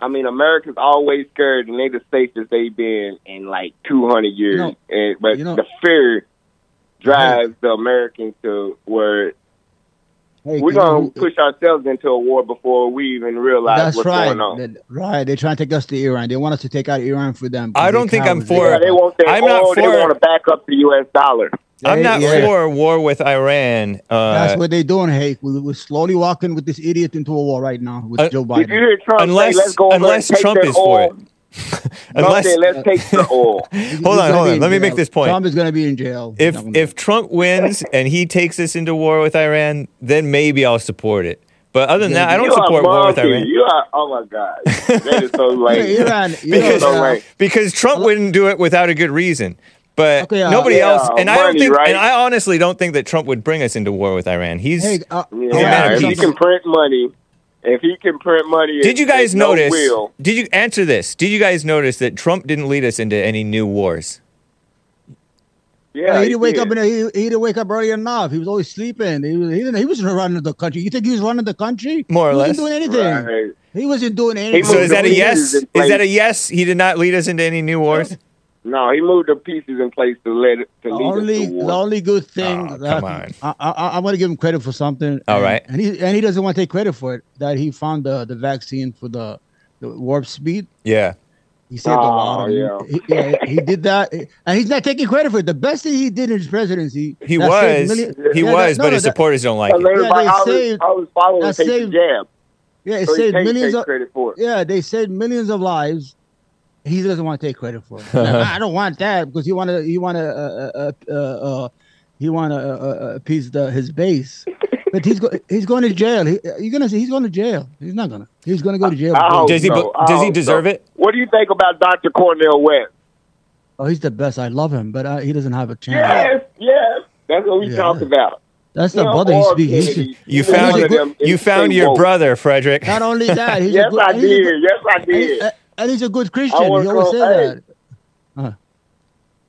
I mean, America's always scared, and they the safest they've been in like two hundred years. You know, and, but you know, the fear drives hey, the Americans to where hey, we're gonna you, push ourselves into a war before we even realize that's what's right. going on. That, right, they're trying to take us to Iran. They want us to take out Iran for them. I don't think cowards. I'm for. Yeah, they want their I'm oil. Not for. They want to back up the U S dollar. They, I'm not yeah. for a war with Iran. Uh, that's what they're doing, Hank. We, we're slowly walking with this idiot into a war right now with uh, Joe Biden. Did you hear Trump unless say, let's go unless and take Trump is oil. for it. Unless Trump, let's take the oil. hold on, hold on. Let me make this point. Trump is going to be in jail. If if Trump wins and he takes us into war with Iran, then maybe I'll support it. But other than that, I don't support war with Iran. You are, oh my God, that is so lame. Iran, because, so lame. because Trump wouldn't do it without a good reason. But okay, uh, nobody yeah, else, and money, I don't think, right? and I honestly don't think that Trump would bring us into war with Iran. He's hey, uh, yeah, yeah, if he can print money. If he can print money, did you guys notice? No did you answer this? Did you guys notice that Trump didn't lead us into any new wars? Yeah, uh, he didn't wake did. up. In a, he, he didn't wake up early enough. He was always sleeping. He was. He, didn't, he wasn't running the country. You think he was running the country? More or he less. He wasn't doing anything. Right. He wasn't doing anything. So is that a yes? Is that a yes? He did not lead us into any new wars. No, he moved the pieces in place to let it, to the lead only, us to war. The only good thing. Oh, that, come on. I, I, I want to give him credit for something. All and, right. And he and he doesn't want to take credit for it. That he found the, the vaccine for the, the warp speed. Yeah. He saved oh, a lot. Of yeah. He, yeah. He did that, and he's not taking credit for it. The best thing he did in his presidency. He was. Million, he yeah, was, that, no, but his that, supporters don't like it. Yeah, they I, saved, I was following that take saved, the jab. Yeah, it so saved millions of. Yeah, they saved millions of lives. He doesn't want to take credit for it. Now, I don't want that because he want to. He want to. Uh, uh, uh, uh, he want to uh, uh, appease the, his base. But he's go, he's going to jail. He, you're gonna see he's going to jail. He's not gonna. He's going to go to jail. I, I does he? So. Does he deserve so. it? What do you think about Doctor Cornel West? Oh, he's the best. I love him, but uh, he doesn't have a chance. Yes, yes. That's what we yeah. talk about. That's you the know, brother he's speaking. You found good, you found your woke. brother, Frederick. Not only that, he's yes, a good, I did. Good, yes, I did. Yes, I did. And he's a good Christian. He always go, said hey, that. Uh,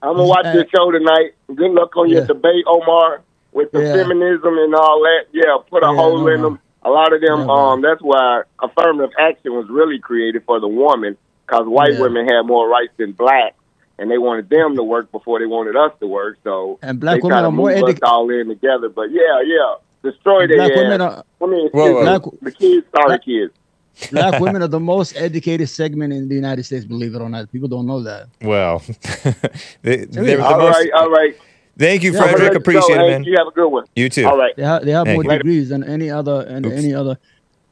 I'm going to watch uh, your show tonight. Good luck on yeah. your debate, Omar, with the yeah. feminism and all that. Yeah, put a yeah, hole no, in them. A lot of them, no, um, that's why affirmative action was really created for the woman, because white yeah. women had more rights than black, and they wanted them to work before they wanted us to work. So and black women are more educated. all in together. But yeah, yeah, destroy their ass. Women are, I mean, whoa, whoa. Black, the kids, sorry, black, kids. Black women are the most educated segment in the United States, believe it or not. People don't know that. Well, they, they're all the most, right, all right. Thank you, yeah, Frederick. Appreciate go. it, man. Hey, you have a good one. You too. All right. They, ha- they have thank more you. degrees than any other. And any other.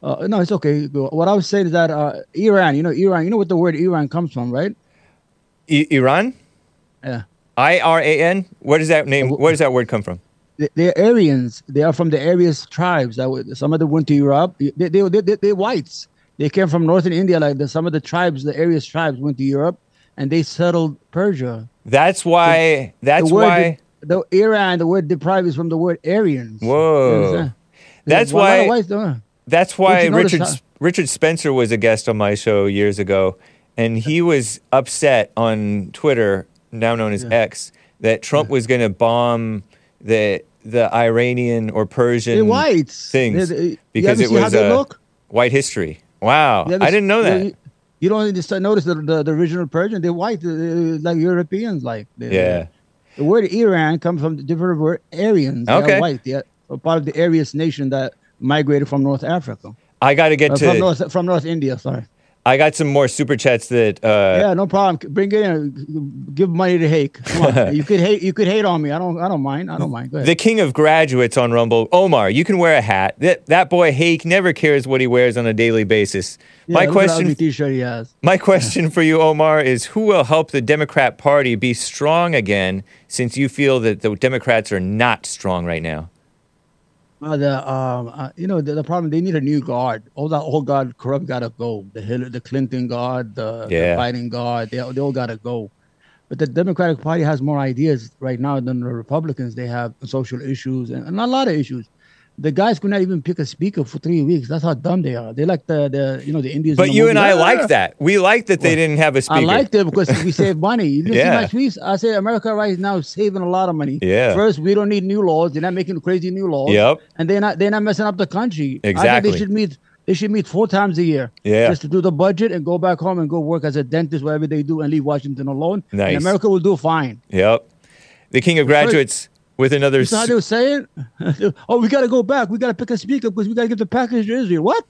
Uh, no, it's okay. What I was saying is that uh, Iran. You know, Iran. You know what the word Iran comes from, right? I- Iran. Yeah. I R A N. Where does that name? Where does that word come from? They're Aryans. They are from the Aryans tribes. Some of them went to Europe. They, they, they, they're whites. They came from northern India. Like the, some of the tribes, the Aryans tribes, went to Europe, and they settled Persia. That's why. The, that's the word, why. The, the Iran, the word deprived is from the word Aryans. Whoa. That's why. Whites, that's why you know Richard Richard Spencer was a guest on my show years ago, and he was upset on Twitter, now known as yeah. X, that Trump yeah. was going to bomb the the Iranian or Persian the whites. things they're, they're, because it was uh, white history. Wow, I didn't know that. You, you don't notice the, the the original Persian. They're white, they're like Europeans. Like they're, yeah, the word Iran comes from the different word Aryans. They okay, are white. They are part of the Aryans nation that migrated from North Africa. I got to get uh, to from North, from North India. Sorry. I got some more super chats that. Uh, yeah, no problem. Bring it in. Give money to Hake. Come on. you could hate. You could hate on me. I don't. I don't mind. I don't mind. Go ahead. The king of graduates on Rumble, Omar. You can wear a hat. That that boy Hake never cares what he wears on a daily basis. Yeah, my question. T-shirt he has. My question for you, Omar, is who will help the Democrat Party be strong again? Since you feel that the Democrats are not strong right now. Uh, the um, uh, you know the, the problem. They need a new guard. All that old guard, corrupt, gotta go. The Hillary, the Clinton guard, the, yeah. the Biden guard. They they all gotta go. But the Democratic Party has more ideas right now than the Republicans. They have social issues and, and a lot of issues. The guys could not even pick a speaker for three weeks. That's how dumb they are. They like the, the you know the Indians. But the you movie. and I yeah. like that. We like that they well, didn't have a speaker. I liked it because we save money. You didn't yeah. see my tweets? I say America right now is saving a lot of money. Yeah. First, we don't need new laws. They're not making crazy new laws. Yep. And they're not they're not messing up the country. Exactly. I think they should meet they should meet four times a year. Yeah. Just to do the budget and go back home and go work as a dentist, whatever they do, and leave Washington alone. Nice. And America will do fine. Yep. The king of graduates. With another, you know how they were saying, "Oh, we got to go back. We got to pick a speaker because we got to give the package to Israel." What?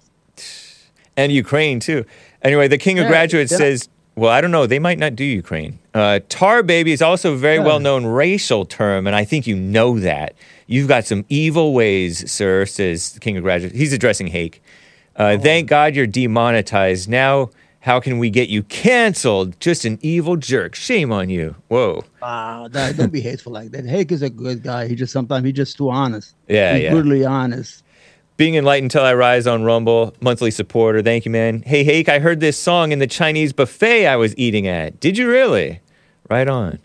And Ukraine too. Anyway, the king of yeah, graduates yeah. says, "Well, I don't know. They might not do Ukraine." Uh, tar baby is also a very yeah. well-known racial term, and I think you know that. You've got some evil ways, sir. Says the king of graduates. He's addressing Hake. Uh, oh. Thank God you're demonetized now. How can we get you canceled? Just an evil jerk. Shame on you. Whoa. Wow, that, don't be hateful like that. Hake is a good guy. He just sometimes he's just too honest. Yeah, he's yeah. brutally honest. Being enlightened till I rise on Rumble, monthly supporter. Thank you, man. Hey, Hake, I heard this song in the Chinese buffet I was eating at. Did you really? Right on.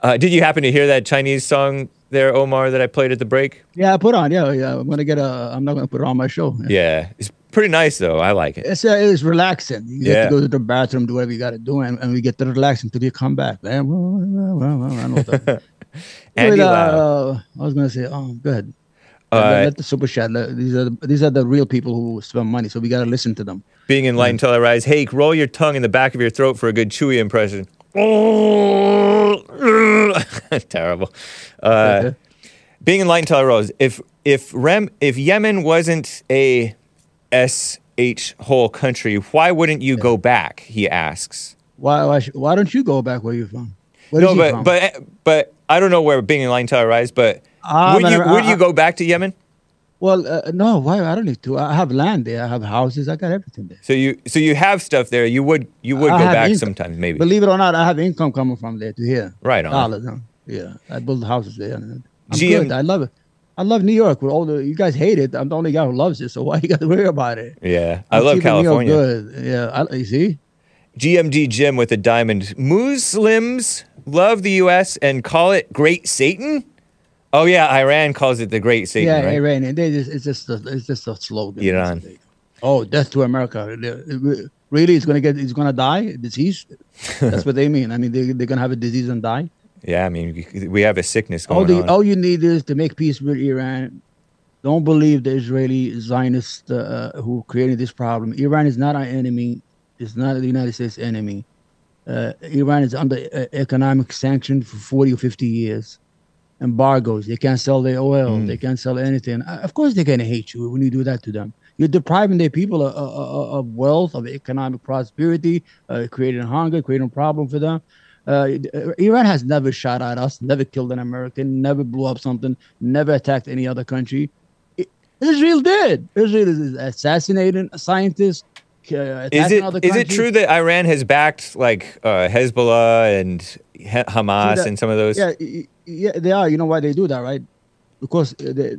Uh, did you happen to hear that Chinese song there, Omar, that I played at the break? Yeah, I put on. Yeah, yeah. I'm gonna get a. I'm not gonna put it on my show. Yeah. yeah. It's pretty nice, though. I like it. It's, uh, it's relaxing. You yeah. have to go to the bathroom, do whatever you got to do, and, and we get to relax until you come back. Man. Andy but, uh, I was going to say, oh, go ahead. Uh, Let the super chat. These are, the, these are the real people who spend money, so we got to listen to them. Being enlightened until I rise. Hey, roll your tongue in the back of your throat for a good Chewy impression. Terrible. Uh, being enlightened until I rose. If, if, Rem, if Yemen wasn't a... S H whole country, why wouldn't you go back? He asks. Why? Why, sh- why don't you go back where you're from? Where no, but from? but but I don't know where being in line to arise. But uh, would man, you I, would I, you go back to Yemen? Well, uh, no. Why? I don't need to. I have land there. I have houses. I got everything there. So you so you have stuff there. You would you would I go back inc- sometimes maybe. Believe it or not, I have income coming from there to here. Right on. Dollars, huh? Yeah, I build houses there. I'm G M- good. I love it. I love New York. With all the you guys hate it. I'm the only guy who loves it, so why you got to worry about it? Yeah, I I'm love California. Good. Yeah, I, you see, G M D Jim with a diamond. Muslims love the U S and call it Great Satan. Oh yeah, Iran calls it the Great Satan. Yeah, right? Iran. And they just, it's just a, it's just a slogan. Iran. Oh, death to America. Really, it's gonna get. It's gonna die. Disease. That's what they mean. I mean, they they're gonna have a disease and die. Yeah, I mean, we have a sickness going all the, on. All you need is to make peace with Iran. Don't believe the Israeli Zionists uh, who created this problem. Iran is not our enemy. It's not the United States enemy. Uh, Iran is under uh, economic sanction for forty or fifty years. Embargoes. They can't sell their oil. Mm. They can't sell anything. Uh, of course they're going to hate you when you do that to them. You're depriving their people of, of, of wealth, of economic prosperity, uh, creating hunger, creating a problem for them. Uh, Iran has never shot at us, never killed an American, never blew up something, never attacked any other country. It, Israel did. Israel is assassinating scientists. Uh, is it is it true that Iran has backed like uh, Hezbollah and Hamas so that, and some of those? Yeah, yeah, they are. You know why they do that, right? because they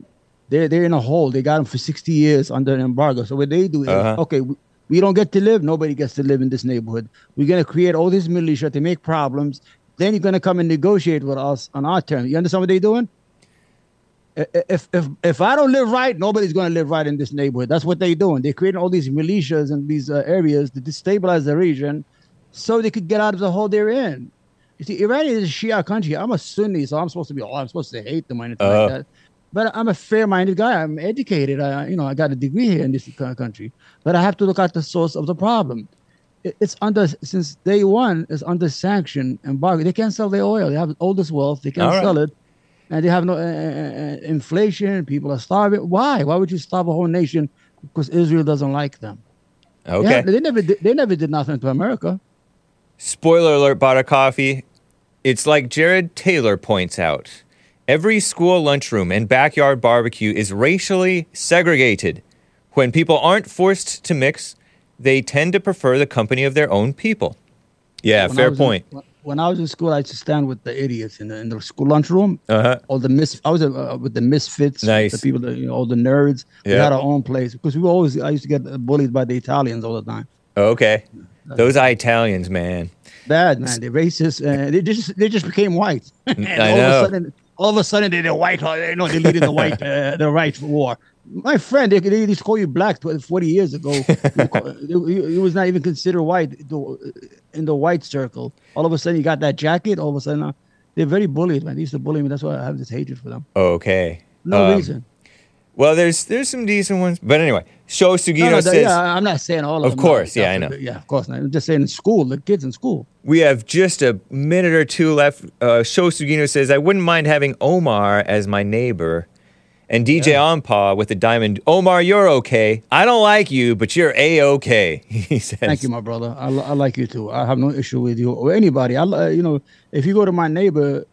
they're, they're in a hole. They got them for sixty years under an embargo. So what they do is uh-huh. okay. We, We don't get to live. Nobody gets to live in this neighborhood. We're going to create all this militia to make problems. Then you're going to come and negotiate with us on our terms. You understand what they're doing? If if if I don't live right, nobody's going to live right in this neighborhood. That's what they're doing. They're creating all these militias in these uh, areas to destabilize the region so they could get out of the hole they're in. You see, Iran is a Shia country. I'm a Sunni, so I'm supposed to be, oh, I'm supposed to hate them or anything uh-huh. like that. But I'm a fair-minded guy. I'm educated. I, you know, I got a degree here in this country. But I have to look at the source of the problem. It's under, since day one, it's under sanction and embargo. They can't sell their oil. They have all this wealth. They can't all sell right. it. And they have no uh, uh, inflation. People are starving. Why? Why would you starve a whole nation? Because Israel doesn't like them. Okay. Yeah, they never did, they never did nothing to America. Spoiler alert, Bada Coffee. It's like Jared Taylor points out. Every school lunchroom and backyard barbecue is racially segregated. When people aren't forced to mix, they tend to prefer the company of their own people. Yeah, when fair point. In, when I was in school, I used to stand with the idiots in the, in the school lunchroom. Uh-huh. All the mis- I was uh, with the misfits, nice. The people, that, you know, all the nerds. Yeah. We had our own place because we were always. I used to get bullied by the Italians all the time. Okay, those Italians, man. Bad man, they're racist. Uh, they just they just became white. I all know. Of a sudden, All of a sudden, they're the white. You know, they leading the white, uh, the right war. My friend, they, they used to call you black forty years ago. It was not even considered white in the white circle. All of a sudden, you got that jacket. All of a sudden, uh, they're very bullied, man. They used to bully me. That's why I have this hatred for them. Okay. No um, reason. Well, there's there's some decent ones, but anyway. Sho Sugino no, no, the, says, "Yeah, I'm not saying all of, of them. Of course, yeah, I know. Yeah, of course not. I'm just saying in school, the kids in school." We have just a minute or two left. Uh, Sho Sugino says, "I wouldn't mind having Omar as my neighbor," and D J yeah. Onpa with the diamond. Omar, you're okay. I don't like you, but you're a-okay. He says, "Thank you, my brother. I, I like you too. I have no issue with you or anybody. I, uh, you know, if you go to my neighbor,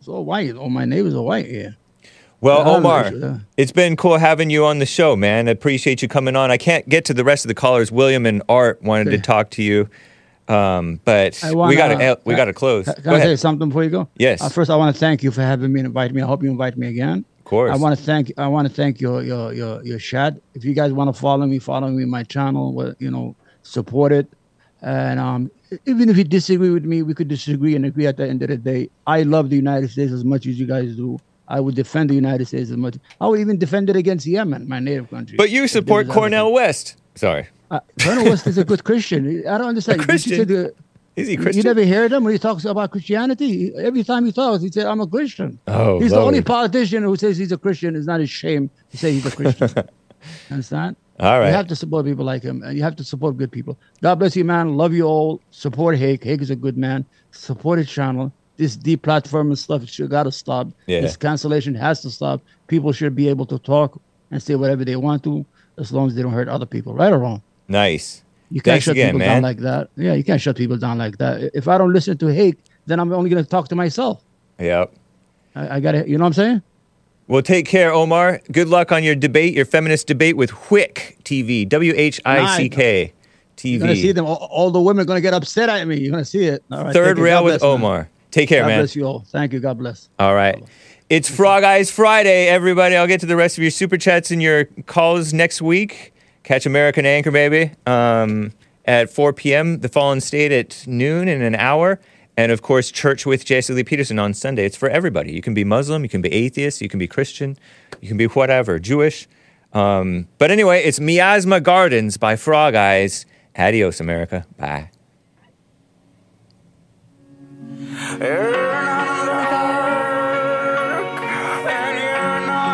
it's all white. All my neighbors are white here." Well, Omar, it's been cool having you on the show, man. I appreciate you coming on. I can't get to the rest of the callers. William and Art wanted okay. to talk to you, um, but wanna, we got to we got to close. Can go I ahead. Say something before you go? Yes. Uh, first, I want to thank you for having me and inviting me. I hope you invite me again. Of course. I want to thank I want to thank your your your your chat. If you guys want to follow me, follow me on my channel. You know, support it. And um, even if you disagree with me, we could disagree and agree at the end of the day. I love the United States as much as you guys do. I would defend the United States as much. I would even defend it against Yemen, my native country. But you support Cornel West. Sorry. Uh, Cornel West is a good Christian. I don't understand. A Christian? The, is he Christian? You never heard him when he talks about Christianity. Every time he talks, he says, I'm a Christian. Oh, he's lovely. The only politician who says he's a Christian. It's not his shame to say he's a Christian. Understand? All right. You have to support people like him. And you have to support good people. God bless you, man. Love you all. Support Hake. Hake is a good man. Support his channel. This deplatform and stuff should got to stop. Yeah. This cancellation has to stop. People should be able to talk and say whatever they want to, as long as they don't hurt other people, right or wrong. Nice. You can't Thanks shut again, people man. down like that. Yeah, you can't shut people down like that. If I don't listen to hate, then I'm only going to talk to myself. Yep. I, I got to, you know what I'm saying? Well, take care, Omar. Good luck on your debate, your feminist debate with Whick T V, W H I C K T V. You're going to see them. All, all the women are going to get upset at me. You're going to see it. All right, Third Rail with Omar. Man. Take care, God man. God bless you all. Thank you. God bless. All right. It's Frog Eyes Friday, everybody. I'll get to the rest of your super chats and your calls next week. Catch American Anchor, baby, um, at four p.m. The Fallen State at noon in an hour. And, of course, Church with J C. Lee Peterson on Sunday. It's for everybody. You can be Muslim. You can be atheist. You can be Christian. You can be whatever, Jewish. Um, but anyway, it's Miasma Gardens by Frog Eyes. Adios, America. Bye. And you're not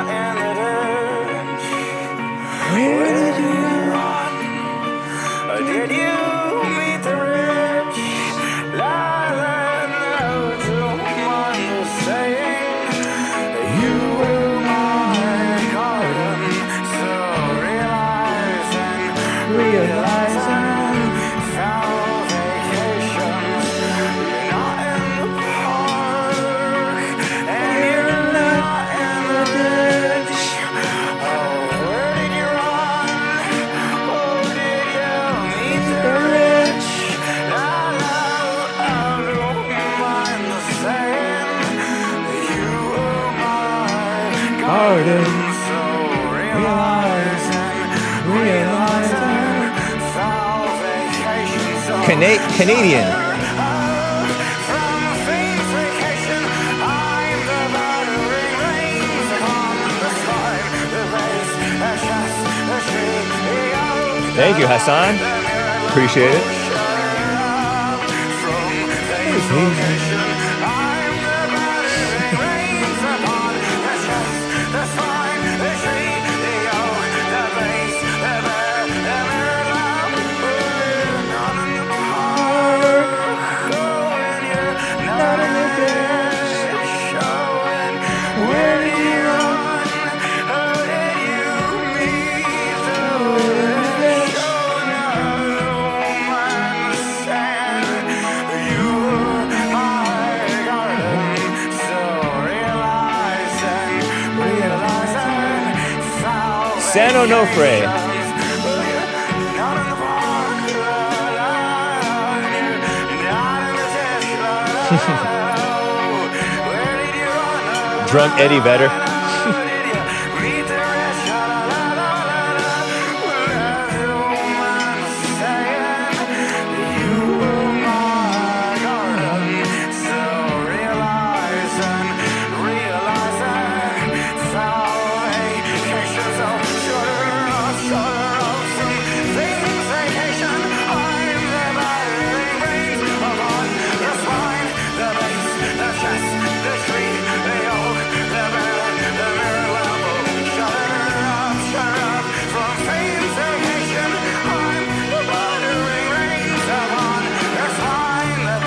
in the dark, and you're not in the dark. Where did you run? Did you meet the rich? Lying out to my saying, you were my garden. So realizing, realizing, found vacations. All Cana- Canadian. Thank you, Hassan. Appreciate it. San Onofre. Drunk Eddie Vedder.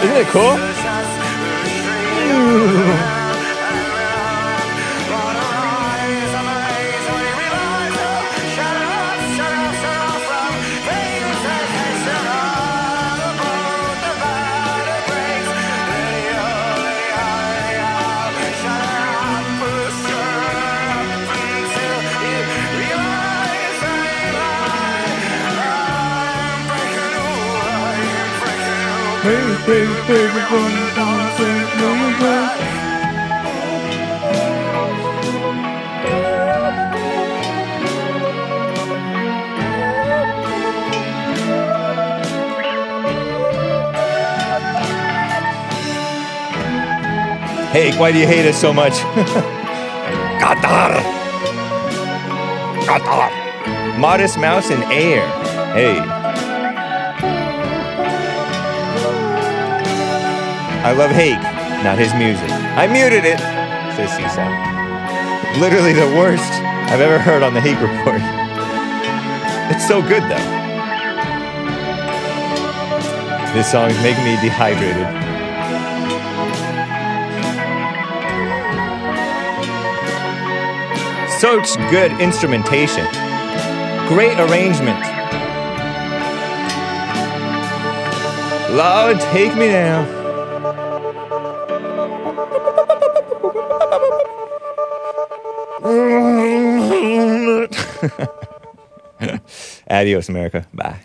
Isn't it cool? Baby, baby, gonna dance with no one back. Hey, why do you hate us so much? Qatar! Qatar! Modest Mouse in air. Hey. I love Hake, not his music. I muted it, says Seesaw. Literally the worst I've ever heard on the Hake Report. It's so good though. This song's making me dehydrated. Such good instrumentation. Great arrangement. Lord, take me now. Adios, America. Bye.